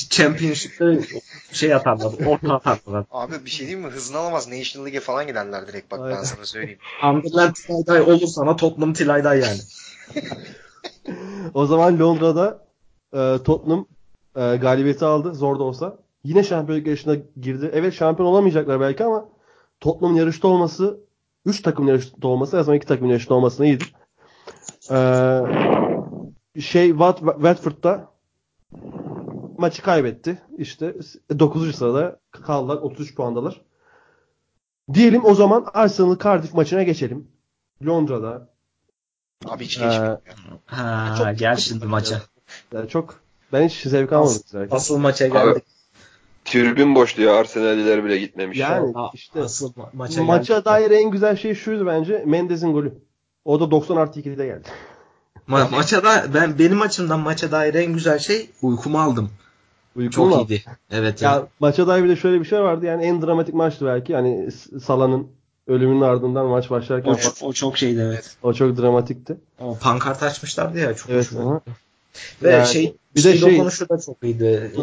Championship'te şey atarlar. Orta atarlar. Abi bir şey diyeyim mi? Hızını alamaz. National League falan giderler direkt bak evet. Ben sana söyleyeyim. Anderlecht Tilayday olur sana Tottenham Tilayday yani. O zaman Londra'da e, Tottenham e, galibiyeti aldı. Zor da olsa. Yine şampiyonluk yarışına girdi. Evet şampiyon olamayacaklar belki ama Tottenham'ın yarışta olması üç takımın yarışta olması, aslında iki takımın yarışta olmasına iyidir. Ee, şey Wat, Watford'da maçı kaybetti. İşte dokuzuncu sırada kaldılar. otuz üç puandalar. Diyelim o zaman Arsenal Cardiff maçına geçelim. Londra'da. Abi hiç geçmiyor. Ha, gel şimdi maça. Yani çok ben hiç zevk almadım. Asıl, asıl maça geldik. Tribün boştu ya. Arsenal'liler bile gitmemiş. Yani ha, işte asıl ma- maça, maça dair en güzel şey şuydu bence. Mendes'in golü. O da doksan artı ikide geldi. Ma- maça da ben benim açımdan maça dair en güzel şey uykumu aldım. Uykumu Çok aldım. iyiydi. Evet. Ya yani. Maça dair bir de şöyle bir şey vardı. Yani en dramatik maçtı belki. Yani Salah'ın ölümünün ardından maç başlarken o, o çok şeydi evet. O çok dramatikti. O pankart açmışlardı ya çok. Evet. Ve yani, şey bir de şey dokunuşu da çok iyiydi.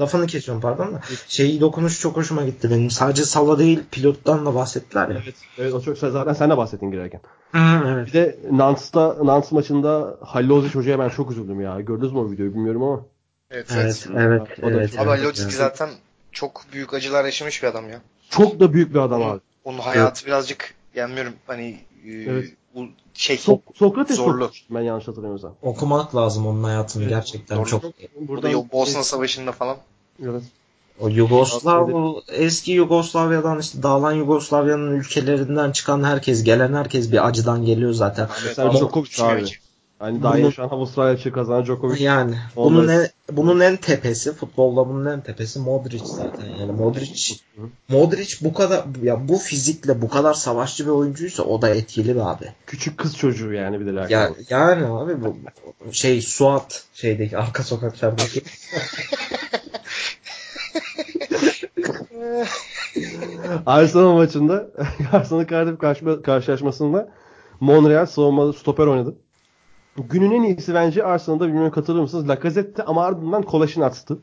Lafını kesiyorum pardon da. Şey dokunuşu çok hoşuma gitti benim. Sadece Salah değil pilottan da bahsettiler ya. Evet. Evet o çok zaten sen de bahsettin girerken. Hı, evet. Bir de Nance'da Nance maçında Halil Oziç hocaya ben çok üzüldüm ya. Gördünüz mü o videoyu bilmiyorum ama. Evet evet. Evet. evet, evet Halil Oziç evet. Zaten çok büyük acılar yaşamış bir adam ya. Çok da büyük bir adam abi. Onun hayatı evet. Birazcık yanmıyorum hani evet. Bu şey so- Sokrates zorlu. Ben yanlış hatırlamıyorsam. Okumak lazım onun hayatını evet. Gerçekten doğru. Çok. Burada yok Bosna Savaşı'nda falan. Evet. O Yugoslav o eski Yugoslavya'dan işte dağılan Yugoslavya'nın ülkelerinden çıkan herkes, gelen herkes bir acıdan geliyor zaten. Evet, çok komik abi. Hani daha bunun, yaşayan Avustralya'yı kazanan Djokovic. Yani onları... bunun en, bunun en tepesi futbolda bunun en tepesi Modric zaten. Yani Modric Modric bu kadar ya bu fizikle bu kadar savaşçı bir oyuncuysa o da etkili bir abi. Küçük kız çocuğu yani bir de lakabı. Ya, yani abi bu şey Suat şeydeki arka sokaklardaki. Arsenal maçında Arsenal Cardiff karşıma, karşılaşmasında Monreal savunmalı stoper oynadı. Günün en iyisi bence Arsenal'da, bilmiyorum katılır mısınız? Lacazette ama ardından Kolasinats'tı.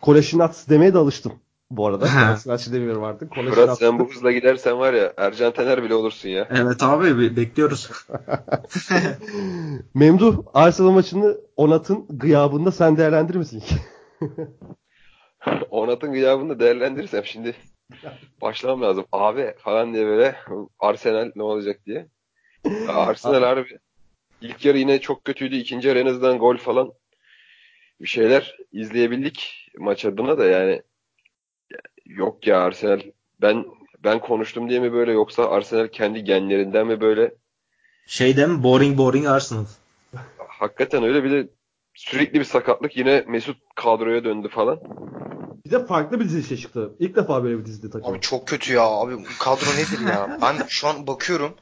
Kolasinac demeye de alıştım bu arada. Kolasinac demiyorum artık. Murat sen bu hızla gidersen var ya Ercan Tener bile olursun ya. Evet abi bekliyoruz. Memduh, Arsenal maçını Onat'ın gıyabında sen değerlendirir misin? Onat'ın gıyabında değerlendirirsem şimdi başlamam lazım. Abi falan diye böyle Arsenal ne olacak diye. Arsenal harbi. İlk yarı yine çok kötüydü. İkinci yarı en azından gol falan bir şeyler izleyebildik maç adına da yani. Yok ya Arsenal. Ben ben konuştum diye mi böyle, yoksa Arsenal kendi genlerinden mi böyle? Şeyden mi? Boring boring Arsenal. Hakikaten öyle, bir de sürekli bir sakatlık. Yine Mesut kadroya döndü falan. Bir de farklı bir dizilişe çıktı. İlk defa böyle bir dizide takıldı. Abi çok kötü ya. Abi kadro nedir ya? Ben şu an bakıyorum.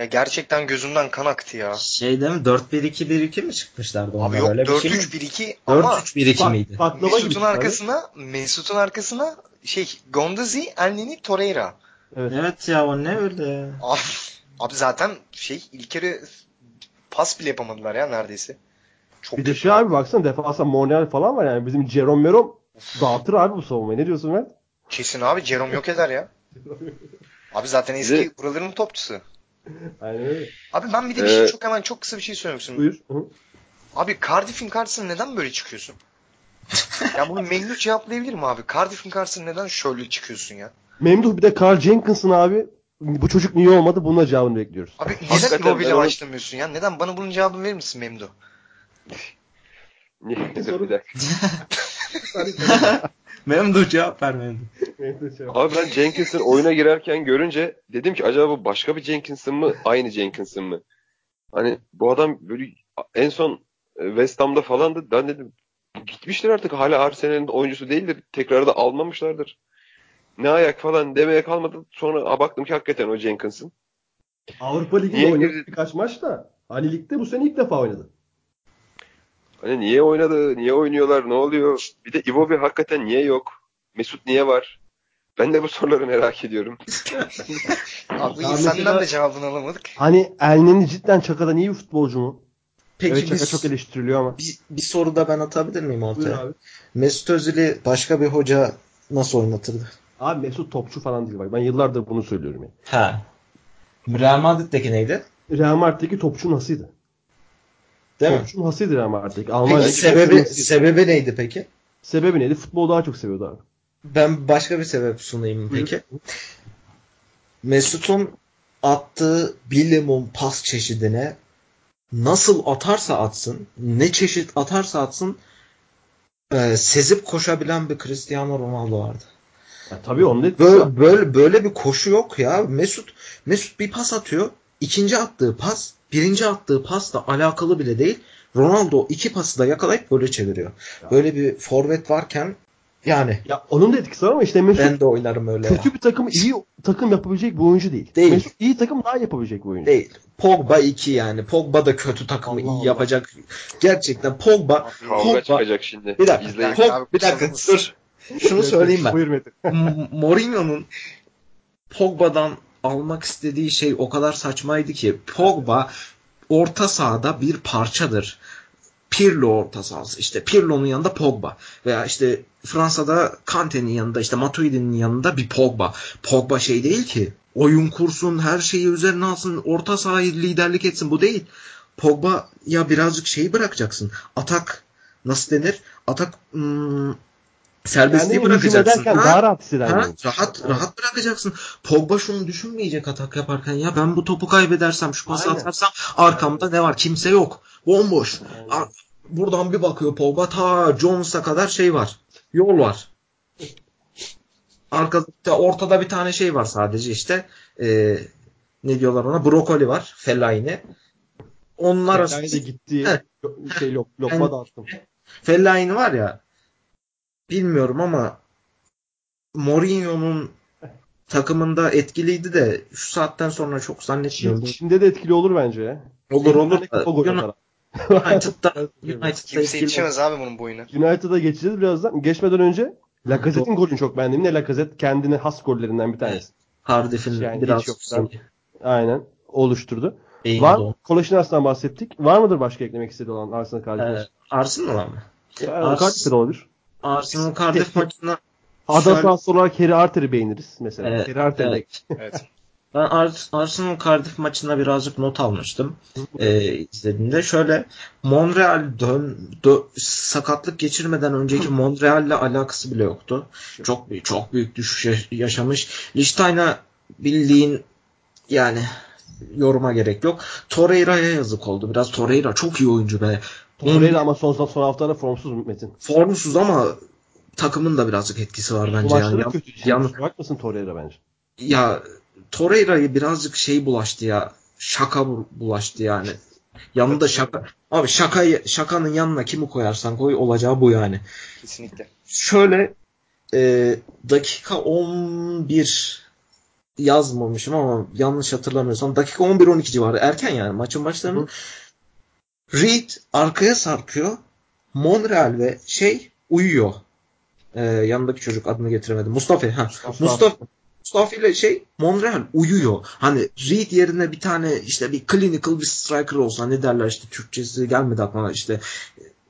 Ya gerçekten gözümden kan aktı ya. Şey değil mi? dört bir iki bir iki mi çıkmışlardı? Abi yok dört üç bir iki ama dört üç bir iki miydi? Mesut'un arkasına Mesut'un arkasına şey Gondazi, Elneny, Torreira. Evet. Evet ya o ne öyle? Abi, abi zaten şey ilk kere pas bile yapamadılar ya neredeyse. Çok bir de şey abi, abi baksana defansa Monreal falan var yani, bizim Jerome Merom dağıtır abi bu savunmayı. Ne diyorsun Mert? Kesin abi Jerome yok eder ya. Abi zaten eski buraların topçusu. Aynen. Abi ben bir de bir şey ee, çok hemen çok kısa bir şey söylemek istiyorum. Buyur. Hı. Abi Cardiff'in karşısına neden böyle çıkıyorsun? Ya bunu Memduh cevaplayabilir mi abi? Cardiff'in karşısına neden şöyle çıkıyorsun ya? Memduh bir de Carl Jenkins'ın abi. Bu çocuk niye olmadı? Bunun cevabını bekliyoruz. Abi neden Immobile başlamıyorsun ya? Neden? Bana bunun cevabını verir misin Memduh? Niye? Bir dakika. Memduh cevap ver Memduh. Abi ben Jenkins'in oyuna girerken görünce dedim ki acaba bu başka bir Jenkins'in mı, aynı Jenkins'in mi? Hani bu adam böyle en son West Ham'da falandı. Ben dedim gitmiştir artık, hala Arsenal'in oyuncusu değildir. Tekrar da almamışlardır. Ne ayak falan demeye kalmadı. Sonra baktım ki hakikaten o Jenkins'in. Avrupa Ligi'nde oynadı birkaç maç da. Hani ligde bu sene ilk defa oynadı. Hani niye oynadı, niye oynuyorlar, ne oluyor? Bir de Iwobi hakikaten niye yok? Mesut niye var? Ben de bu soruları merak ediyorum. Abi insandan da cevabını alamadık. Hani Elneny cidden Çaka'dan iyi bir futbolcu mu? Peki evet, Çaka bir, çok eleştiriliyor ama. Bir, bir soru da ben atabilir miyim ortaya? Abi. Mesut Özil'i başka bir hoca nasıl oynatırdı? Abi Mesut topçu falan değil bak. Ben yıllardır bunu söylüyorum yani. Ha. Real Madrid'deki neydi? Real Madrid'deki topçu nasılydı? Değil topçu nasılydı Real Madrid'deki? Almanya'daki sebebi sebebi neydi peki? Sebebi neydi? Futbolu daha çok seviyordu abi. Ben başka bir sebep sunayım peki. Mesut'un attığı bilimum pas çeşidine nasıl atarsa atsın, ne çeşit atarsa atsın e, sezip koşabilen bir Cristiano Ronaldo vardı. Ya, tabii onda böyle, böyle, böyle bir koşu yok ya. Mesut Mesut bir pas atıyor. İkinci attığı pas, birinci attığı pasla alakalı bile değil. Ronaldo iki pası da yakalayıp böyle çeviriyor. Ya. Böyle bir forvet varken yani. Ya onun da etkisi var ama işte Mesut. Ben de oynarım öyle. Kötü ya. Bir takım iyi takım yapabilecek bir oyuncu değil. değil. Mesut iyi takım daha yapabilecek bir oyuncu. Değil. Pogba iki yani. Pogba da kötü takımı Allah iyi Allah. yapacak. Gerçekten Pogba. Pogba, Pogba çıkacak şimdi. Bir dakika. İzleyin. Pogba, bir dakika. Dur. Şunu söyleyeyim ben. Mourinho'nun Pogba'dan almak istediği şey o kadar saçmaydı ki. Pogba orta sahada bir parçadır. Pirlo orta sahası. İşte Pirlo'nun yanında Pogba. Veya işte Fransa'da Kante'nin yanında, işte Matuidi'nin yanında bir Pogba. Pogba şey değil ki. Oyun kursun, her şeyi üzerine alsın, orta sahayı liderlik etsin. Bu değil. Pogba ya birazcık şeyi bırakacaksın. Atak nasıl denir? Atak ım, serbestliği bırakacaksın. Ha? Daha rahat, ha? rahat, rahat bırakacaksın. Pogba şunu düşünmeyecek atak yaparken. Ya ben bu topu kaybedersem, şu pası Aynen. atarsam arkamda ne var? Kimse yok. Bomboş. Aynen. Buradan bir bakıyor Pogba, ta Jones'a kadar şey var. Yol var. Arkada ortada bir tane şey var sadece işte. E, ne diyorlar ona? Brokoli var. Fellaini. onlar arasında gitti. Şey lop, lokma da attım. Fellaini var ya, bilmiyorum ama Mourinho'nun takımında etkiliydi de şu saatten sonra çok zannetmiyorum. Şimdi de etkili olur bence ya. Olur olur. Yuna- United'da United'da geçeceğiz abi bunun boyuna. United'a geçeceğiz birazdan. Geçmeden önce Lacazette'in golünü çok beğendim. Ne Lacazette kendine has gollerinden bir tanesi. Cardiff'in yani biraz çok aynen oluşturdu. Beyin var. Kolaşinars'tan bahsettik. Var mıdır başka eklemek istediği olan Arsenal Cardiff? Ee, Arsenal olan mı? Cardiff'de olabilir. Arsenal Cardiff maçına Adasal solar Kerry Arter'i beğeniriz mesela. Evet, Kerry Arter. Evet. Evet. Ben Ars- Arsenal Cardiff maçına birazcık not almıştım e, izlediğimde. Şöyle Monreal dön, dö- sakatlık geçirmeden önceki Monreal'le alakası bile yoktu. Çok büyük, çok büyük düşüş yaşamış. Lichtstein'a bildiğin yani yoruma gerek yok. Torreira'ya yazık oldu. Biraz Torreira çok iyi oyuncu be. Torreira ama son, son haftalarda formsuz Metin. Formsuz ama takımın da birazcık etkisi var bence. Bulaşları yani. Kötü. Yanlış yani, bakmasın Torreira bence. Ya Torreira'yı birazcık şey bulaştı ya. Şaka bulaştı yani. Yanında şaka. Abi şakayı, şakanın yanına kimi koyarsan koy olacağı bu yani. Kesinlikle. Şöyle e, dakika on bir yazmamışım ama yanlış hatırlamıyorsam dakika on bir on iki civarı. Erken yani maçın başlarında. Reed arkaya sarkıyor. Monreal ve şey uyuyor. Ee, yanındaki çocuk adını getiremedim. Mustafa. Ha. Mustafa. Mustafa. Mustafa ile şey Monreal uyuyor. Hani Reed yerine bir tane işte bir clinical bir striker olsa ne derler işte Türkçesi gelmedi aklıma işte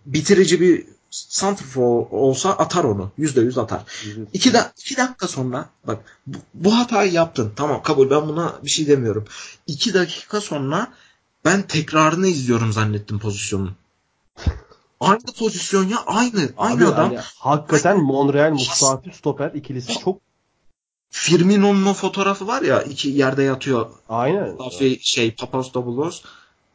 bitirici bir santrfor olsa atar onu. yüzde yüz atar. iki da iki dakika sonra bak bu, bu hatayı yaptın. Tamam kabul. Ben buna bir şey demiyorum. iki dakika sonra ben tekrarını izliyorum zannettim pozisyonun. Aynı pozisyon ya aynı aynı abi, adam. Abi, hakikaten Monreal Mustafi stoper ikilisi çok. Firmino'nun o fotoğrafı var ya iki yerde yatıyor. Aynen. Mustafi şey Papastopoulos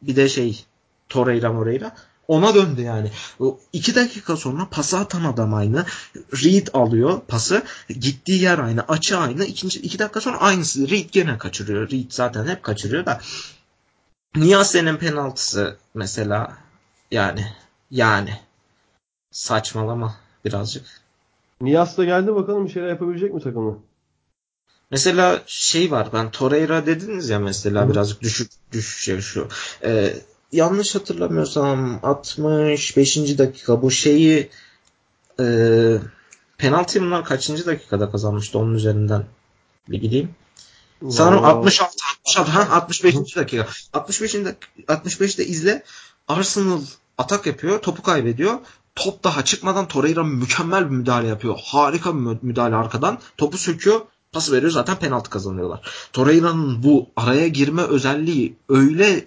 bir de şey Torreira Moreira ona döndü yani. O iki dakika sonra pası atan adam aynı. Reed alıyor pası. Gittiği yer aynı. Açı aynı. İkinci iki dakika sonra aynısı. Reed gene kaçırıyor. Reed zaten hep kaçırıyor da. Niyase'nin penaltısı mesela yani. Yani saçmalama birazcık. Niyas da geldi bakalım bir şeyler yapabilecek mi takımı? Mesela şey var ben Torreira dediniz ya mesela hı, birazcık düşük düşüş yaşıyor. Ee, yanlış hatırlamıyorsam altmış beşinci dakika bu şeyi e, penaltıyı bunlar kaçıncı dakikada kazanmıştı onun üzerinden bir gideyim. Sanırım altmış altı altmış altı altmış beşinci dakika. altmış beşinci altmış beşte izle Arsenal atak yapıyor. Topu kaybediyor. Top daha çıkmadan Torreira mükemmel bir müdahale yapıyor. Harika bir müdahale arkadan. Topu söküyor. Pası veriyor. Zaten penaltı kazanıyorlar. Torreira'nın bu araya girme özelliği öyle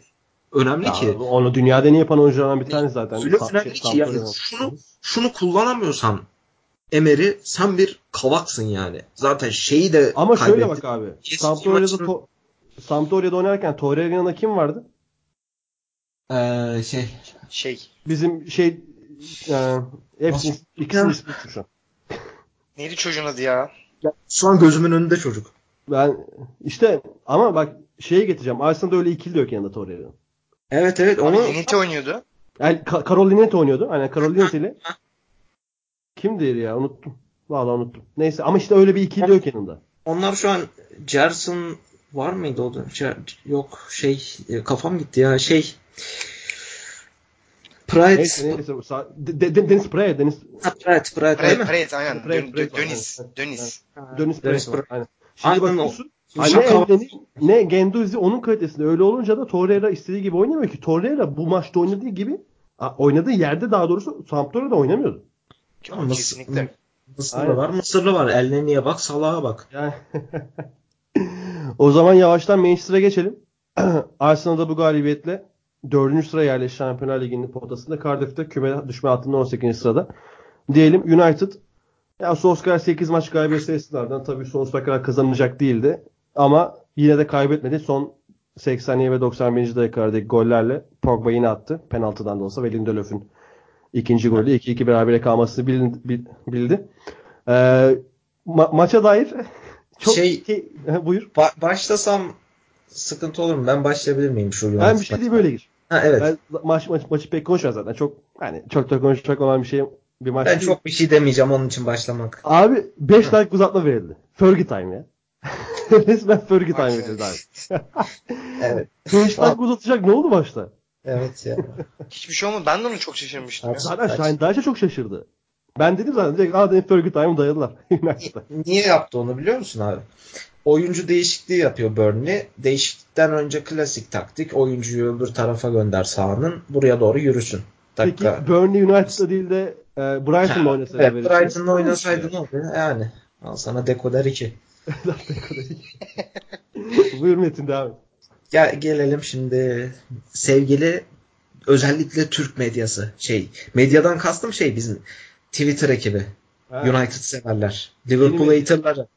önemli ya, ki. Onu dünyada ne yapan oyunculardan bir tanesi zaten. Öyle önemli ki. Yani şunu, şunu kullanamıyorsan Emery sen bir kavaksın yani. Zaten şeyi de ama kaybettin. Şöyle bak abi. Sampdoria'da, to- Sampdoria'da oynarken Torreira'nın yanında kim vardı? Ee, şey şey bizim şey eee hepsi ikisini istiyor şu an. Neydi çocuğun adı ya? Ya? Şu an gözümün önünde çocuk. Ben işte ama bak şeye getireceğim. Arsenal'da öyle ikili de yok yanında Torreira'nın. Evet evet onu Linette oynuyordu. Yani Karol Linette oynuyordu. Aynen Karol Linette ile. Kim diğeri ya? Unuttum. Vallahi unuttum. Neyse ama işte öyle bir ikili de yok yanında. Onlar şu an Gerson var mıydı o dönem? Yok şey kafam gitti ya şey Pride. Neyse, neyse. De, de, Deniz Pride. Deniz. Ha, Pride, Pride, Pride, Pride, aynen. Dön, dö, döniz, döniz. Döniz Pride var, aynen. Şimdi bakıyorsun, ne, ne Genduzi onun kalitesinde. Öyle olunca da Torreira istediği gibi oynamıyor ki. Torreira bu maçta oynadığı gibi, oynadığı yerde daha doğrusu Sampdoria'da oynamıyordu. Tamam, kesinlikle. Mısırlı var, Mısırlı var. Elneni'ye bak, Salah'a bak. Yani. O zaman yavaştan Manchester'a geçelim. Arsenal'da bu galibiyetle dördüncü sıraya yerleşen Şampiyonlar Ligi'nin potasında Cardiff'te küme düşme hattında on sekizinci sırada. Diyelim United ya Solskjaer sekiz maç kaybetme sayısından tabii sonsuza kadar kazanılacak değildi. Ama yine de kaybetmedi. Son sekseniye ve doksan birinci dakikadaki gollerle Pogba yine attı. Penaltıdan da olsa ve Lindelöf'ün ikinci golü iki iki berabere kalmasını bildi. bildi. Ee, ma- maça dair çok şey, ki, buyur. Ba- başlasam sıkıntı olur mu? Ben başlayabilir miyim şu Yunanistan'a? Ben bir şey değil böyle gir. Ha evet. Ben maç, maç maçı pek konuşmaz zaten. Çok hani çok da konuşacak olan bir şey bir maç. Ben değil. Çok bir şey demeyeceğim onun için başlamak. Abi beş dakika uzatma verildi. Fergie time ya. Resmen Fergie time verildi abi. Evet. beş dakika uzatacak ne oldu başta? Evet ya. Hiçbir şey olmadı. Ben de onu çok şaşırmıştım. Ya. Zaten Şahin Daş'a çok şaşırdı. Ben dedim zaten direkt aa dedim Fergie time'ı dayadılar. Niye yaptı onu biliyor musun abi? Oyuncu değişikliği yapıyor Burnley. Değişiklikten önce klasik taktik. Oyuncuyu öbür tarafa gönder sahanın. Buraya doğru yürüsün. Dakika. Peki Burnley United'da değil de e, Brighton'la oynasaydı. Evet Brighton'la oynasaydı ne oldu? Yani. Al sana Dekoder iki. Buyur Metin devam et. Gel, gelelim şimdi sevgili özellikle Türk medyası. Şey medyadan kastım şey bizim Twitter ekibi. Ha. United severler. Liverpool haterları.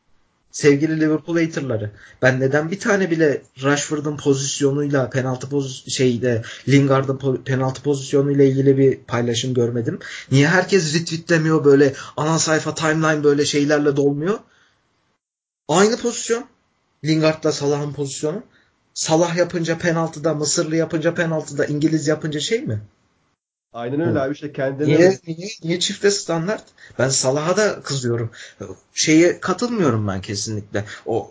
Sevgili Liverpool haterları. Ben neden bir tane bile Rashford'un pozisyonuyla penaltı pozisyonu şeyde Lingard'ın po- penaltı pozisyonuyla ilgili bir paylaşım görmedim? Niye herkes retweetlemiyor böyle ana sayfa timeline böyle şeylerle dolmuyor? Aynı pozisyon. Lingard'la Salah'ın pozisyonu. Salah yapınca penaltıda, Mısırlı yapınca penaltıda, İngiliz yapınca şey mi? Aynen öyle abi işte kendine... Niye, niye, niye çifte standart? Ben Salah'a da kızıyorum. Şeye katılmıyorum ben kesinlikle. O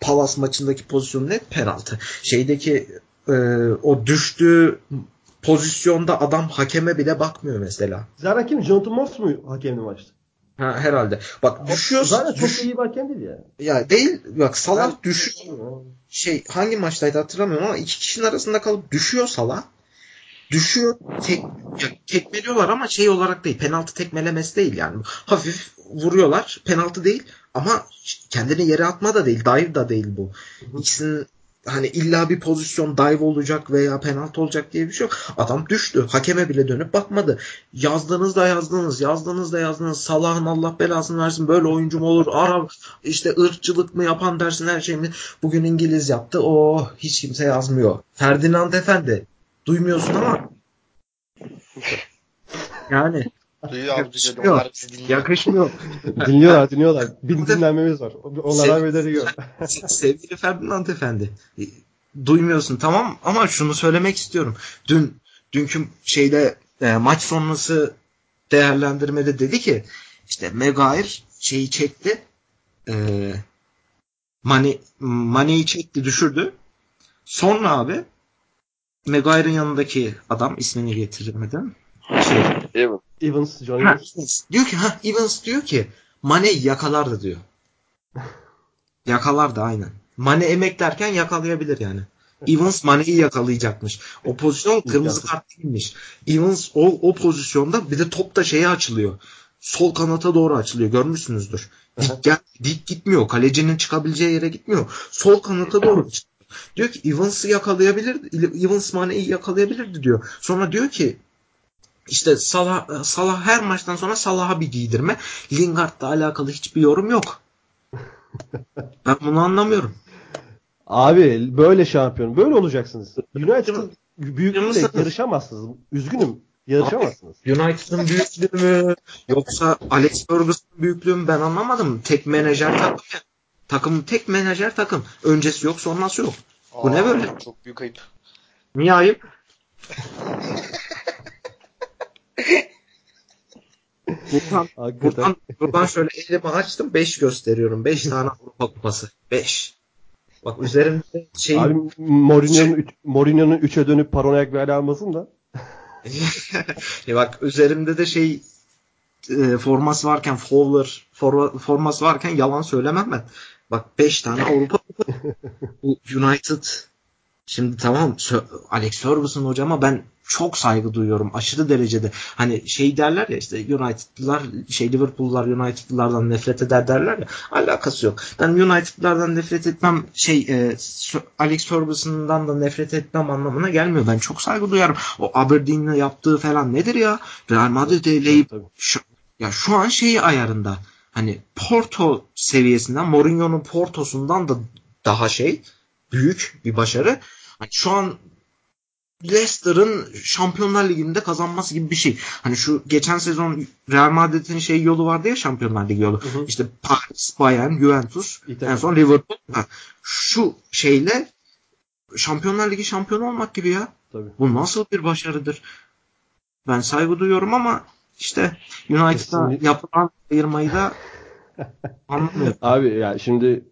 Palas maçındaki pozisyon net penaltı. Şeydeki e, o düştüğü pozisyonda adam hakeme bile bakmıyor mesela. Zaten kim? Jonathan Moss mu hakemli maçtı? Ha, herhalde. Bak düşüyorsun. Zaten çok düş... iyi bir hakem değil ya. Ya değil. Bak Salah ben... düşüyor. Şey, hangi maçtaydı hatırlamıyorum ama iki kişinin arasında kalıp düşüyor Salah. Düşüyor, tek, tekmeliyorlar ama şey olarak değil, penaltı tekmelemesi değil yani. Hafif vuruyorlar, penaltı değil ama kendini yere atma da değil, dive da değil bu. İkisinin hani illa bir pozisyon dive olacak veya penaltı olacak diye bir şey yok. Adam düştü, hakeme bile dönüp bakmadı. Yazdınız da yazdınız, yazdınız da yazdınız, Salah'ın Allah belasını versin, böyle oyuncu mu olur, Arap işte ırkçılık mı yapan dersin her şey mi? Bugün İngiliz yaptı, oh hiç kimse yazmıyor. Ferdinand Efendi. Duymuyorsun ama yani yakışmıyor. Yakışmıyor. dinliyorlar dinliyorlar. Bir dinlenmemiz var. Onlara veriyor. Sevgili Ferdinand Efendi. Duymuyorsun tamam ama şunu söylemek istiyorum. Dün dünkü şeyde e, maç sonrası değerlendirmede dedi ki işte Maguire şeyi çekti. E, Mane Mane'yi çekti düşürdü. Sonra abi Maguire'ın yanındaki adam ismini getirmeden şey, Evans. Evans, John ha, Evans. Diyor ki ha Evans diyor ki Mane yakalardı diyor. Yakalardı aynen. Mane emeklerken yakalayabilir yani. Evans Mane'yi yakalayacakmış. O pozisyon kırmızı kart değilmiş. Evans o, o pozisyonda bir de top da şeye açılıyor. Sol kanata doğru açılıyor. Görmüşsünüzdür. Dik, gel, dik gitmiyor. Kalecinin çıkabileceği yere gitmiyor. Sol kanata doğru açılıyor. Diyor ki Evans'ı yakalayabilirdi. Evans Mane'yi yakalayabilirdi diyor. Sonra diyor ki işte Salah, Salah her maçtan sonra Salah'a bir giydirme. Lingard'la alakalı hiçbir yorum yok. Ben bunu anlamıyorum. Abi böyle şampiyon. Böyle olacaksınız. United'ın büyüklüğüyle yarışamazsınız. Üzgünüm. Yarışamazsınız. United'ın büyüklüğü mü? Yoksa Alex Ferguson'ın büyüklüğü mü? Ben anlamadım. Tek menajer takım. Takım tek menajer takım. Öncesi yok sonrası yok. Aa, bu ne böyle? Çok büyük ayıp. Niye ayıp? buradan, buradan, buradan şöyle elimi açtım. beş gösteriyorum. beş tane Avrupa Kupası. beş. Bak üzerimde şey... Abi Mourinho'nun Mourinho'nun üçe dönüp paranoyak bir hale almasın da. e bak üzerimde de şey e, forması varken Fowler for, forması varken yalan söylemem ben. Bak beş tane Avrupa United şimdi tamam Alex Ferguson hocama ben çok saygı duyuyorum aşırı derecede. Hani şey derler ya işte United'lılar şey Liverpool'lar United'lılardan nefret eder derler ya alakası yok. Ben United'lardan nefret etmem şey e, Alex Ferguson'dan da nefret etmem anlamına gelmiyor. Ben çok saygı duyarım. O Aberdeen'le yaptığı falan nedir ya? Real Madrid'e leyip şu, ya şu an şeyi ayarında. Hani Porto seviyesinden Mourinho'nun Porto'sundan da daha şey büyük bir başarı. Hani şu an Leicester'ın Şampiyonlar Ligi'nde kazanması gibi bir şey. Hani şu geçen sezon Real Madrid'in şey yolu vardı ya Şampiyonlar Ligi yolu. Hı hı. İşte Paris, Bayern, Juventus, İtalya. En son Liverpool. Şu şeyle Şampiyonlar Ligi şampiyonu olmak gibi ya. Tabii. Bu nasıl bir başarıdır? Ben saygı duyuyorum ama işte United'a yapılan ayırmayı da anlamıyorum. Abi ya şimdi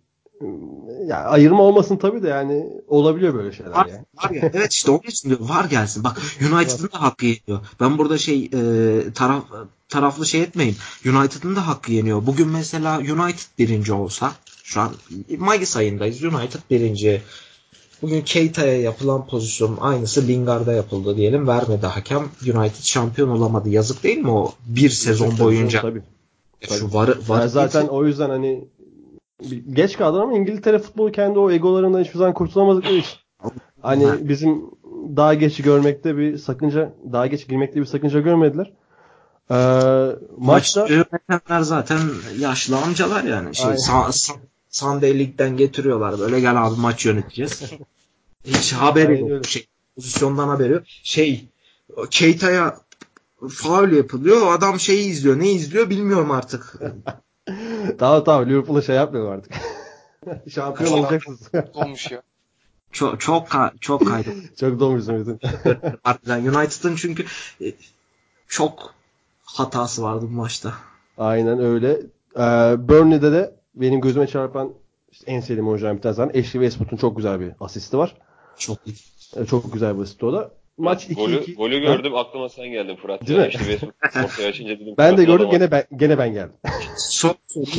ya ayırma olmasın tabii de yani olabiliyor böyle şeyler. Var, yani. Var ya. Evet işte onun için diyor var gelsin. Bak United'ın da hakkı yeniyor. Ben burada şey e, taraf taraflı şey etmeyin. United'ın da hakkı yeniyor. Bugün mesela United birinci olsa şu an Mayıs ayındayız. United birinci. Bugün Keita'ya yapılan pozisyon aynısı Lingard'a yapıldı diyelim. Vermedi hakem. United şampiyon olamadı. Yazık değil mi o bir sezon tabii, boyunca? Tabii. Tabii. Şu var, var yani zaten o yüzden hani geç kaldı ama İngiltere futbolu kendi o egolarından hiçbir zaman kurtulamadıkları için. Hani bizim daha geç görmekte bir sakınca, daha geç girmekte bir sakınca görmediler. Ee, maçta yönetenler zaten yaşlı amcalar yani. Şey, sağ, sağ, Sunday League'den getiriyorlar böyle gel abi maç yöneteceğiz. Hiç haberi yok. Şey, pozisyondan haberi yok. Şey, Keita'ya faul yapılıyor. Adam şeyi izliyor. Ne izliyor bilmiyorum artık. Tamam tamam Liverpool'a şey yapmıyor artık. Şampiyon olacaksınız. Olmuş ya. Çok çok çok kaydı. Çok dolmuş Ümit'in. United'ın çünkü çok hatası vardı bu maçta. Aynen öyle. Ee, Burnley'de de benim gözüme çarpan işte en sevdiğim oyunculardan bir tanesi. Ashley Westwood'un çok güzel bir asisti var. Çok iyi. Çok güzel bir asisti o da. Maç iki iki. Golü, golü gördüm ha? Aklıma sen geldin Fırat. Değil mi? Ortaya açınca dedim. Ben de gördüm gene ben, gene ben geldim. Son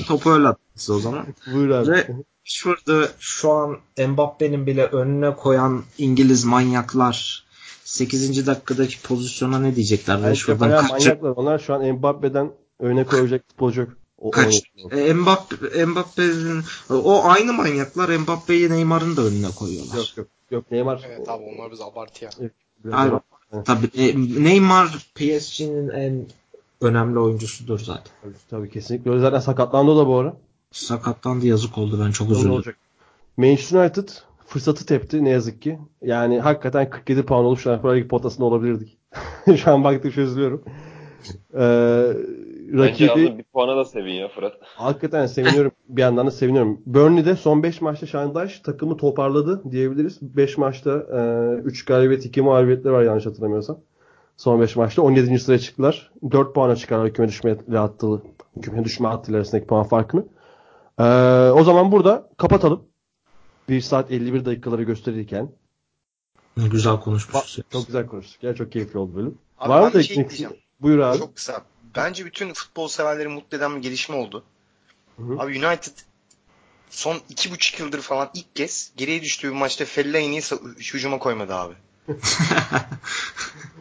topu öyle attınız o zaman. Buyur abi. Ve şurada şu an Mbappe'nin bile önüne koyan İngiliz manyaklar sekizinci dakikadaki pozisyona ne diyecekler? Yani şuradan kaçacak. Manyaklar onlar şu an Mbappe'den önüne koyacak futbolcu. Kaç. E, Mbappe, Mbappe'nin o aynı manyaklar Mbappe'yi Neymar'ın da önüne koyuyorlar. Yok yok. Yok Neymar. Evet abi onlar biz abartı ya. Evet. Aynen. Tabii Neymar P S G'nin en önemli oyuncusudur zaten. Tabii, tabii kesinlikle. O zaten sakatlandı o da bu ara. Sakatlandı yazık oldu ben çok üzüldüm. Manchester United fırsatı tepti ne yazık ki. Yani hakikaten kırk yedi puan olup Şampiyonlar Ligi potasında olabilirdik. Şu an baktık üzülüyorum. Ee, rakibi bence bir puana da sevin ya Fırat. Hakikaten seviniyorum. Bir yandan da seviniyorum. Burnley'de son beş maçta Şandaş takımı toparladı diyebiliriz. beş maçta üç e, galibiyet iki mağlubiyetleri var yanlış hatırlamıyorsam. Son beş maçta on yedinci sıraya çıktılar. dört puana çıkarlar küme düşme hattı küme düşme hattı arasındaki puan farkını. E, o zaman burada kapatalım. bir saat elli bir dakikaları gösterirken güzel konuşmuşuz. Çok güzel konuştuk. Ya çok keyifli oldu bölüm. Abi var mı da şey buyur abi. Çok kısa. Bence bütün futbol severleri mutlu eden bir gelişme oldu. Hı hı. Abi United son iki buçuk yıldır falan ilk kez geriye düştüğü bir maçta Fellaini'yi hücuma koymadı abi.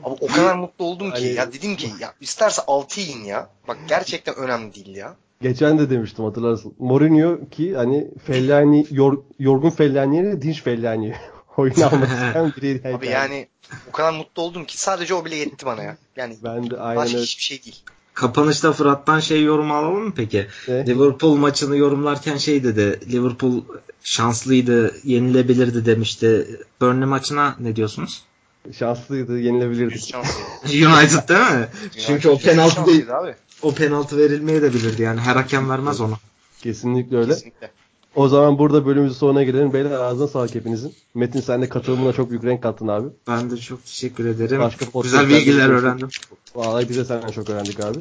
Abi o kadar mutlu oldum ki. Ya dedim ki ya isterse altı yiyin ya. Bak gerçekten önemli değil ya. Geçen de demiştim hatırlarsın. Mourinho ki hani Fellaini yor, yorgun Fellaini'yle dinç Fellaini oyunu almasından biriydi. Abi yani o kadar mutlu oldum ki sadece o bile yetti bana ya. Yani ben de aynen başka öyle. Hiçbir şey değil. Kapanışta Fırat'tan şey yorum alalım mı peki? Ne? Liverpool maçını yorumlarken şey dedi. Liverpool şanslıydı, yenilebilirdi demişti. Burnley maçına ne diyorsunuz? Şanslıydı, yenilebilirdi. Şanslıydı. United değil mi? Çünkü o penaltı değil abi. O penaltı verilmeye de bilirdi yani. Her hakem vermez onu. Kesinlikle öyle. Kesinlikle. O zaman burada bölümümüzün sonuna gelelim. Beyler ağzına sağlık hepinizin. Metin sen de katılımına çok büyük renk kattın abi. Ben de çok teşekkür ederim. Başka güzel bilgiler öğrendim. Vallahi bize senden çok öğrendik abi.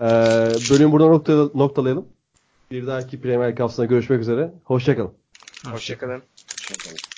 Ee, bölümü burada nokta, noktalayalım. Bir dahaki Premier League haftasında görüşmek üzere. Hoşçakalın. Hoşçakalın. Hoşçakalın.